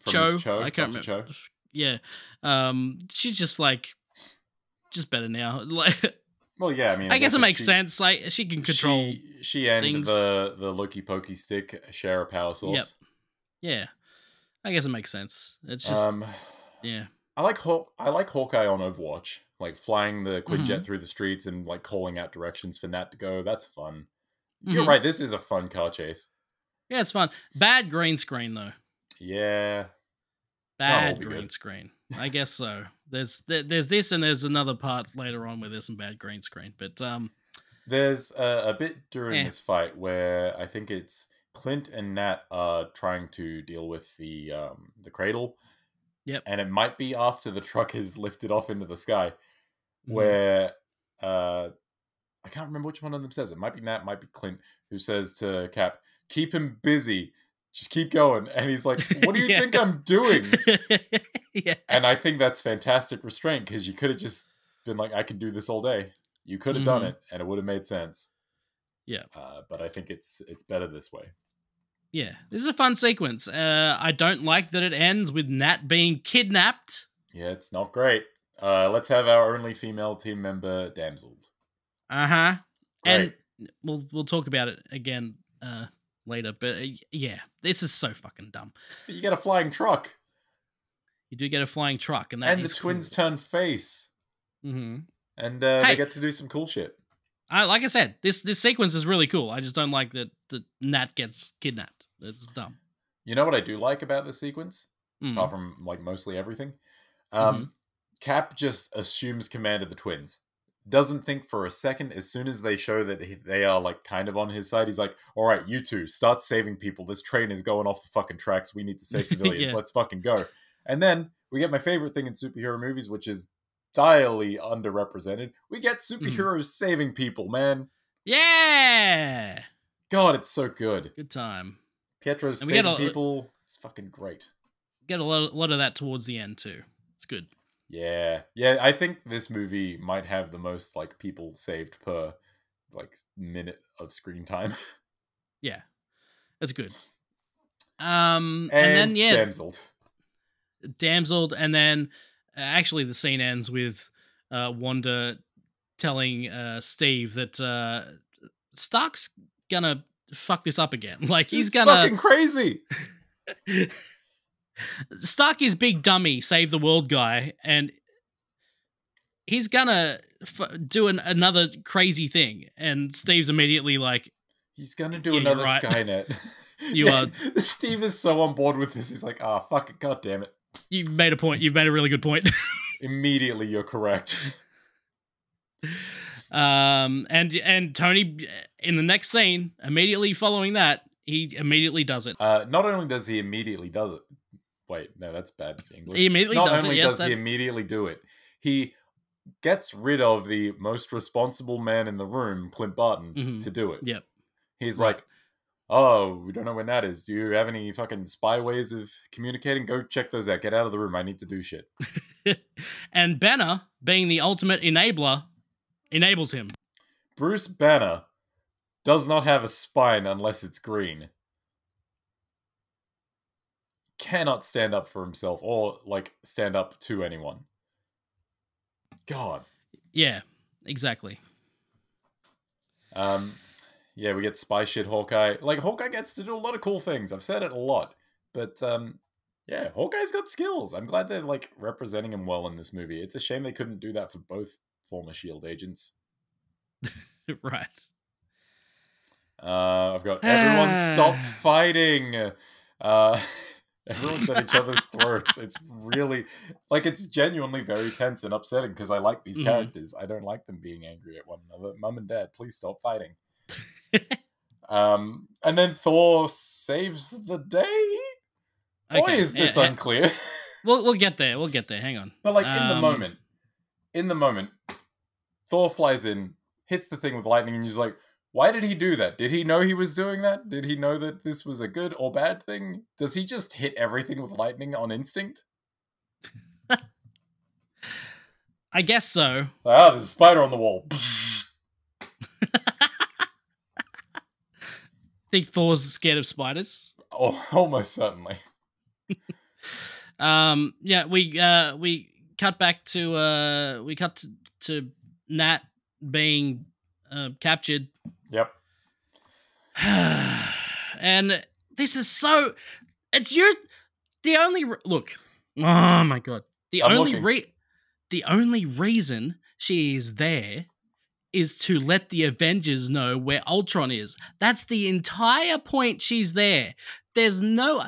from Cho. Cho. I can't Doctor remember. Cho. Yeah, um, she's just like just better now. Like, well, yeah, I mean, I, I guess, guess it makes she, sense. Like she can control. She, she and things. the the Loki Pokey stick share a power source. Yep. Yeah. I guess it makes sense. It's just, um, yeah. I like Haw- I like Hawkeye on Overwatch, like flying the Quinjet mm-hmm. through the streets and like calling out directions for Nat to go. That's fun. Mm-hmm. You're right. This is a fun car chase. Yeah, it's fun. Bad green screen though. Yeah. Bad green good. screen. I guess so. There's th- there's this and there's another part later on where there's some bad green screen, but um, there's a, a bit during yeah. this fight where I think it's. Clint and Nat are trying to deal with the um, the cradle. Yep. And it might be after the truck is lifted off into the sky where mm. uh, I can't remember which one of them says it. Might be Nat, might be Clint, who says to Cap, keep him busy. Just keep going. And he's like, what do you yeah. think I'm doing? yeah. And I think that's fantastic restraint because you could have just been like, I could do this all day. You could have mm. done it and it would have made sense. Yeah. Uh, but I think it's it's better this way. Yeah, this is a fun sequence. Uh, I don't like that it ends with Nat being kidnapped. Yeah, it's not great. Uh, let's have our only female team member damseled. Uh huh. And we'll we'll talk about it again uh, later. But uh, yeah, this is so fucking dumb. But you get a flying truck. You do get a flying truck, and that and the twins cool. turn face. Mm-hmm. And uh, hey. they get to do some cool shit. I, like I said, this, this sequence is really cool. I just don't like that, that Nat gets kidnapped. It's dumb. You know what I do like about this sequence? Mm. Apart from, like, mostly everything? Um, mm-hmm. Cap just assumes command of the twins. Doesn't think for a second. As soon as they show that he, they are, like, kind of on his side, he's like, all right, you two, start saving people. This train is going off the fucking tracks. We need to save civilians. yeah. Let's fucking go. And then we get my favorite thing in superhero movies, which is entirely underrepresented. We get superheroes mm. saving people, man. Yeah. God, it's so good. Good time. Pietro's saving a, people. It's fucking great. Get a lot, a lot of that towards the end too. It's good. Yeah. Yeah, I think this movie might have the most like people saved per like minute of screen time. yeah. That's good. Um and, and then yeah. damseled. Damseled and then actually, the scene ends with uh, Wanda telling uh, Steve that uh, Stark's gonna fuck this up again. Like he's it's gonna fucking crazy. Stark is big dummy, save the world guy, and he's gonna f- do an- another crazy thing. And Steve's immediately like, He's gonna do yeah, another right. Skynet. You yeah, are. Steve is so on board with this. He's like, ah, oh, fuck it, god damn it. You've made a point. You've made a really good point. Immediately, you're correct. Um, and and Tony, in the next scene, immediately following that, he immediately does it. Uh, not only does he immediately does it. Wait, no, that's bad English. He immediately not does only it, yes, does that... he immediately do it. He gets rid of the most responsible man in the room, Clint Barton, mm-hmm. to do it. Yep. He's right. like, oh, we don't know when that is. Do you have any fucking spy ways of communicating? Go check those out. Get out of the room. I need to do shit. And Banner, being the ultimate enabler, enables him. Bruce Banner does not have a spine unless it's green. Cannot stand up for himself or, like, stand up to anyone. God. Yeah, exactly. Um... Yeah, we get spy shit Hawkeye. Like, Hawkeye gets to do a lot of cool things. I've said it a lot. But, um, yeah, Hawkeye's got skills. I'm glad they're, like, representing him well in this movie. It's a shame they couldn't do that for both former S H I E L D agents. Right. Uh, I've got, everyone stop fighting. Uh, everyone's at each other's throats. It's really, like, it's genuinely very tense and upsetting because I like these mm-hmm. characters. I don't like them being angry at one another. Mum and Dad, please stop fighting. um, and then Thor saves the day? Boy, okay. is this yeah, unclear. we'll we'll get there. We'll get there. Hang on. But like in um, the moment, in the moment, Thor flies in, hits the thing with lightning, and he's like, why did he do that? Did he know he was doing that? Did he know that this was a good or bad thing? Does he just hit everything with lightning on instinct? I guess so. Ah, there's a spider on the wall. Think Thor's scared of spiders? Oh, almost certainly. um, yeah, we uh, we cut back to uh, we cut to, to Nat being uh, captured. Yep. And this is so. It's your the only re- look. Oh my god! The I'm only re- the only reason she is there. Is to let the Avengers know where Ultron is. That's the entire point she's there. There's no...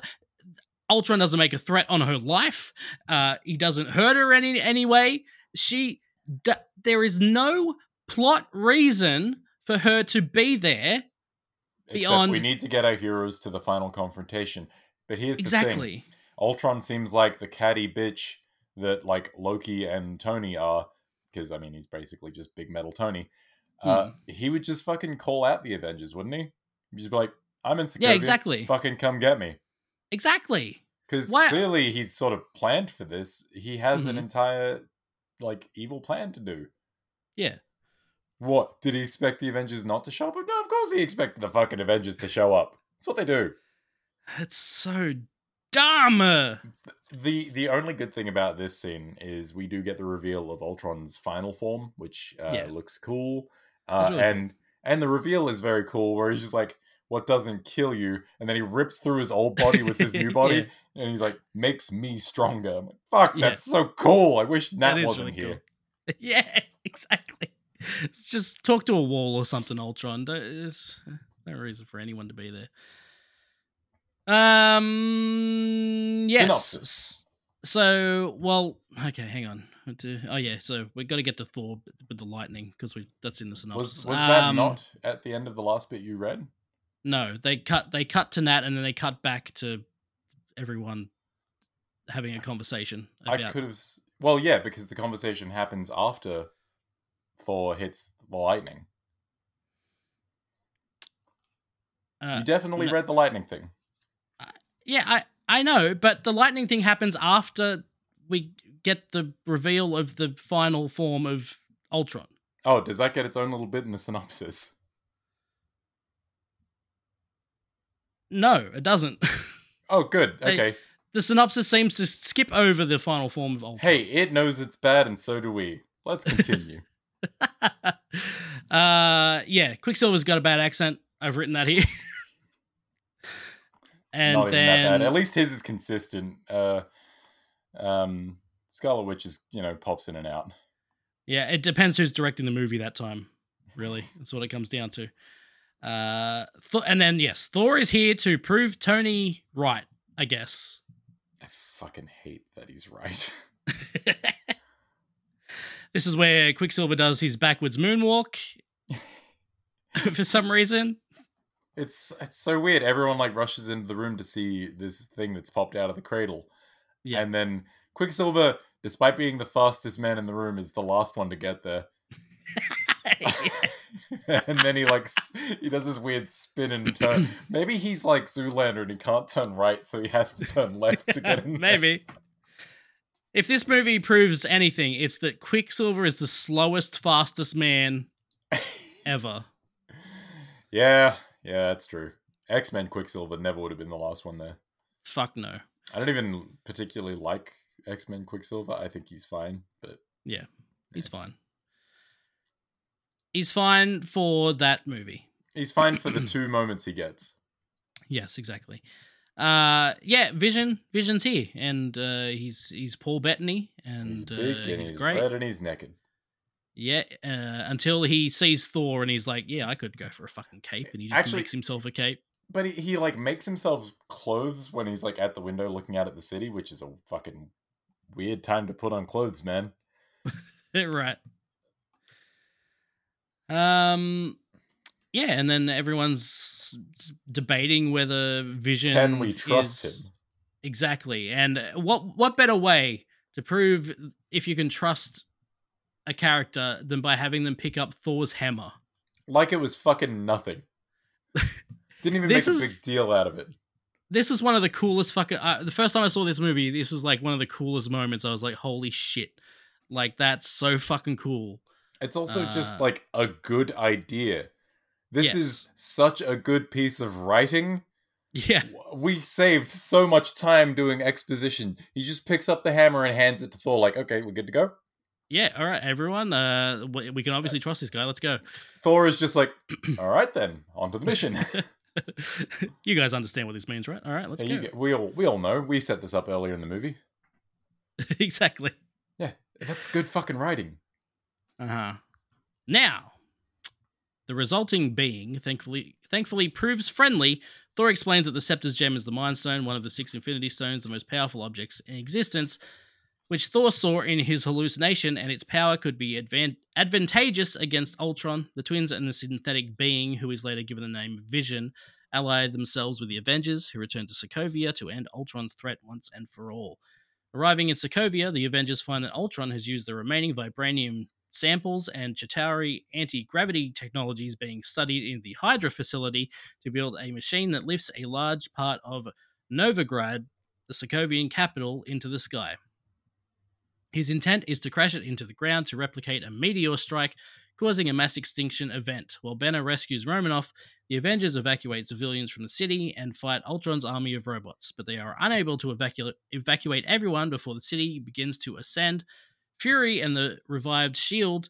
Ultron doesn't make a threat on her life. Uh, he doesn't hurt her in any, any way. She... D- there is no plot reason for her to be there beyond... Except we need to get our heroes to the final confrontation. But here's the exactly. thing. Ultron seems like the catty bitch that, like, Loki and Tony are. Because, I mean, he's basically just Big Metal Tony. Uh, mm. He would just fucking call out the Avengers, wouldn't he? He'd just be like, I'm in Sokovia. Yeah, exactly. Fucking come get me. Exactly. Because clearly he's sort of planned for this. He has mm-hmm. an entire, like, evil plan to do. Yeah. What? Did he expect the Avengers not to show up? No, of course he expected the fucking Avengers to show up. That's what they do. That's so dumb. The the only good thing about this scene is we do get the reveal of Ultron's final form, which uh, yeah. looks cool. Uh, really and cool. and the reveal is very cool, where he's just like, what doesn't kill you? And then he rips through his old body with his new body, yeah. and he's like, makes me stronger. I'm like, fuck, yeah. that's so cool. I wish Nat wasn't really here. Cool. Yeah, exactly. It's just talk to a wall or something, Ultron. There's no reason for anyone to be there. Um. Yes. Synopsis. So, well, okay, hang on. Oh yeah. So we've got to get to Thor with the lightning because we that's in the synopsis. Was, was that um, not at the end of the last bit you read? No, they cut. They cut to Nat, and then they cut back to everyone having a conversation. About... I could have. Well, yeah, because the conversation happens after Thor hits the lightning. Uh, you definitely no. read the lightning thing. Yeah, I, I know, but the lightning thing happens after we get the reveal of the final form of Ultron. Oh, does that get its own little bit in the synopsis? No, it doesn't. Oh, good. Okay. They, the synopsis seems to skip over the final form of Ultron. Hey, it knows it's bad and so do we. Let's continue. uh, yeah, Quicksilver's got a bad accent. I've written that here. And not even then, that bad. At least his is consistent. Uh, um, Scarlet Witch is, you know, pops in and out. Yeah, it depends who's directing the movie that time, really. That's what it comes down to. Uh, Th- and then, yes, Thor is here to prove Tony right, I guess. I fucking hate that he's right. This is where Quicksilver does his backwards moonwalk for some reason. It's it's so weird. Everyone like rushes into the room to see this thing that's popped out of the cradle. Yeah. And then Quicksilver, despite being the fastest man in the room, is the last one to get there. And then he like he does this weird spin and turn. Maybe he's like Zoolander and he can't turn right, so he has to turn left to get in there. Maybe. If this movie proves anything, it's that Quicksilver is the slowest, fastest man ever. Yeah, yeah, that's true. X-Men Quicksilver never would have been the last one there. Fuck no. I don't even particularly like X-Men Quicksilver. I think he's fine, but... Yeah, he's yeah. fine. He's fine for that movie. He's fine for the two moments he gets. Yes, exactly. Uh, yeah, Vision. Vision's here, and uh, he's he's Paul Bettany, and he's big uh, and he's, he's great, red and he's naked. Yeah, uh, until he sees Thor, and he's like, "Yeah, I could go for a fucking cape," and he just Actually, makes himself a cape. But he, he like makes himself clothes when he's like at the window looking out at the city, which is a fucking weird time to put on clothes, man. Right. Um. Yeah, and then everyone's debating whether Vision can we trust is... him? Exactly, and what what better way to prove if you can trust a character than by having them pick up Thor's hammer? Like it was fucking nothing. Didn't even make is... a big deal out of it. This was one of the coolest fucking. Uh, the first time I saw this movie, this was like one of the coolest moments. I was like, "Holy shit!" Like that's so fucking cool. It's also uh... just like a good idea. This yes. is such a good piece of writing. Yeah. We saved so much time doing exposition. He just picks up the hammer and hands it to Thor like, okay, we're good to go. Yeah, all right, everyone. Uh, we can obviously trust this guy. Let's go. Thor is just like, all right then, on to the mission. You guys understand what this means, right? All right, let's yeah, go. Get, we, all, we all know. We set this up earlier in the movie. Exactly. Yeah, that's good fucking writing. Uh-huh. Now... The resulting being, thankfully, thankfully proves friendly. Thor explains that the Scepter's Gem is the Mind Stone, one of the six Infinity Stones, the most powerful objects in existence, which Thor saw in his hallucination, and its power could be advan- advantageous against Ultron. The twins and the synthetic being, who is later given the name Vision, allied themselves with the Avengers, who returned to Sokovia to end Ultron's threat once and for all. Arriving in Sokovia, the Avengers find that Ultron has used the remaining vibranium samples and Chitauri anti-gravity technologies being studied in the Hydra facility to build a machine that lifts a large part of Novigrad, the Sokovian capital, into the sky. His intent is to crash it into the ground to replicate a meteor strike, causing a mass extinction event. While Banner rescues Romanoff, the Avengers evacuate civilians from the city and fight Ultron's army of robots, but they are unable to evacu- evacuate everyone before the city begins to ascend. Fury and the revived S H I E L D,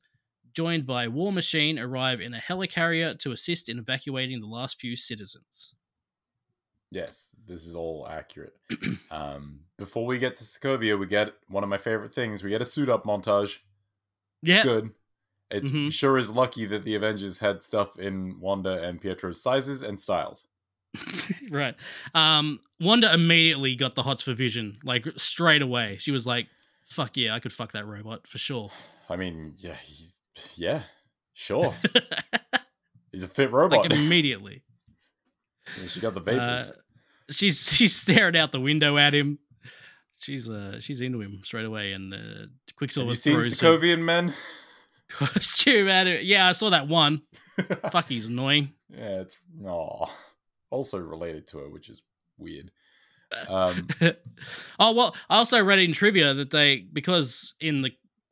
joined by War Machine, arrive in a helicarrier to assist in evacuating the last few citizens. Yes, this is all accurate. um, before we get to Sokovia, we get one of my favorite things. We get a suit-up montage. Yeah. It's good. It's mm-hmm. sure is lucky that the Avengers had stuff in Wanda and Pietro's sizes and styles. Right. Um, Wanda immediately got the hots for Vision, like straight away. She was like, fuck yeah, I could fuck that robot for sure. I mean, yeah, he's yeah, sure. He's a fit robot. Like immediately. Yeah, she got the vapors. Uh, she's she's staring out the window at him. She's uh she's into him straight away, and uh, Quicksilver. Have you seen Sokovian men? Costume at it. Yeah, I saw that one. Fuck, he's annoying. Yeah, it's no. Also related to her, which is weird. Um, oh well, I also read in trivia that they because in the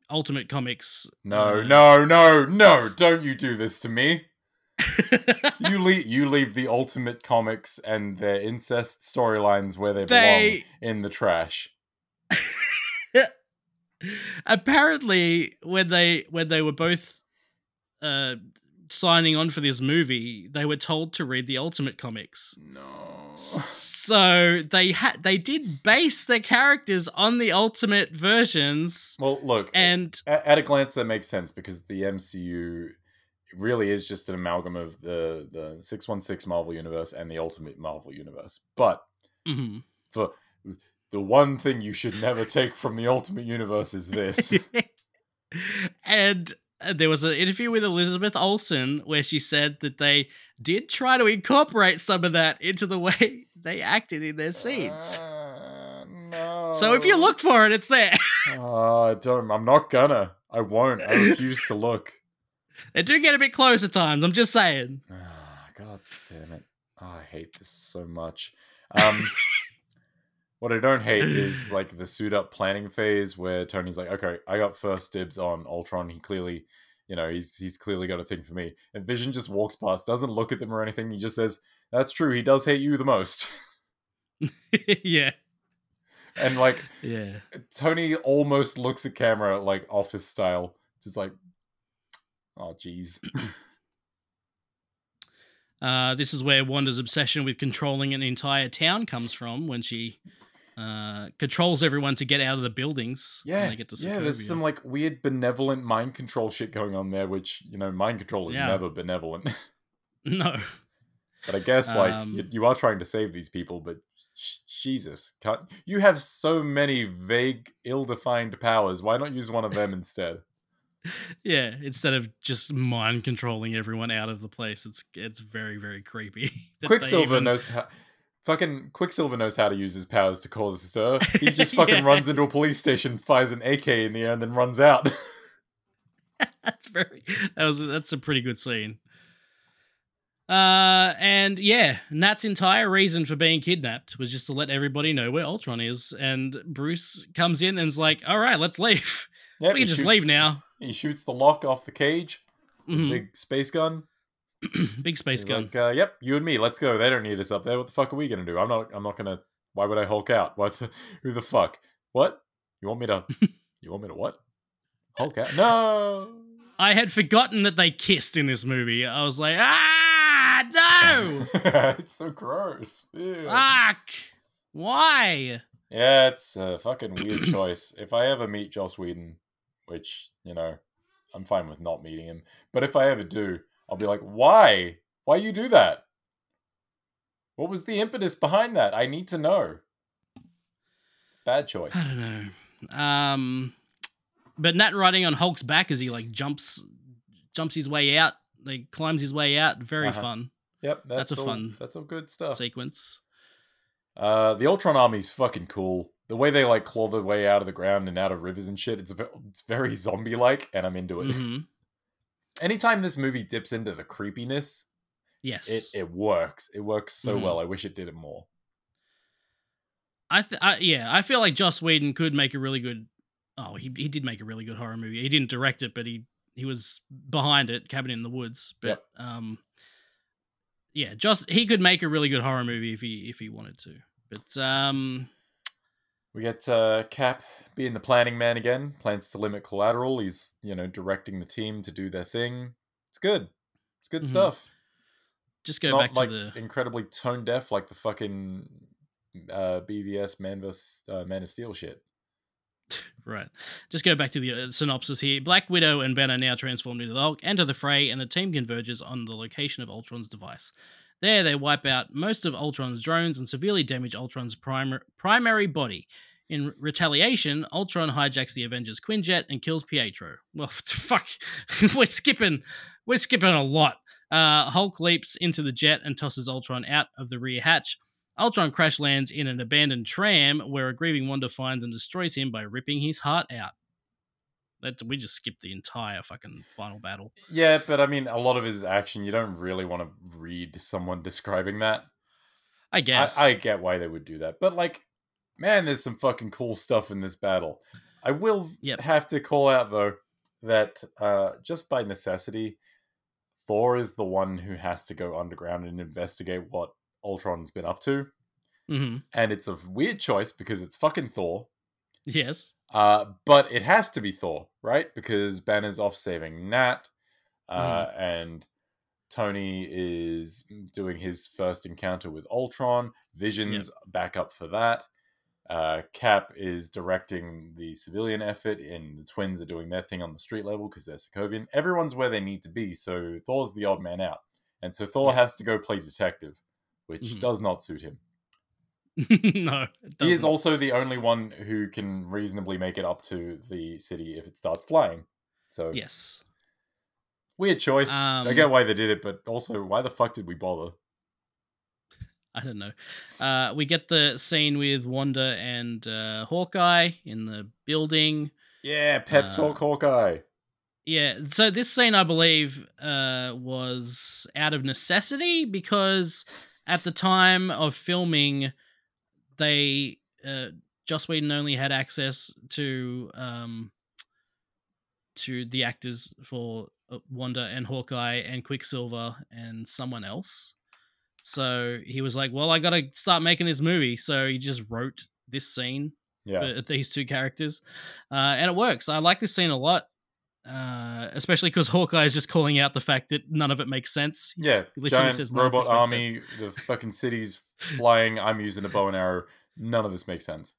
Ultimate Comics, no, uh, no, no, no, don't you do this to me. you leave, you leave the Ultimate Comics and their incest storylines where they, they belong in the trash. Apparently, when they when they were both uh, signing on for this movie, they were told to read the Ultimate Comics. No. So they had they did base their characters on the Ultimate versions. Well, look, and at, at a glance that makes sense because the M C U really is just an amalgam of the the six one six Marvel Universe and the Ultimate Marvel Universe. But mm-hmm. for the one thing you should never take from the Ultimate Universe is this. And there was an interview with Elizabeth Olsen where she said that they did try to incorporate some of that into the way they acted in their scenes. Uh, no. So if you look for it, it's there. uh, I don't, I'm not gonna. I won't. I refuse to look. They do get a bit close at times, I'm just saying. Oh, God damn it. Oh, I hate this so much. Um, what I don't hate is like the suit-up planning phase where Tony's like, okay, I got first dibs on Ultron. He clearly, you know, he's he's clearly got a thing for me. And Vision just walks past, doesn't look at them or anything. He just says, that's true, he does hate you the most. Yeah. And like, yeah, Tony almost looks at camera like office style, just like, oh, geez. uh, this is where Wanda's obsession with controlling an entire town comes from, when she uh, controls everyone to get out of the buildings. Yeah, when they get to Sokovia. Yeah, there's some like weird benevolent mind control shit going on there, which, you know, mind control is yeah. never benevolent. No. But I guess, like, um, you, you are trying to save these people, but sh- Jesus, can't, you have so many vague, ill-defined powers. Why not use one of them instead? Yeah, instead of just mind controlling everyone out of the place, it's it's very, very creepy. Quicksilver even... knows how fucking Quicksilver knows how to use his powers to cause a stir. He just fucking yeah. runs into a police station, fires an A K in the air, and then runs out. That's very that was that's a pretty good scene. Uh, and yeah, Nat's entire reason for being kidnapped was just to let everybody know where Ultron is, and Bruce comes in and is like, "All right, let's leave. Yep, we can just shoots- leave now." He shoots the lock off the cage. Mm-hmm. Big space gun. Big space He's gun. Like, uh, yep, you and me, let's go. They don't need us up there. What the fuck are we going to do? I'm not I'm not going to... Why would I Hulk out? What? Who the fuck? What? You want me to... you want me to what? Hulk out? No! I had forgotten that they kissed in this movie. I was like, ah, no! It's so gross. Ew. Fuck! Why? Yeah, it's a fucking weird choice. If I ever meet Joss Whedon... which, you know, I'm fine with not meeting him. But if I ever do, I'll be like, why? Why you do that? What was the impetus behind that? I need to know. It's a bad choice. I don't know. Um, but Nat riding on Hulk's back as he, like, jumps jumps his way out, like, climbs his way out. Very uh-huh. fun. Yep, that's, that's a all, fun That's all good stuff. Sequence. Uh, the Ultron army's fucking cool. The way they, like, claw their way out of the ground and out of rivers and shit, it's it's very zombie-like, and I'm into it. Mm-hmm. Anytime this movie dips into the creepiness, yes, it, it works. It works so mm-hmm. well. I wish it did it more. I, th- I Yeah, I feel like Joss Whedon could make a really good... Oh, he he did make a really good horror movie. He didn't direct it, but he, he was behind it, Cabin in the Woods. But, yep. um, yeah, Joss, he could make a really good horror movie if he if he wanted to. But... um. We get uh, Cap being the planning man again. Plans to limit collateral. He's, you know, directing the team to do their thing. It's good. It's good mm-hmm. stuff. Just go it's back not, to like, the incredibly tone deaf, like the fucking uh, B V S Man versus uh, Man of Steel shit. Right. Just go back to the uh, synopsis here. Black Widow and Banner, now transformed into the Hulk, enter the fray, and the team converges on the location of Ultron's device. There, they wipe out most of Ultron's drones and severely damage Ultron's prim- primary body. In re- retaliation, Ultron hijacks the Avengers' Quinjet and kills Pietro. Well, fuck, we're skipping, we're skipping a lot. Uh, Hulk leaps into the jet and tosses Ultron out of the rear hatch. Ultron crash lands in an abandoned tram where a grieving Wanda finds and destroys him by ripping his heart out. That, we just skipped the entire fucking final battle. Yeah, but I mean, a lot of his action, you don't really want to read someone describing that. I guess. I, I get why they would do that. But, like, man, there's some fucking cool stuff in this battle. I will yep. have to call out, though, that uh, just by necessity, Thor is the one who has to go underground and investigate what Ultron's been up to. Mm-hmm. And it's a weird choice because it's fucking Thor. Yes. Uh, but it has to be Thor, right? Because Banner's off saving Nat, uh, mm. and Tony is doing his first encounter with Ultron. Vision's yep. back up for that. Uh, Cap is directing the civilian effort, and the twins are doing their thing on the street level because they're Sokovian. Everyone's where they need to be, so Thor's the odd man out. And so Thor yeah. has to go play detective, which mm-hmm. does not suit him. No, it he is not. Also the only one who can reasonably make it up to the city if it starts flying. So yes, weird choice. Um, I get why they did it, but also why the fuck did we bother? I don't know. Uh, we get the scene with Wanda and uh, Hawkeye in the building. Yeah, pep talk uh, Hawkeye. Yeah, so this scene, I believe, uh, was out of necessity because at the time of filming, they uh, Joss Whedon only had access to um, to the actors for Wanda and Hawkeye and Quicksilver and someone else. So he was like, well, I got to start making this movie. So he just wrote this scene yeah. for these two characters. Uh, and it works. I like this scene a lot, uh, especially because Hawkeye is just calling out the fact that none of it makes sense. Yeah, he literally giant says, robot army, the fucking city's flying, I'm using a bow and arrow. None of this makes sense.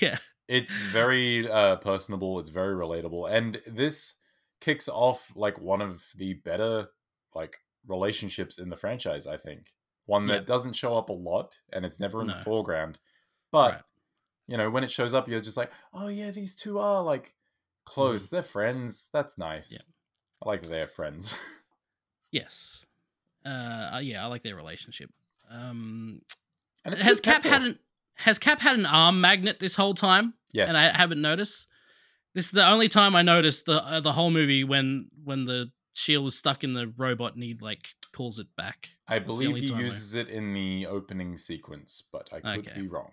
Yeah. It's very uh, personable. It's very relatable. And this kicks off like one of the better like relationships in the franchise, I think. One that yep. doesn't show up a lot, and it's never in no. the foreground. But, right. you know, when it shows up, you're just like, oh, yeah, these two are, like, close. Mm. They're friends. That's nice. Yep. I like their friends. Yes. Uh, yeah, I like their relationship. Um, and it's has, Cap had an, has Cap had an arm magnet this whole time? Yes. And I haven't noticed? This is the only time I noticed the uh, the whole movie when when the shield was stuck in the robot and he, like, pulls it back. I That's believe he uses I... it in the opening sequence, but I could okay. be wrong.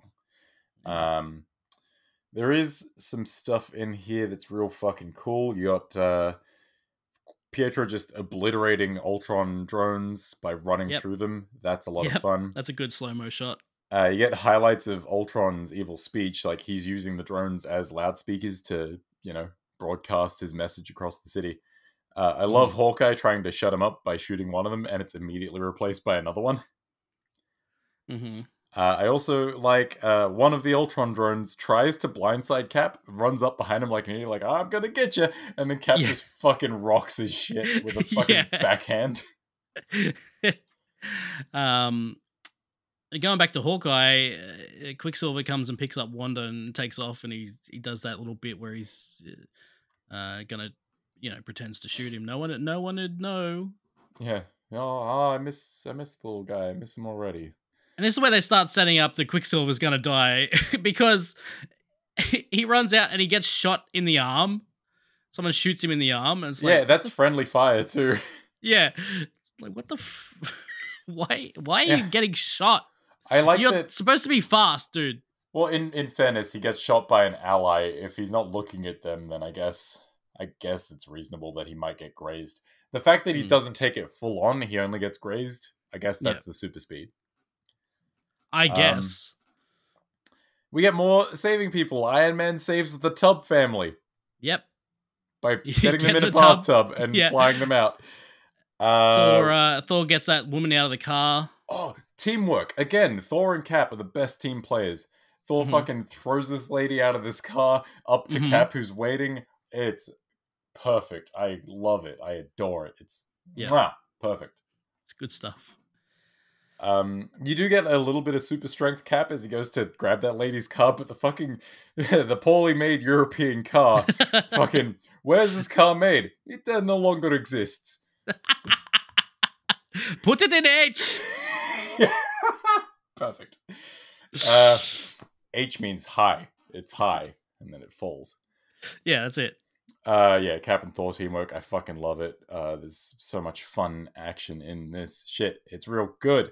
Um, there is some stuff in here that's real fucking cool. You got uh, Pietro just obliterating Ultron drones by running yep. through them. That's a lot yep. of fun. That's a good slow-mo shot. Uh, you get highlights of Ultron's evil speech. Like, he's using the drones as loudspeakers to, you know, broadcast his message across the city. Uh, I love mm. Hawkeye trying to shut him up by shooting one of them, and it's immediately replaced by another one. Mm-hmm. Uh, I also like uh, one of the Ultron drones tries to blindside Cap, runs up behind him like an idiot, like, oh, I'm gonna get you, and then Cap yeah. just fucking rocks his shit with a fucking yeah. backhand. um, going back to Hawkeye, uh, Quicksilver comes and picks up Wanda and takes off, and he he does that little bit where he's uh, gonna. you know, pretends to shoot him. No one, no one would know. Yeah. Oh, oh, I miss, I miss the little guy. I miss him already. And this is where they start setting up the Quicksilver's going to die because he runs out and he gets shot in the arm. Someone shoots him in the arm. And it's like, yeah, that's friendly fire too. Yeah. It's like, what the, f- why, why are yeah. you getting shot? I like You're that- supposed to be fast, dude. Well, in, in fairness, he gets shot by an ally. If he's not looking at them, then I guess... I guess it's reasonable that he might get grazed. The fact that he mm. doesn't take it full on, he only gets grazed, I guess that's yeah. the super speed. I guess. Um, we get more saving people. Iron Man saves the Tub family. Yep. By getting get them in the a bathtub and yeah. flying them out. Uh, Thor, uh, Thor gets that woman out of the car. Oh, teamwork. Again, Thor and Cap are the best team players. Thor mm-hmm. fucking throws this lady out of this car up to mm-hmm. Cap, who's waiting. It's... perfect. I love it. I adore it. It's yeah. mwah, perfect. It's good stuff. Um, you do get a little bit of super strength Cap as he goes to grab that lady's car, but the fucking the poorly made European car. Fucking, where's this car made? It uh, no longer exists. Put it in H. Perfect. Uh, H means high. It's high, and then it falls. Yeah, that's it. Uh, yeah, Cap and Thor teamwork. I fucking love it. Uh, there's so much fun action in this shit. It's real good.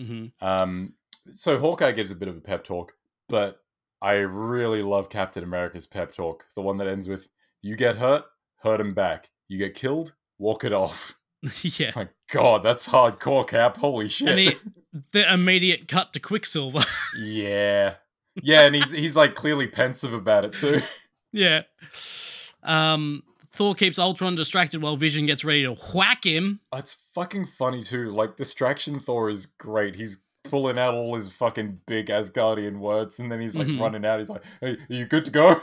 Mm-hmm. Um, so Hawkeye gives a bit of a pep talk, but I really love Captain America's pep talk. The one that ends with, you get hurt, hurt him back. You get killed, walk it off. Yeah. My God, that's hardcore, Cap. Holy shit. And he, the immediate cut to Quicksilver. yeah. Yeah, and he's, he's like clearly pensive about it too. Yeah. Um, Thor keeps Ultron distracted while Vision gets ready to whack him. It's fucking funny too. Like, distraction Thor is great. He's pulling out all his fucking big Asgardian words, and then he's like mm-hmm. running out. He's like, "Hey, are you good to go?"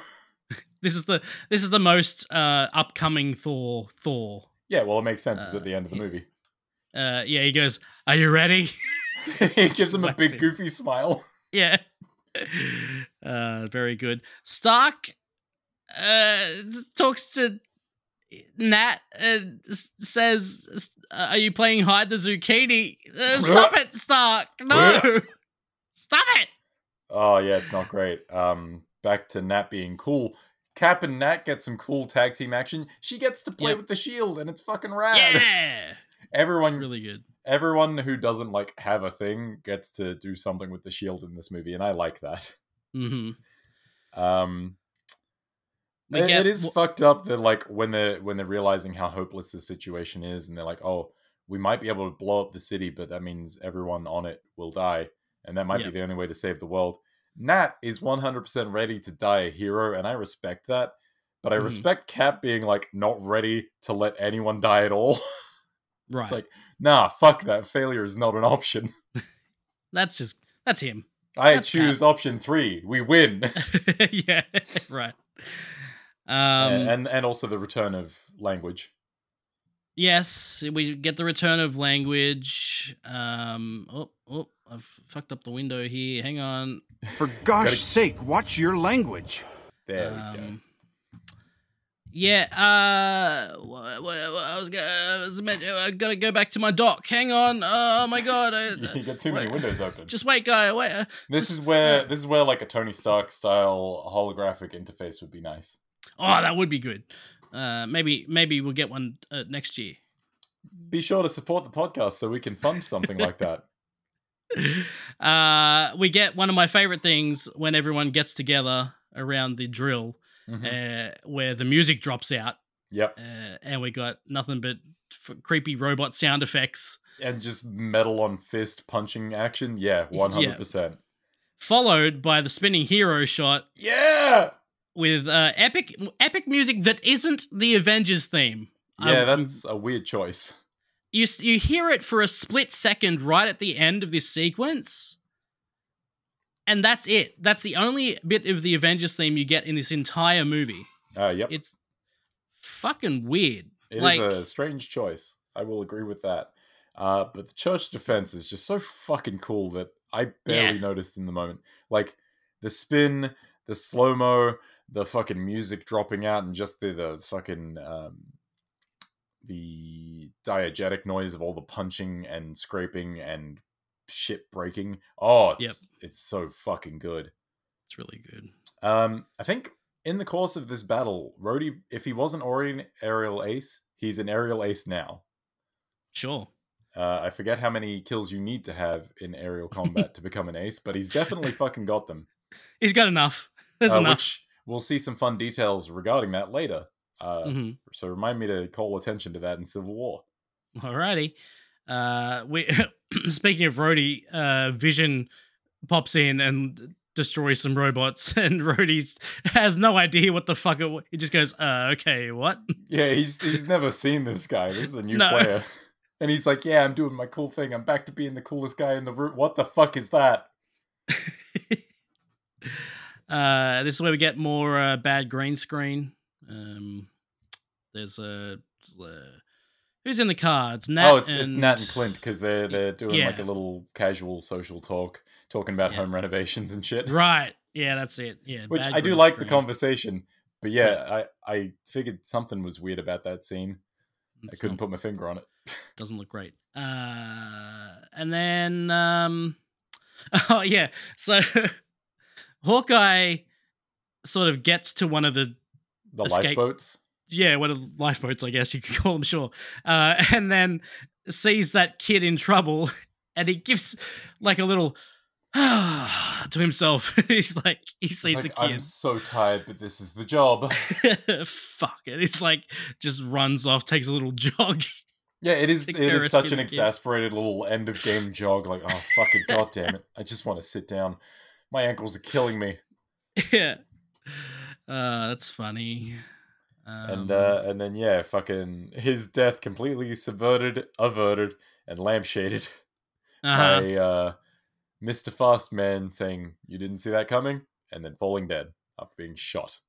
This is the this is the most uh, upcoming Thor. Thor. Yeah, well, it makes sense. Uh, it's at the end of the yeah. movie. Uh, yeah, he goes, "Are you ready?" He gives him a big it. goofy smile. Yeah. Uh, very good. Stark uh, talks to Nat and says, "Are you playing hide the zucchini?" Uh, stop it, Stark. No. Stop it. Oh, yeah, it's not great. Um, back to Nat being cool. Cap and Nat get some cool tag team action. She gets to play yep. with the shield, and it's fucking rad. Yeah. Everyone really good. Everyone who doesn't like have a thing gets to do something with the shield in this movie, and I like that. Mm-hmm. Um, it, get, it is wh- fucked up that like when they're when they're realizing how hopeless the situation is, and they're like, "Oh, we might be able to blow up the city, but that means everyone on it will die, and that might yep. be the only way to save the world." Nat is one hundred percent ready to die a hero, and I respect that. But I mm. respect Cap being like not ready to let anyone die at all. Right. It's like, nah, fuck that. Failure is not an option. That's just, that's him. I that's choose Cap. Option three. We win. Yeah, right. Um, and, and and also the return of language. Yes, we get the return of language. Um, oh, oh, I've fucked up the window here. Hang on. For gosh gotta... sake, watch your language. There um, we go. Yeah, uh, I was got to go back to my dock. Hang on. Oh my god, I, you got too many wait. windows open. Just wait, guy. Wait. This just, is where this is where like a Tony Stark style holographic interface would be nice. Oh, that would be good. Uh, maybe maybe we'll get one uh, next year. Be sure to support the podcast so we can fund something like that. Uh, we get one of my favorite things when everyone gets together around the drill. Mm-hmm. Uh, where the music drops out. Yep. Uh, and we got nothing but f- creepy robot sound effects. And just metal on fist punching action. Yeah, one hundred percent. Yeah. Followed by the spinning hero shot. Yeah! With uh, epic epic music that isn't the Avengers theme. Yeah, um, that's a weird choice. You, you hear it for a split second right at the end of this sequence. And that's it. That's the only bit of the Avengers theme you get in this entire movie. Uh, yep. It's fucking weird. It like, is a strange choice. I will agree with that. Uh, but the church defense is just so fucking cool that I barely yeah. noticed in the moment. Like, the spin, the slow-mo, the fucking music dropping out, and just the, the fucking... Um, the diegetic noise of all the punching and scraping and... shit breaking. Oh, it's, yep. it's so fucking good. It's really good. Um, I think in the course of this battle, Rhodey, if he wasn't already an aerial ace, he's an aerial ace now. Sure. Uh, I forget how many kills you need to have in aerial combat to become an ace, but he's definitely fucking got them. He's got enough. There's uh, enough. Which we'll see some fun details regarding that later. Uh, mm-hmm. So remind me to call attention to that in Civil War. Alrighty. Uh, we speaking of Rhodey, uh, Vision pops in and destroys some robots, and Rhodey has no idea what the fuck it was. He just goes, uh, okay, what? Yeah, he's he's never seen this guy. This is a new no. player. And he's like, yeah, I'm doing my cool thing. I'm back to being the coolest guy in the room. What the fuck is that? uh, this is where we get more uh, bad green screen. Um, there's a... Uh, Who's in the cards? Nat oh, it's, and... it's Nat and Clint because they're they're doing yeah. like a little casual social talk, talking about yeah. home renovations and shit. Right. Yeah, that's it. Yeah. Which I do like screen. The conversation, but yeah, yeah, I I figured something was weird about that scene. It's I couldn't not... put my finger on it. Doesn't look great. Uh, and then um, oh yeah, so Hawkeye sort of gets to one of the the escape- lifeboats. Yeah, one of the lifeboats, I guess you could call them, sure. Uh, and then sees that kid in trouble, and he gives like a little ah to himself. He's like, he sees like, the kid. I'm so tired, but this is the job. Fuck it. It's like, just runs off, takes a little jog. Yeah, it is It is such an exasperated kid. Little end of game jog. Like, oh, fuck it, goddamn it. I just want to sit down. My ankles are killing me. Yeah. Uh, that's funny. Um, and uh, and then, yeah, fucking his death completely subverted, averted, and lampshaded uh-huh. by uh, Mister Fastman saying, "You didn't see that coming," and then falling dead after being shot.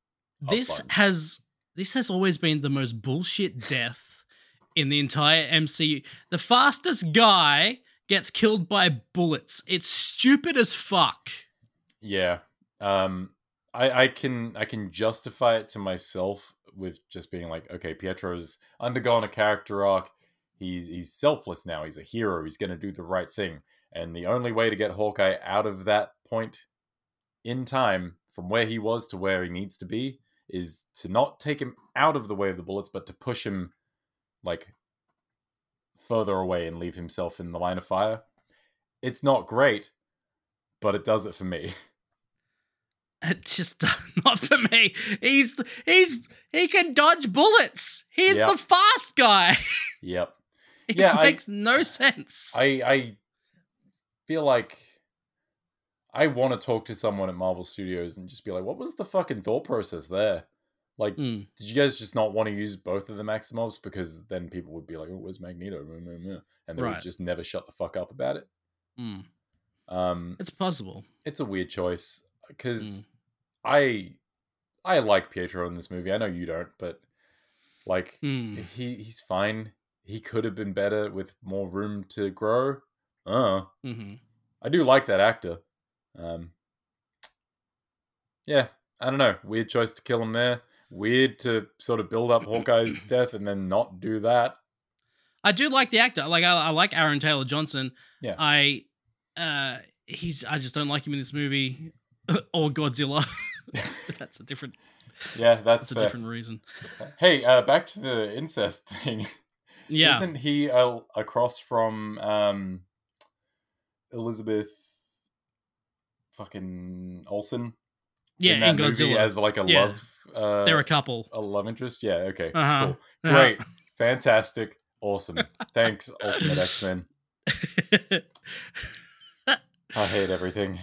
This has this has always been the most bullshit death in the entire M C U. The fastest guy gets killed by bullets. It's stupid as fuck. Yeah. Um, I, I can I can justify it to myself with just being like, okay, Pietro's undergone a character arc. He's he's selfless now. He's a hero. He's going to do the right thing. And the only way to get Hawkeye out of that point in time, from where he was to where he needs to be, is to not take him out of the way of the bullets, but to push him like further away and leave himself in the line of fire. It's not great, but it does it for me. It just not for me. He's he's he can dodge bullets. He's yep. the fast guy. Yep. It yeah, makes I, no sense. I I feel like I want to talk to someone at Marvel Studios and just be like, "What was the fucking thought process there? Like, mm. did you guys just not want to use both of the Maximovs? Because then people would be like, "Oh, where's Magneto?" And they right. would just never shut the fuck up about it. Mm. Um, it's possible. It's a weird choice. Because mm. I I like Pietro in this movie. I know you don't, but like mm. he he's fine. He could have been better with more room to grow. Uh, mm-hmm. I do like that actor. Um, yeah, I don't know. Weird choice to kill him there. Weird to sort of build up Hawkeye's death and then not do that. I do like the actor. Like I, I like Aaron Taylor Johnson. Yeah. I uh, he's I just don't like him in this movie. Or Godzilla. That's a different. Yeah, that's, that's a fair. different reason. Hey, uh, back to the incest thing. Yeah, isn't he uh, across from um, Elizabeth fucking Olsen? Yeah, in, that in Godzilla movie as like a yeah. love. Uh, They're a couple. A love interest. Yeah. Okay. Uh-huh. Cool. Great. Uh-huh. Fantastic. Awesome. Thanks, Ultimate X-Men. I hate everything.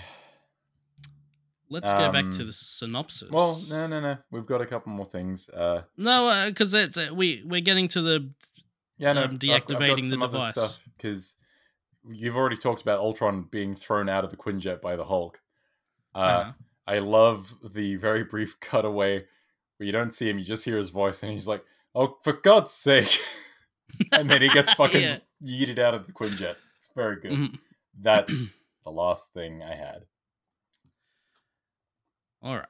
Let's go um, back to the synopsis. Well, no, no, no. We've got a couple more things. Uh, no, because uh, it's uh, we we're getting to the yeah, no, um, deactivating I've, I've got some the other device stuff because you've already talked about Ultron being thrown out of the Quinjet by the Hulk. Uh, uh-huh. I love the very brief cutaway where you don't see him; you just hear his voice, and he's like, "Oh, for God's sake!" And then he gets fucking yeah. yeeted out of the Quinjet. It's very good. Mm-hmm. That's the last thing I had. All right.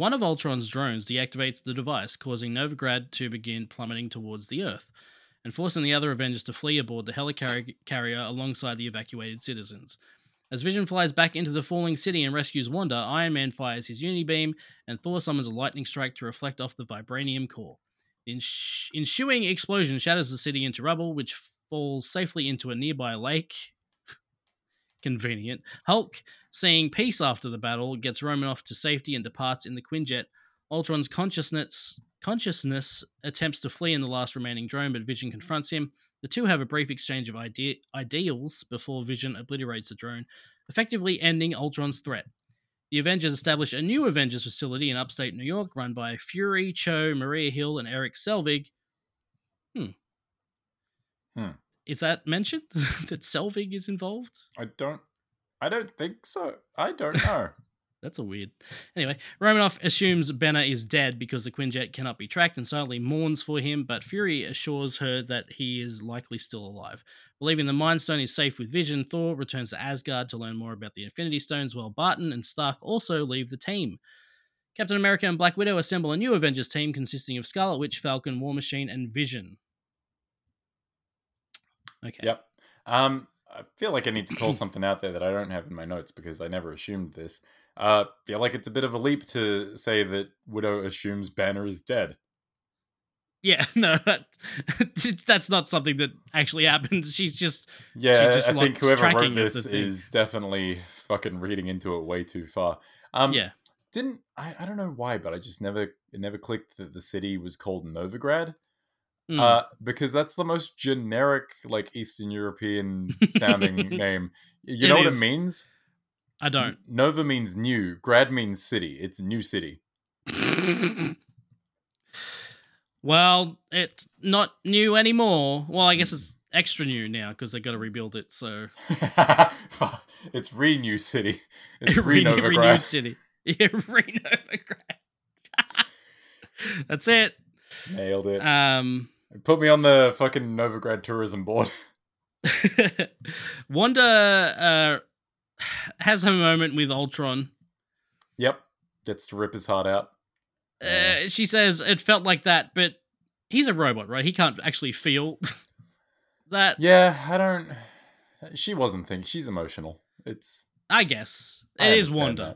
One of Ultron's drones deactivates the device, causing Novigrad to begin plummeting towards the Earth and forcing the other Avengers to flee aboard the helicarrier alongside the evacuated citizens. As Vision flies back into the falling city and rescues Wanda, Iron Man fires his unity beam and Thor summons a lightning strike to reflect off the vibranium core. The ens- ensuing explosion shatters the city into rubble, which falls safely into a nearby lake. Convenient. Hulk, saying peace after the battle, gets Romanoff to safety and departs in the Quinjet. Ultron's consciousness consciousness attempts to flee in the last remaining drone, but Vision confronts him. The two have a brief exchange of ide- ideals before Vision obliterates the drone, effectively ending Ultron's threat. The Avengers establish a new Avengers facility in upstate New York, run by Fury, Cho, Maria Hill, and Eric Selvig. Hmm. Hmm. Is that mentioned that Selvig is involved? I don't, I don't think so. I don't know. That's a weird. Anyway, Romanoff assumes Banner is dead because the Quinjet cannot be tracked and silently mourns for him, but Fury assures her that he is likely still alive. Believing the Mind Stone is safe with Vision, Thor returns to Asgard to learn more about the Infinity Stones, while Barton and Stark also leave the team. Captain America and Black Widow assemble a new Avengers team consisting of Scarlet Witch, Falcon, War Machine, and Vision. Okay. Yep. Um, I feel like I need to call something out there that I don't have in my notes because I never assumed this. Uh, feel like it's a bit of a leap to say that Widow assumes Banner is dead. Yeah, no, that's not something that actually happens. She's just yeah. She's just, I like, think whoever wrote this is definitely fucking reading into it way too far. Um, yeah. Didn't I? I don't know why, but I just never it never clicked that the city was called Novigrad. Mm. Uh, because that's the most generic, like, Eastern European sounding name. You it know is. What it means? I don't. Nova means new. Grad means city. It's new city. Well, it's not new anymore. Well, I guess it's extra new now because they got to rebuild it. So it's Renew City. It's Reno Renewed City. Yeah, Renovigrad. That's it. Nailed it. Um, Put me on the fucking Novigrad tourism board. Wanda uh, has her moment with Ultron. Yep. Gets to rip his heart out. Uh, uh, she says, it felt like that, but he's a robot, right? He can't actually feel that. Yeah, I don't... She wasn't thinking. She's emotional. It's... I guess. It I is Wanda.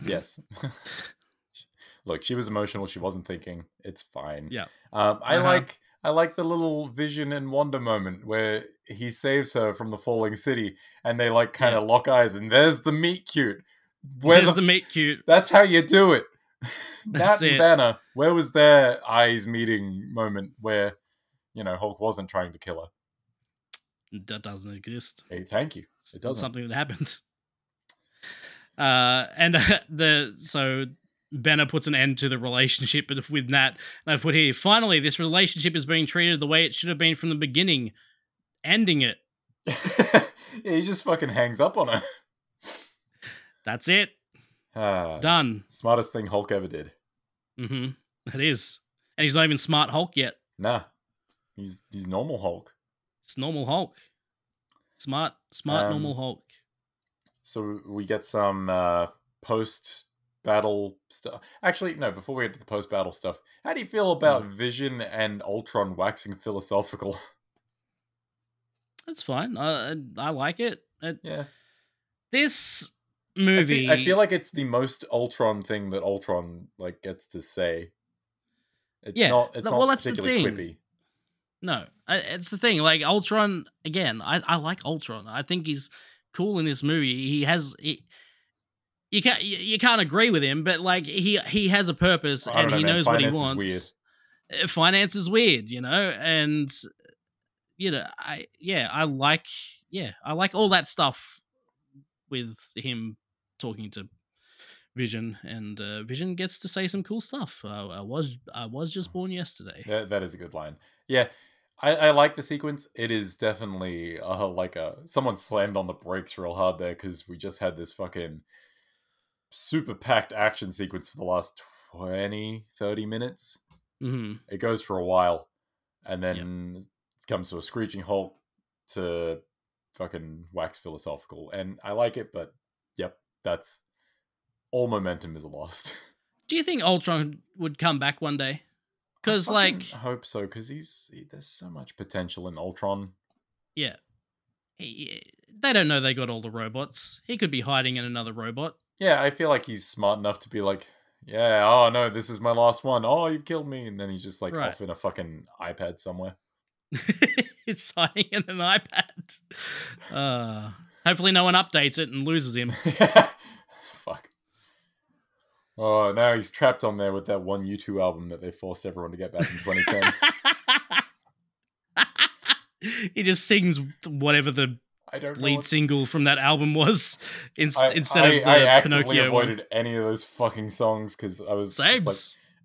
That. Yes. Look, she was emotional. She wasn't thinking. It's fine. Yeah. Um, I uh-huh. like... I like the little Vision and Wanda moment where he saves her from the falling city and they like kind of yeah. lock eyes and there's the meet cute. Where there's the, the meet cute. That's how you do it. That's Nat and it. Banner, where was their eyes meeting moment where, you know, Hulk wasn't trying to kill her? That doesn't exist. Hey, thank you. It doesn't. It's something that happened. Uh, and uh, the, so... Banner puts an end to the relationship with Nat. And I put here, finally, this relationship is being treated the way it should have been from the beginning. Ending it. Yeah, he just fucking hangs up on her. That's it. Uh, Done. Smartest thing Hulk ever did. Mm-hmm. That is. And he's not even smart Hulk yet. Nah. He's he's normal Hulk. It's normal Hulk. Smart, smart, um, normal Hulk. So we get some uh, post... battle stuff. Actually, no, before we get to the post-battle stuff, how do you feel about mm. Vision and Ultron waxing philosophical? That's fine. I, I like it. I, yeah. This movie... I feel, I feel like it's the most Ultron thing that Ultron like gets to say. It's yeah. not, it's well, not that's particularly the thing. Quippy. No, I, it's the thing. Like, Ultron, again, I, I like Ultron. I think he's cool in this movie. He has... He, You can't you can't agree with him, but like he he has a purpose and know, he knows what he wants. Is Finance is weird, you know, and you know I yeah I like yeah I like all that stuff with him talking to Vision, and uh, Vision gets to say some cool stuff. I, I was I was just born yesterday. That, that is a good line. Yeah, I, I like the sequence. It is definitely uh, like a someone slammed on the brakes real hard there because we just had this fucking super packed action sequence for the last twenty, thirty minutes. Mm-hmm. It goes for a while and then yep. it comes to a screeching halt to fucking wax philosophical. And I like it, but yep, that's all momentum is lost. Do you think Ultron would come back one day? Because, like, I hope so, because he's he, there's so much potential in Ultron. Yeah. He, they don't know they got all the robots. He could be hiding in another robot. Yeah, I feel like he's smart enough to be like, yeah, oh no, this is my last one. Oh, you've killed me. And then he's just like right. off in a fucking iPad somewhere. It's hiding in an iPad. Uh, hopefully no one updates it and loses him. Fuck. Oh, now he's trapped on there with that one U two album that they forced everyone to get back in twenty ten. He just sings whatever the... I don't lead know single from that album was in- I, instead I, of the I actively Pinocchio avoided one. Any of those fucking songs because I was just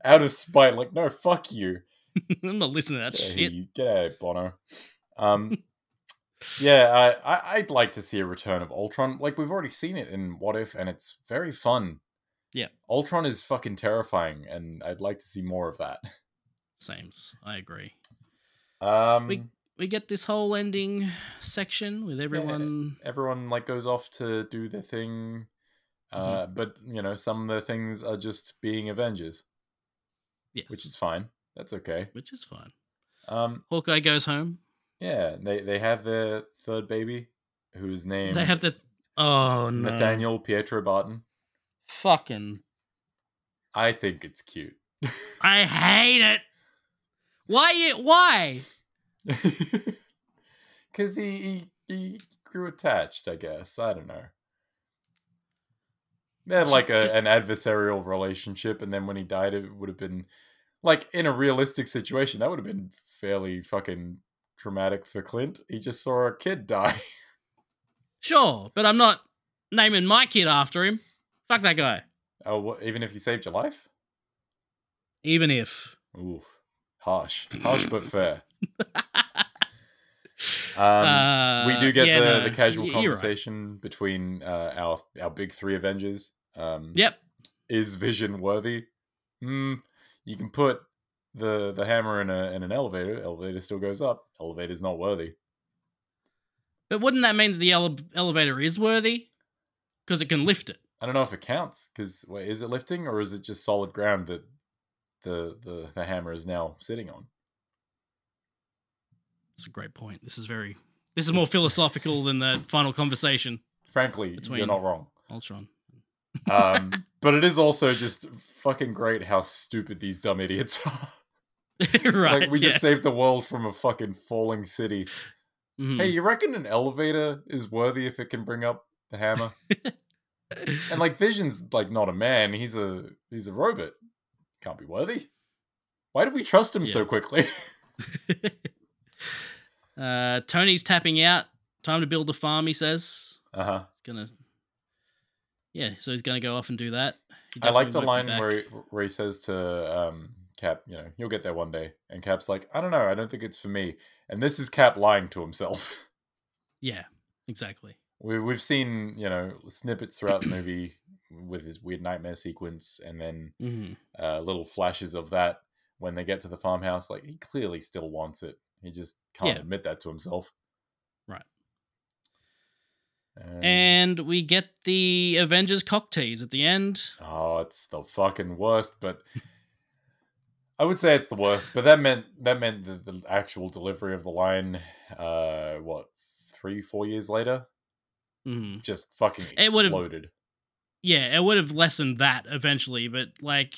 like, out of spite, like, no, fuck you. I'm not listening to that get shit. You. Get out of Bono. Um, yeah, I, I, I'd like to see a return of Ultron. Like, we've already seen it in What If, and it's very fun. Yeah. Ultron is fucking terrifying, and I'd like to see more of that. Sames. I agree. Um... We- We get this whole ending section with everyone. Yeah, everyone like goes off to do their thing, uh, mm-hmm. but you know some of the things are just being Avengers. Yes, which is fine. That's okay. Which is fine. Um, Hawkeye goes home. Yeah, they they have their third baby, whose name they have the oh no Nathaniel Pietro Barton. Fucking. I think it's cute. I hate it. Why? You, why? Because he, he he grew attached, I guess. I don't know. They had like a, an adversarial relationship, and then when he died, it would have been like in a realistic situation, that would have been fairly fucking traumatic for Clint. He just saw a kid die. Sure, but I'm not naming my kid after him. Fuck that guy. Oh, what, even if he saved your life? Even if. Oof. Harsh. Harsh but fair. Um, uh, we do get yeah, the, no, the casual conversation right. between uh, our our big three Avengers. Um, yep. Is Vision worthy? Mm, you can put the the hammer in a in an elevator. Elevator still goes up. Elevator's not worthy. But wouldn't that mean that the ele- elevator is worthy? Because it can lift it. I don't know if it counts. Because is it lifting or is it just solid ground that the the, the hammer is now sitting on? That's a great point. This is very. This is more philosophical than the final conversation. Frankly, you're not wrong. Ultron. um, but it is also just fucking great how stupid these dumb idiots are. Right. Like we yeah. just saved the world from a fucking falling city. Mm-hmm. Hey, you reckon an elevator is worthy if it can bring up the hammer? And like Vision's like not a man. He's a he's a robot. Can't be worthy. Why did we trust him yeah. so quickly? Uh, Tony's tapping out. Time to build a farm, he says. Uh huh. He's gonna, yeah. So he's gonna go off and do that. I like the line where he, where he says to um, Cap, you know, you'll get there one day. And Cap's like, I don't know, I don't think it's for me. And this is Cap lying to himself. Yeah, exactly. We we've seen you know snippets throughout the movie with his weird nightmare sequence, and then mm-hmm. uh, little flashes of that when they get to the farmhouse. Like he clearly still wants it. He just can't yeah. admit that to himself. Right. And... and we get the Avengers cock tease at the end. Oh, it's the fucking worst, but I would say it's the worst, but that meant that meant the, the actual delivery of the line, uh, what, three, four years later? Mm-hmm. Just fucking exploded. It yeah, it would have lessened that eventually, but like,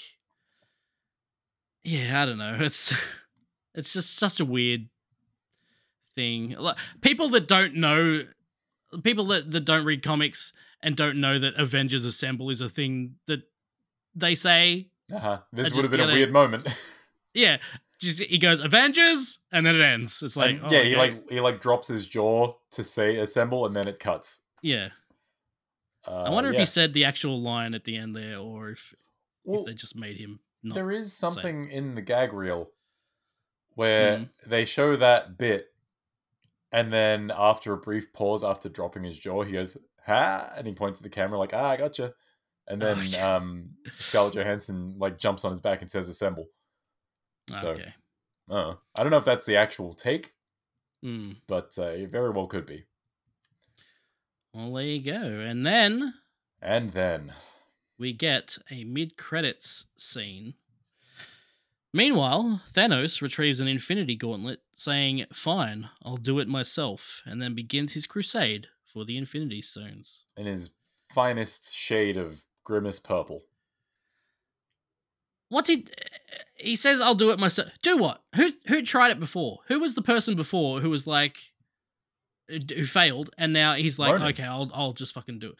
yeah, I don't know. It's... It's just such a weird thing. People that don't know, people that, that don't read comics and don't know that Avengers Assemble is a thing that they say. Uh-huh. This would have been a weird moment. Yeah. Just, he goes, Avengers, and then it ends. It's like, and, oh, yeah, okay. he like he like drops his jaw to say assemble, and then it cuts. Yeah. Uh, I wonder yeah. if he said the actual line at the end there, or if, well, if they just made him not. There is something in the gag reel where mm. they show that bit, and then after a brief pause, after dropping his jaw, he goes, ha, and he points at the camera like, ah, I gotcha. And then oh, yeah. um, Scarlett Johansson like jumps on his back and says, assemble. So, okay. Uh, I don't know if that's the actual take, mm. but uh, it very well could be. Well, there you go. And then... And then... we get a mid-credits scene. Meanwhile, Thanos retrieves an infinity gauntlet, saying, fine, I'll do it myself, and then begins his crusade for the Infinity Stones. In his finest shade of grimace purple. What's he... He says, I'll do it myself. Do what? Who who tried it before? Who was the person before who was like... who failed, and now he's like, Ronan. Okay, I'll I'll just fucking do it.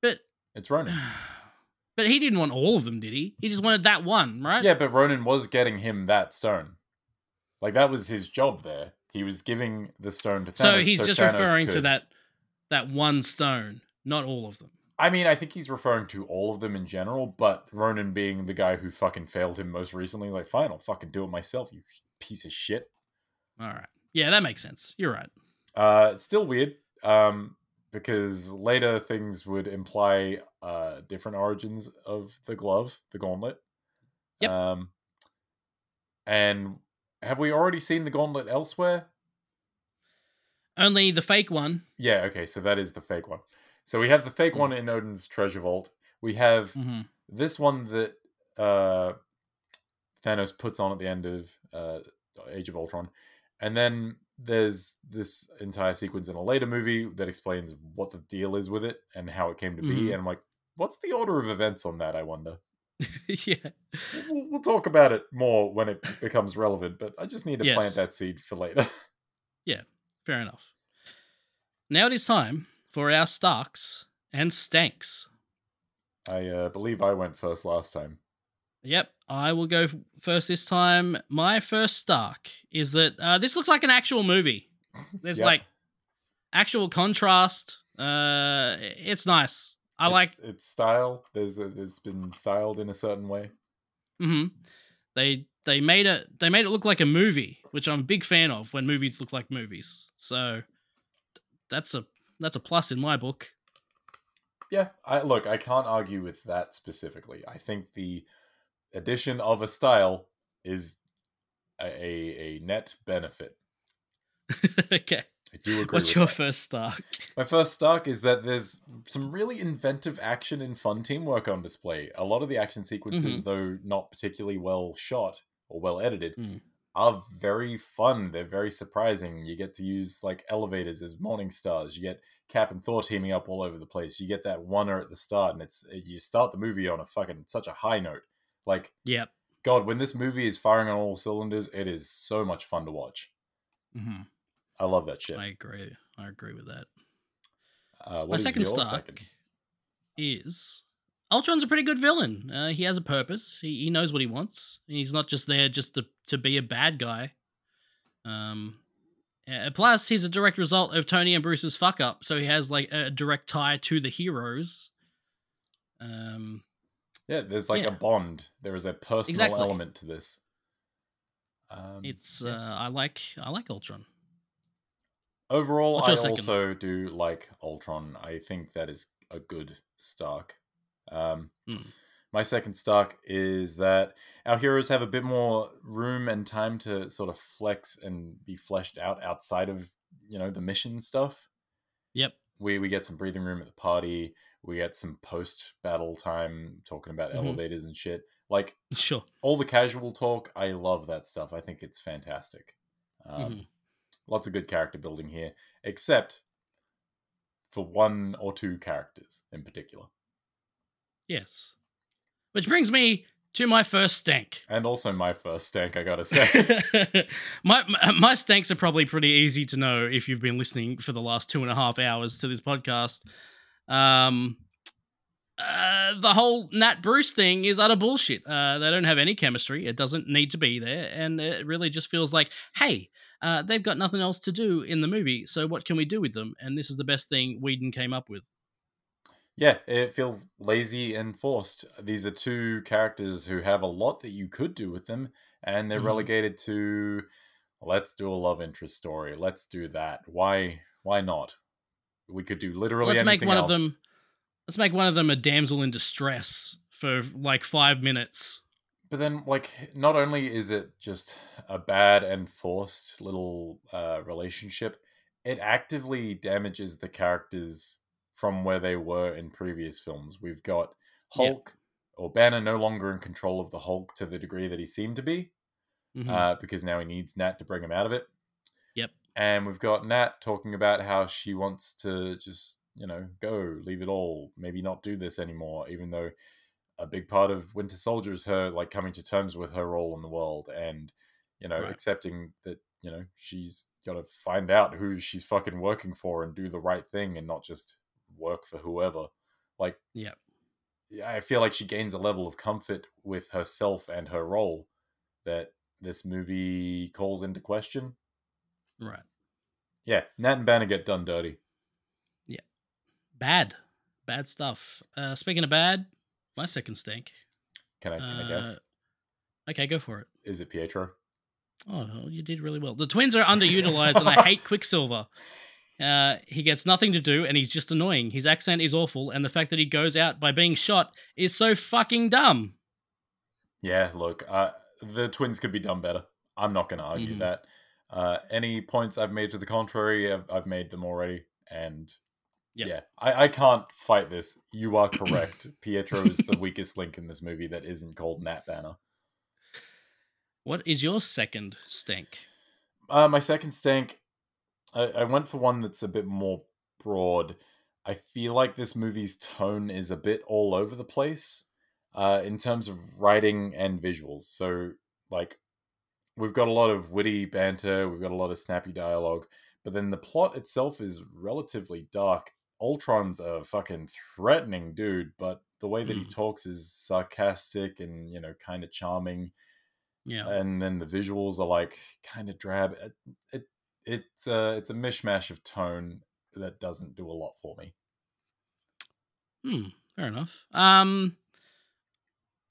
But... It's Ronan. But he didn't want all of them, did he? He just wanted that one, right? Yeah, but Ronan was getting him that stone. Like, that was his job there. He was giving the stone to Thanos. So he's so just Thanos referring could. to that that one stone, not all of them. I mean, I think he's referring to all of them in general, but Ronan being the guy who fucking failed him most recently, like, fine, I'll fucking do it myself, you piece of shit. All right. Yeah, that makes sense. You're right. Uh, it's still weird. Um... Because later things would imply uh, different origins of the glove, the gauntlet. Yep. Um, and have we already seen the gauntlet elsewhere? Only the fake one. Yeah, okay, so that is the fake one. So we have the fake mm-hmm. one in Odin's treasure vault. We have mm-hmm. this one that uh, Thanos puts on at the end of uh, Age of Ultron. And then... there's this entire sequence in a later movie that explains what the deal is with it and how it came to be. Mm-hmm. And I'm like, what's the order of events on that, I wonder? yeah. We'll, we'll talk about it more when it becomes relevant, but I just need to yes. plant that seed for later. Yeah, fair enough. Now it is time for our Starks and Stanks. I uh, believe I went first last time. Yep, I will go first this time. My first Stark is that uh, this looks like an actual movie. There's yep. like actual contrast. Uh, it's nice. I it's, like it's style. There's a, there's been styled in a certain way. Mm-hmm. They they made it they made it look like a movie, which I'm a big fan of when movies look like movies. So that's a that's a plus in my book. Yeah, I, look, I can't argue with that specifically. I think the addition of a style is a a, a net benefit. Okay. I do agree. What's your that. first Stark? My first Stark is that there's some really inventive action and fun teamwork on display. A lot of the action sequences, mm-hmm. though not particularly well shot or well edited, mm. are very fun. They're very surprising. You get to use like elevators as morning stars. You get Cap and Thor teaming up all over the place. You get that oneer at the start, and it's you start the movie on a fucking such a high note. Like, yep. God, when this movie is firing on all cylinders, it is so much fun to watch. Mm-hmm. I love that shit. I agree. I agree with that. Uh, what My is second Stark second? is Ultron's a pretty good villain. Uh, he has a purpose. He, he knows what he wants. He's not just there just to, to be a bad guy. Um, plus, he's a direct result of Tony and Bruce's fuck up, so he has like a direct tie to the heroes. Um, yeah, there's like yeah. a bond. There is a personal exactly. element to this. Um, it's yeah. uh, I like I like Ultron. Overall, I second? also do like Ultron. I think that is a good Stark. Um, mm. My second Stark is that our heroes have a bit more room and time to sort of flex and be fleshed out outside of, you know, the mission stuff. Yep. We we get some breathing room at the party. We get some post-battle time talking about mm-hmm. elevators and shit. Like, sure. all the casual talk, I love that stuff. I think it's fantastic. Um mm-hmm. Lots of good character building here, except for one or two characters in particular. Yes. Which brings me to my first stank. And also my first stank, I gotta say. my, my my stanks are probably pretty easy to know if you've been listening for the last two and a half hours to this podcast. Um, uh, the whole Nat Bruce thing is utter bullshit. Uh, they don't have any chemistry. It doesn't need to be there. And it really just feels like, hey... Uh, they've got nothing else to do in the movie, so what can we do with them? And this is the best thing Whedon came up with. Yeah, it feels lazy and forced. These are two characters who have a lot that you could do with them, and they're mm. relegated to, let's do a love interest story. Let's do that. Why Why not? We could do literally let's anything make one else. Of them, let's make one of them a damsel in distress for like five minutes. But then, like, not only is it just a bad and forced little uh, relationship, it actively damages the characters from where they were in previous films. We've got Hulk, yeah. or Banner no longer in control of the Hulk to the degree that he seemed to be, mm-hmm. uh, because now he needs Nat to bring him out of it. Yep. And we've got Nat talking about how she wants to just, you know, go, leave it all, maybe not do this anymore, even though... A big part of Winter Soldier is her like coming to terms with her role in the world and, you know, right. accepting that, you know, she's got to find out who she's fucking working for and do the right thing and not just work for whoever. Like, yeah, I feel like she gains a level of comfort with herself and her role that this movie calls into question. Right. Yeah. Nat and Banner get done dirty. Yeah. Bad. Bad stuff. Uh, speaking of bad... My second stink. Can I, can uh, I guess? Okay, go for it. Is it Pietro? Oh, you did really well. The twins are underutilized and I hate Quicksilver. Uh, he gets nothing to do and he's just annoying. His accent is awful and the fact that he goes out by being shot is so fucking dumb. Yeah, look, uh, the twins could be done better. I'm not going to argue mm-hmm. that. Uh, any points I've made to the contrary, I've, I've made them already and... Yep. Yeah, I, I can't fight this. You are correct. Pietro is the weakest link in this movie that isn't called Nat Banner. What is your second stink? Uh, my second stink, I, I went for one that's a bit more broad. I feel like this movie's tone is a bit all over the place uh, in terms of writing and visuals. So, like, we've got a lot of witty banter. We've got a lot of snappy dialogue. But then the plot itself is relatively dark. Ultron's a fucking threatening dude, but the way that mm. he talks is sarcastic and, you know, kind of charming. Yeah. And then the visuals are like kind of drab. It, it it's a, it's a mishmash of tone that doesn't do a lot for me. Hmm. Fair enough. Um,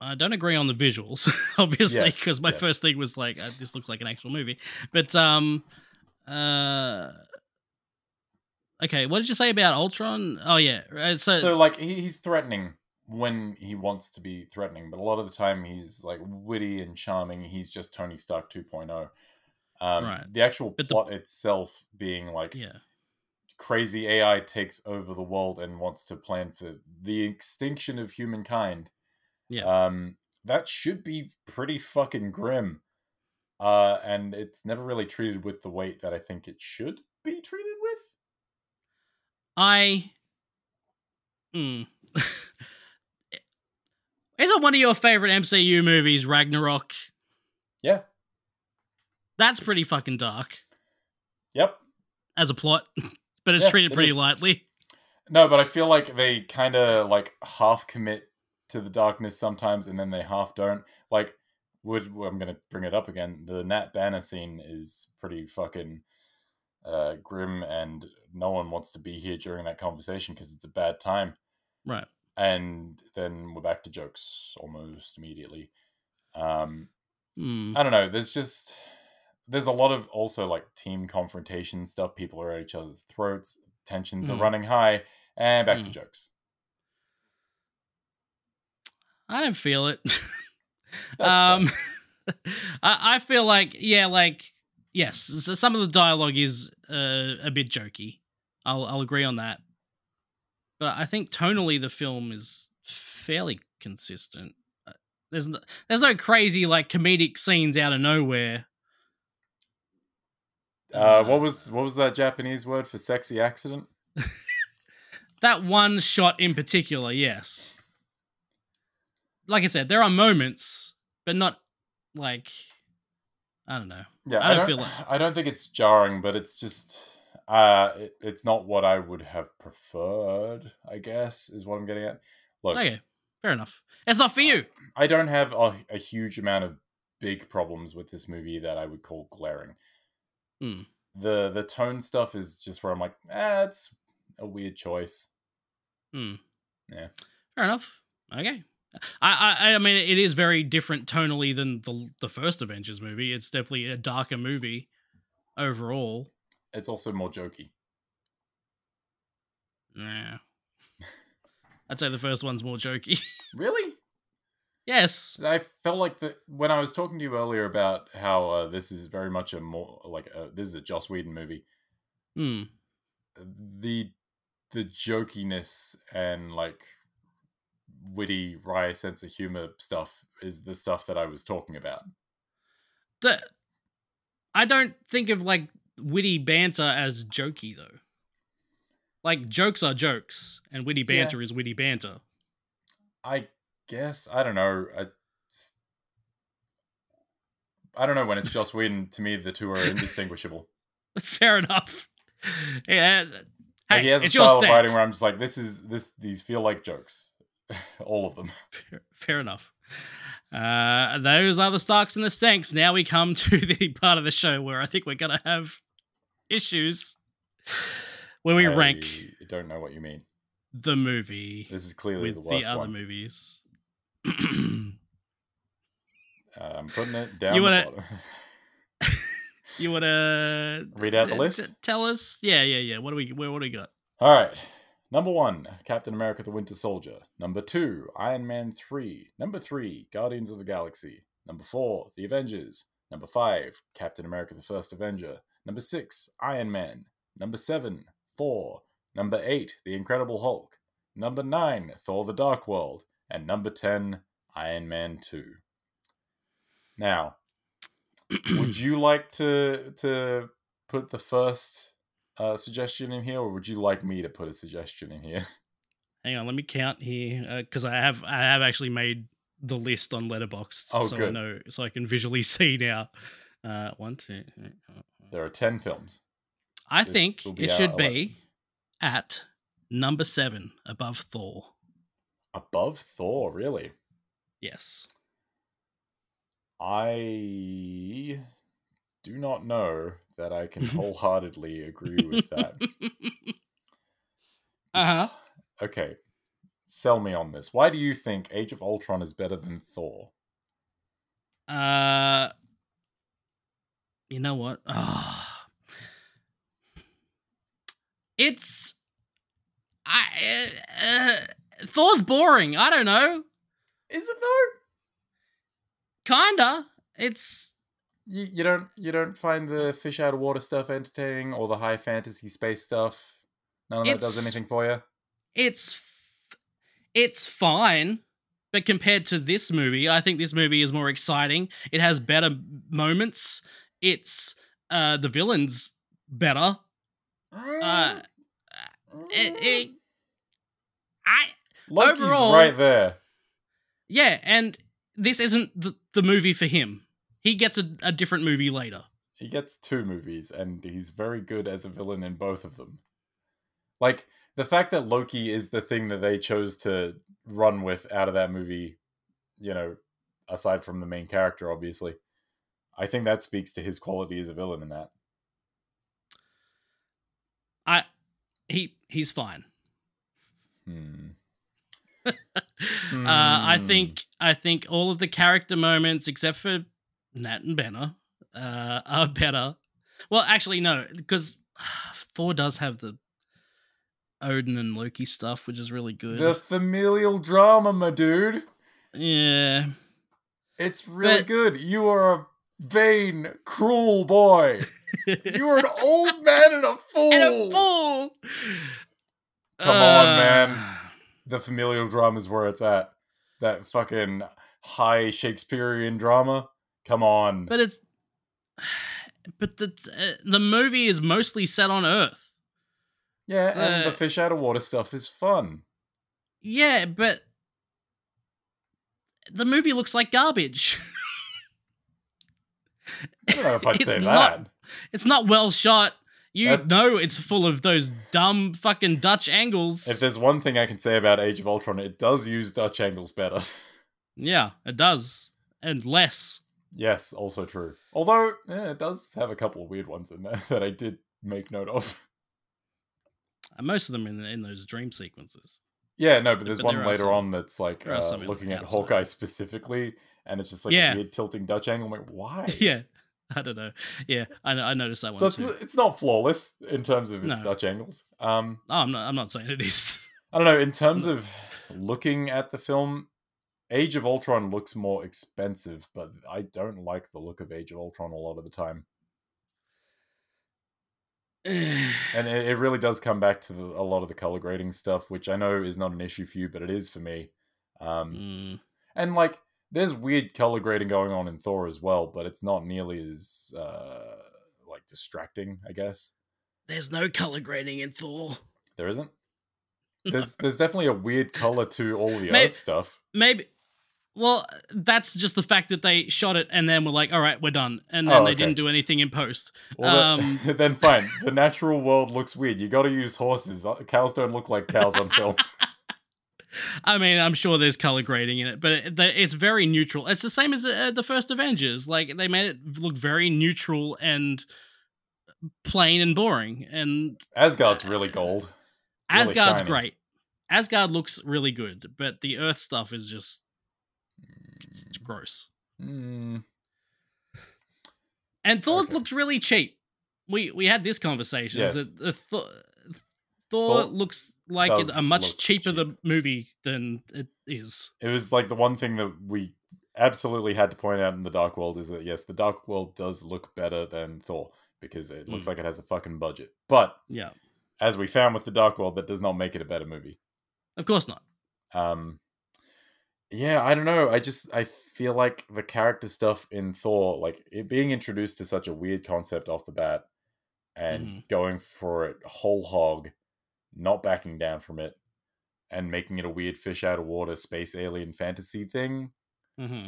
I don't agree on the visuals, obviously, because yes, my yes. first thing was like, uh, this looks like an actual movie. But, um, uh, okay, what did you say about Ultron? Oh, yeah. Uh, so, so, like, he, he's threatening when he wants to be threatening, but a lot of the time he's, like, witty and charming. He's just Tony Stark two point oh. Um, right. The actual but plot the... itself being, like, yeah. crazy A I takes over the world and wants to plan for the extinction of humankind. Yeah. Um, that should be pretty fucking grim. Uh, and it's never really treated with the weight that I think it should be treated with. I, mm. Isn't one of your favorite M C U movies Ragnarok? Yeah. That's pretty fucking dark. Yep. As a plot, but it's yeah, treated pretty it lightly. No, but I feel like they kind of like half commit to the darkness sometimes, and then they half don't. Like, would I'm gonna bring it up again, the Nat Banner scene is pretty fucking uh grim, and no one wants to be here during that conversation because it's a bad time, right? And then we're back to jokes almost immediately. um mm. I don't know, there's just there's a lot of also like team confrontation stuff. People are at each other's throats, tensions mm. are running high, and back mm. to jokes. I don't feel it. um, I, I feel like, yeah, like, yes, so some of the dialogue is uh, a bit jokey. I'll, I'll agree on that. But I think tonally the film is fairly consistent. There's no, there's no crazy, like, comedic scenes out of nowhere. Uh, uh, what was what was that Japanese word for sexy accident? That one shot in particular, yes. Like I said, there are moments, but not like, I don't know. Yeah, I don't, I don't feel like I don't think it's jarring, but it's just uh, it, it's not what I would have preferred, I guess, is what I'm getting at. Look, okay, fair enough. It's not for you. I don't have a, a huge amount of big problems with this movie that I would call glaring. Mm. The the tone stuff is just where I'm like, ah, it's a weird choice. Mm. Yeah, fair enough. Okay. I, I I mean, it is very different tonally than the the first Avengers movie. It's definitely a darker movie overall. It's also more jokey. Nah. I'd say the first one's more jokey. Really? Yes. I felt like the when I was talking to you earlier about how uh, this is very much a more like a, this is a Joss Whedon movie. Hmm. The the jokiness and like witty, wry sense of humor stuff is the stuff that I was talking about. The, I don't think of like witty banter as jokey though. Like jokes are jokes, and witty banter yeah. is witty banter. I guess I don't know. I just I don't know when it's Joss Whedon. To me, the two are indistinguishable. Fair enough. Yeah. Hey, like he has a style of writing where I'm just like, this is this. These feel like jokes. All of them. Fair, fair enough. Uh, those are the Starks and the Stanks. Now we come to the part of the show where I think we're going to have issues when we I rank. I don't know what you mean. The movie. This is clearly the worst one. With the other movies. uh, I'm putting it down you wanna, the bottom. You want to... Read out the list? T- tell us. Yeah, yeah, yeah. What do we, what do we got? All right. Number one, Captain America the Winter Soldier. Number two, Iron Man three. Number three, Guardians of the Galaxy. Number four, The Avengers. Number five, Captain America the First Avenger. Number six, Iron Man. Number seven, Thor. Number eight, The Incredible Hulk. Number nine, Thor the Dark World. And number ten, Iron Man two. Now, would you like to, to put the first... Uh, suggestion in here, or would you like me to put a suggestion in here? Hang on, let me count here because uh, I have I have actually made the list on Letterboxd, oh, so good. I know, so I can visually see now. Uh, one, two, three, four, there are ten films. I this think it should eleven. Be at number seven, above Thor. Above Thor, really? Yes. I do not know. That I can wholeheartedly agree with that. Uh huh. Okay. sell me on this. Why do you think Age of Ultron is better than Thor? Uh, you know what? Oh. It's I uh, uh, Thor's boring. I don't know. Is it though? Kinda. It's you. You don't. You don't find the fish out of water stuff entertaining, or the high fantasy space stuff. None of that does anything for you. It's f- it's fine, but compared to this movie, I think this movie is more exciting. It has better moments. It's uh, the villain's better. Uh, it, it, I Loki's overall, right there. Yeah, and this isn't the, the movie for him. He gets a, a different movie later. He gets two movies, and he's very good as a villain in both of them. Like, the fact that Loki is the thing that they chose to run with out of that movie, you know, aside from the main character, obviously, I think that speaks to his quality as a villain in that. I, he, he's fine. Hmm. hmm. Uh, I think, I think all of the character moments, except for Nat and Banner, uh, are better. Well, actually, no, because uh, Thor does have the Odin and Loki stuff, which is really good. The familial drama, my dude. Yeah. It's really but... good. You are a vain, cruel boy. You are an old man and a fool. And a fool. Come uh... on, man. The familial drama is where it's at. That fucking high Shakespearean drama. Come on. But it's... But the, uh, the movie is mostly set on Earth. Yeah, and uh, the fish out of water stuff is fun. Yeah, but the movie looks like garbage. I don't know if I'd it's say not, that. It's not well shot. You that, know it's full of those dumb fucking Dutch angles. If there's one thing I can say about Age of Ultron, it does use Dutch angles better. Yeah, it does. And less. Yes, also true. Although, yeah, it does have a couple of weird ones in there that I did make note of. Most of them in, in those dream sequences. Yeah, no, but there's but one later some, on that's like uh, looking at Hawkeye specifically, and it's just like yeah. a weird tilting Dutch angle. I'm like, why? yeah, I don't know. Yeah, I, I noticed that one. So it's, it's not flawless in terms of its no. Dutch angles. Um, oh, I'm not. I'm not saying it is. I don't know. In terms of looking at the film, Age of Ultron looks more expensive, but I don't like the look of Age of Ultron a lot of the time. And it really does come back to the, a lot of the color grading stuff, which I know is not an issue for you, but it is for me. Um, mm. And like, there's weird color grading going on in Thor as well, but it's not nearly as uh, like distracting, I guess. There's no color grading in Thor. There isn't. There's no. There's definitely a weird color to all the maybe, Earth stuff. Maybe. Well, that's just the fact that they shot it and then were like, all right, we're done. And then oh, okay. They didn't do anything in post. Well, um, that, then fine. The natural world looks weird. You got to use horses. Cows don't look like cows on film. I mean, I'm sure there's color grading in it, but it, it's very neutral. It's the same as uh, the first Avengers. Like, they made it look very neutral and plain and boring. And Asgard's really gold. Really Asgard's shiny. Great. Asgard looks really good, but the Earth stuff is just... It's gross. Mm. And Thor's okay. looks really cheap. We we had this conversation. Yes. The, the Thor, Thor, Thor looks like it's a much cheaper cheap. the movie than it is. It was like the one thing that we absolutely had to point out in the Dark World is that, yes, the Dark World does look better than Thor because it looks mm. like it has a fucking budget. But yeah, as we found with the Dark World, that does not make it a better movie. Of course not. Um. Yeah, I don't know. I just, I feel like the character stuff in Thor, like it being introduced to such a weird concept off the bat and mm. going for it whole hog, not backing down from it and making it a weird fish out of water space alien fantasy thing mm-hmm.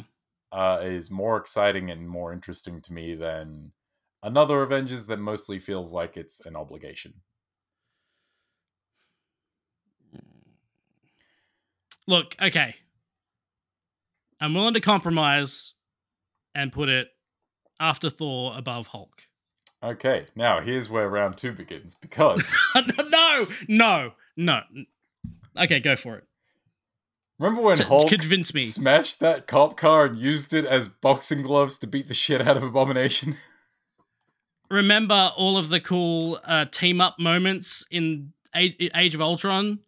uh, is more exciting and more interesting to me than another Avengers that mostly feels like it's an obligation. Look, okay. I'm willing to compromise and put it after Thor above Hulk. Okay, now here's where round two begins because... no, no, no. Okay, go for it. Remember when to Hulk convince me. smashed that cop car and used it as boxing gloves to beat the shit out of Abomination? Remember all of the cool uh, team-up moments in Age-, Age of Ultron?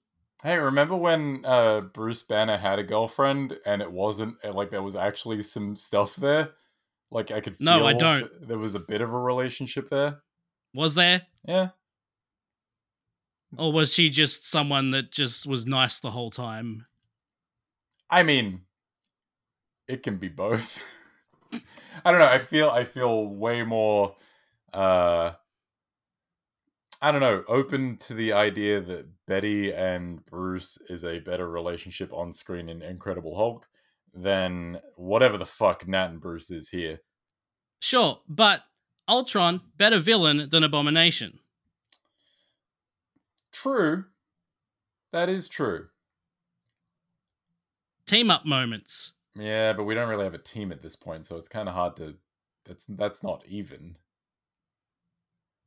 Hey, remember when uh, Bruce Banner had a girlfriend and it wasn't, like, there was actually some stuff there? Like, I could feel no, I don't. there was a bit of a relationship there. Was there? Yeah. Or was she just someone that just was nice the whole time? I mean, it can be both. I don't know. I feel I feel way more, uh, I don't know, open to the idea that Betty and Bruce is a better relationship on screen in Incredible Hulk than whatever the fuck Nat and Bruce is here. Sure, but Ultron, better villain than Abomination. True. That is true. Team up moments. Yeah, but we don't really have a team at this point, so it's kind of hard to. That's that's not even.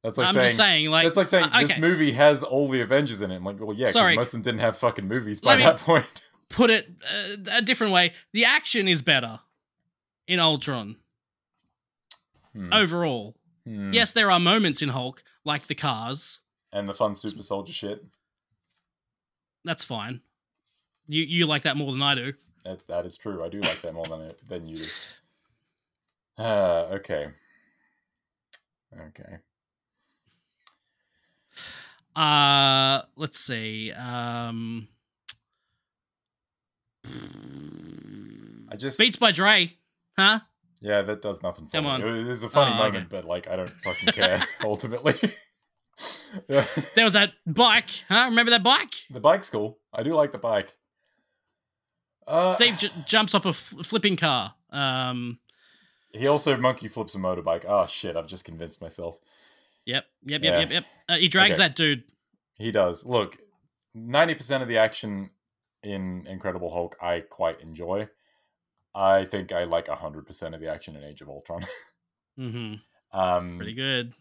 That's like I'm saying. Just saying like, that's like saying uh, okay. This movie has all the Avengers in it. I'm like, well, yeah, because most of them didn't have fucking movies by that point. Put it uh, a different way. The action is better in Ultron. Hmm. Overall, hmm. yes, there are moments in Hulk like the cars and the fun super soldier shit. That's fine. You you like that more than I do. That, that is true. I do like that more than than you do. Uh, okay. Okay. Uh, let's see. Um, I just Beats by Dre, huh? Yeah, that does nothing for Come me. On. It was a funny oh, moment, okay. but like I don't fucking care ultimately. Yeah. There was that bike, huh? Remember that bike? The bike's cool. I do like the bike. Uh, Steve j- jumps off a f- flipping car. Um, he also monkey flips a motorbike. Oh, shit. I've just convinced myself. Yep, yep, yep, yeah. yep, yep. Uh, he drags okay. that dude. He does. Look, ninety percent of the action in Incredible Hulk I quite enjoy. I think I like one hundred percent of the action in Age of Ultron. mm-hmm. Um, pretty good.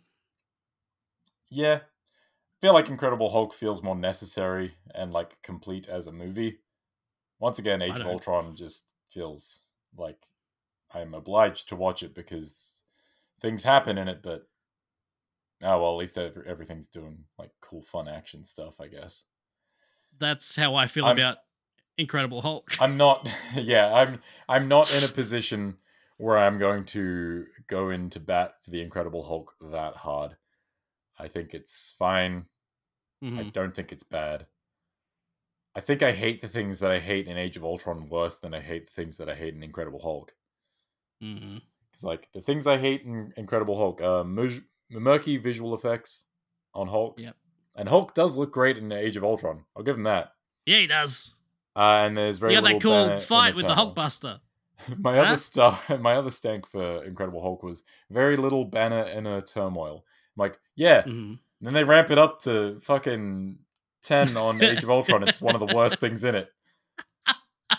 Yeah. I feel like Incredible Hulk feels more necessary and, like, complete as a movie. Once again, Age of Ultron just feels like I'm obliged to watch it because things happen in it, but, oh, well, at least every, everything's doing, like, cool, fun action stuff, I guess. That's how I feel I'm, about Incredible Hulk. I'm not, yeah, I'm I'm not in a position where I'm going to go into bat for the Incredible Hulk that hard. I think it's fine. Mm-hmm. I don't think it's bad. I think I hate the things that I hate in Age of Ultron worse than I hate the things that I hate in Incredible Hulk. Because, mm-hmm. like, the things I hate in Incredible Hulk are mur- murky visual effects on Hulk. Yep. And Hulk does look great in Age of Ultron. I'll give him that. Yeah, he does. Uh, and there's very you little... You got that cool fight with the Hulkbuster. my, huh? other st- my other stank for Incredible Hulk was very little Banner in a turmoil. I'm like, yeah. Mm-hmm. And then they ramp it up to fucking ten on Age of Ultron. It's one of the worst things in it.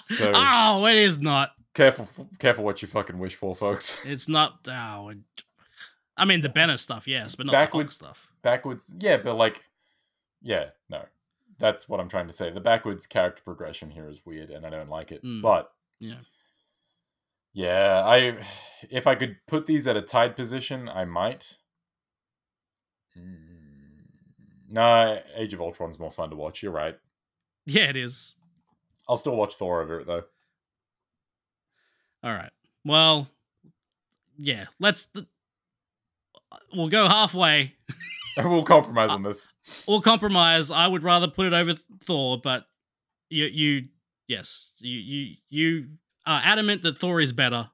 So, oh, it is not. Careful careful what you fucking wish for, folks. It's not. Oh, it, I mean, the Banner stuff, yes, but not backwards, the Hulk stuff. Backwards, yeah, but like, yeah, no. That's what I'm trying to say. The backwards character progression here is weird, and I don't like it. Mm. But, yeah. Yeah, I. if I could put these at a tied position, I might. No, Age of Ultron's more fun to watch. You're right. Yeah, it is. I'll still watch Thor over it, though. All right. Well, yeah. Let's... Th- we'll go halfway. We'll compromise on this. We'll compromise. I would rather put it over Thor, but you... you yes. You, you, you are adamant that Thor is better.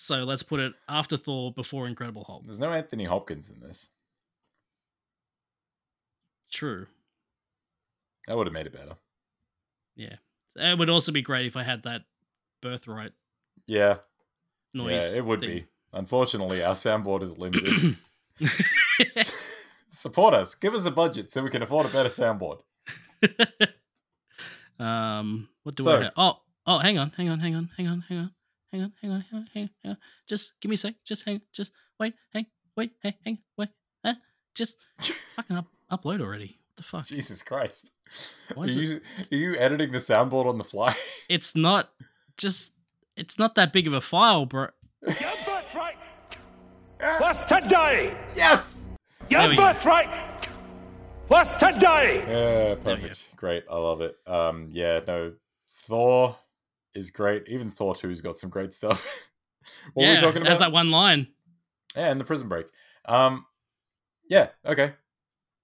So let's put it after Thor, before Incredible Hulk. There's no Anthony Hopkins in this. True. That would have made it better. Yeah. It would also be great if I had that birthright. Yeah. Noise. Yeah, it would thing. be. Unfortunately, our soundboard is limited. S- support us. Give us a budget so we can afford a better soundboard. um, what do so, I have? Oh, oh, hang on, hang on, hang on, hang on, hang on. Hang on, hang on, hang on, hang on. Just give me a sec. Just hang, just wait, hang, wait, hang, hang, wait. Uh, just fucking up, upload already. the fuck? Jesus Christ. Why is are, you, it... are you editing the soundboard on the fly? It's not just... It's not that big of a file, bro. Your birthright was today! Yes! Your birthright was today! Yeah, perfect. Great. I love it. Um, yeah, no, Thor is great. Even Thor two's got some great stuff. What yeah, were we talking about? There's that one line. Yeah, and the prison break. Um, yeah, okay.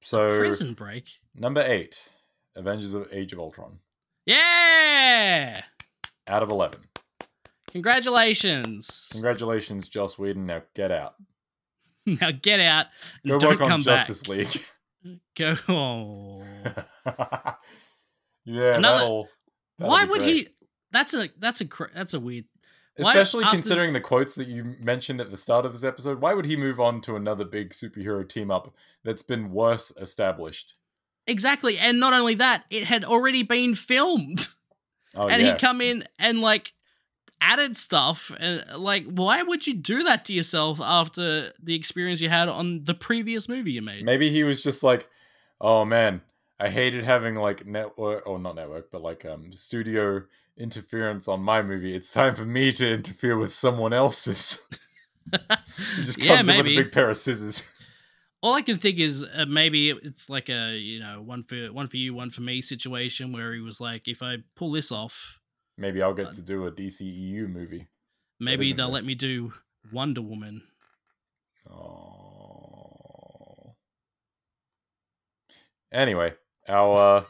So prison break. Number eight, Avengers of Age of Ultron. Yeah! Out of eleven. Congratulations. Congratulations, Joss Whedon. Now get out. Now get out and Go don't work on come Justice back. League. Go on. Yeah, Another, that'll, that'll Why would he... That's a, that's a, that's a weird... Especially why, considering after, the quotes that you mentioned at the start of this episode, why would he move on to another big superhero team-up that's been worse established? Exactly, and not only that, it had already been filmed. Oh, and yeah. He come in and, like, added stuff. And like, why would you do that to yourself after the experience you had on the previous movie you made? Maybe he was just like, oh, man, I hated having, like, network... Or not network, but, like, um, studio... interference on my movie. It's time for me to interfere with someone else's. He just comes yeah, in maybe. with a big pair of scissors. All I can think is uh, maybe it's like a, you know, one for one for you, one for me situation where he was like, if I pull this off, maybe I'll get uh, to do a D C E U movie. Maybe they'll this. let me do Wonder Woman. Oh. Anyway, our. Uh,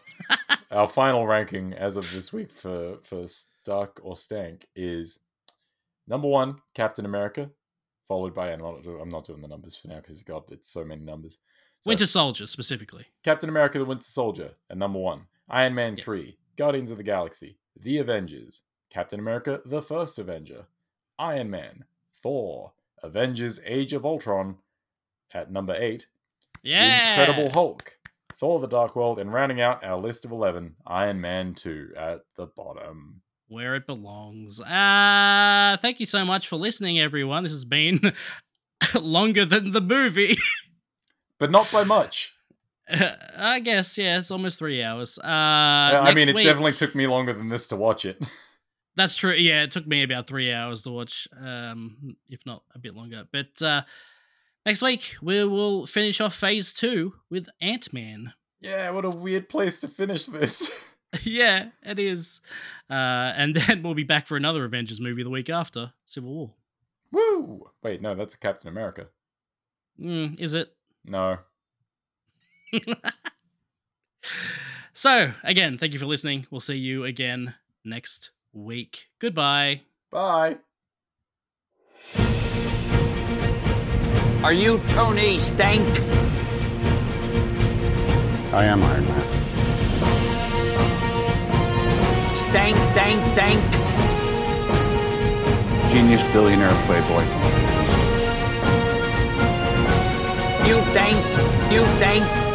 Our final ranking as of this week for, for Stark or Stank is number one, Captain America, followed by, and I'm not doing, I'm not doing the numbers for now because, God, it's so many numbers. So, Winter Soldier, specifically. Captain America, the Winter Soldier, at number one. Iron Man yes. three, Guardians of the Galaxy, The Avengers, Captain America, The First Avenger, Iron Man, Thor, Avengers Age of Ultron, at number eight. Yeah! The Incredible Hulk. Thor the Dark World, and rounding out our list of eleven, Iron Man two at the bottom. Where it belongs. Uh, thank you so much for listening, everyone. This has been longer than the movie. But not by much. Uh, I guess, yeah, it's almost three hours. Uh, yeah, I mean, it week... definitely took me longer than this to watch it. That's true. Yeah, it took me about three hours to watch, um, if not a bit longer. But... Uh, Next week, we will finish off phase two with Ant-Man. Yeah, what a weird place to finish this. Yeah, it is. Uh, and then we'll be back for another Avengers movie the week after, Civil War. Woo! Wait, no, that's Captain America. Mm, is it? No. So, again, thank you for listening. We'll see you again next week. Goodbye. Bye. Are you Tony Stank? I am Iron Man. Stank, stank, stank. Genius, billionaire, playboy, philanthropist. You stank, you stank.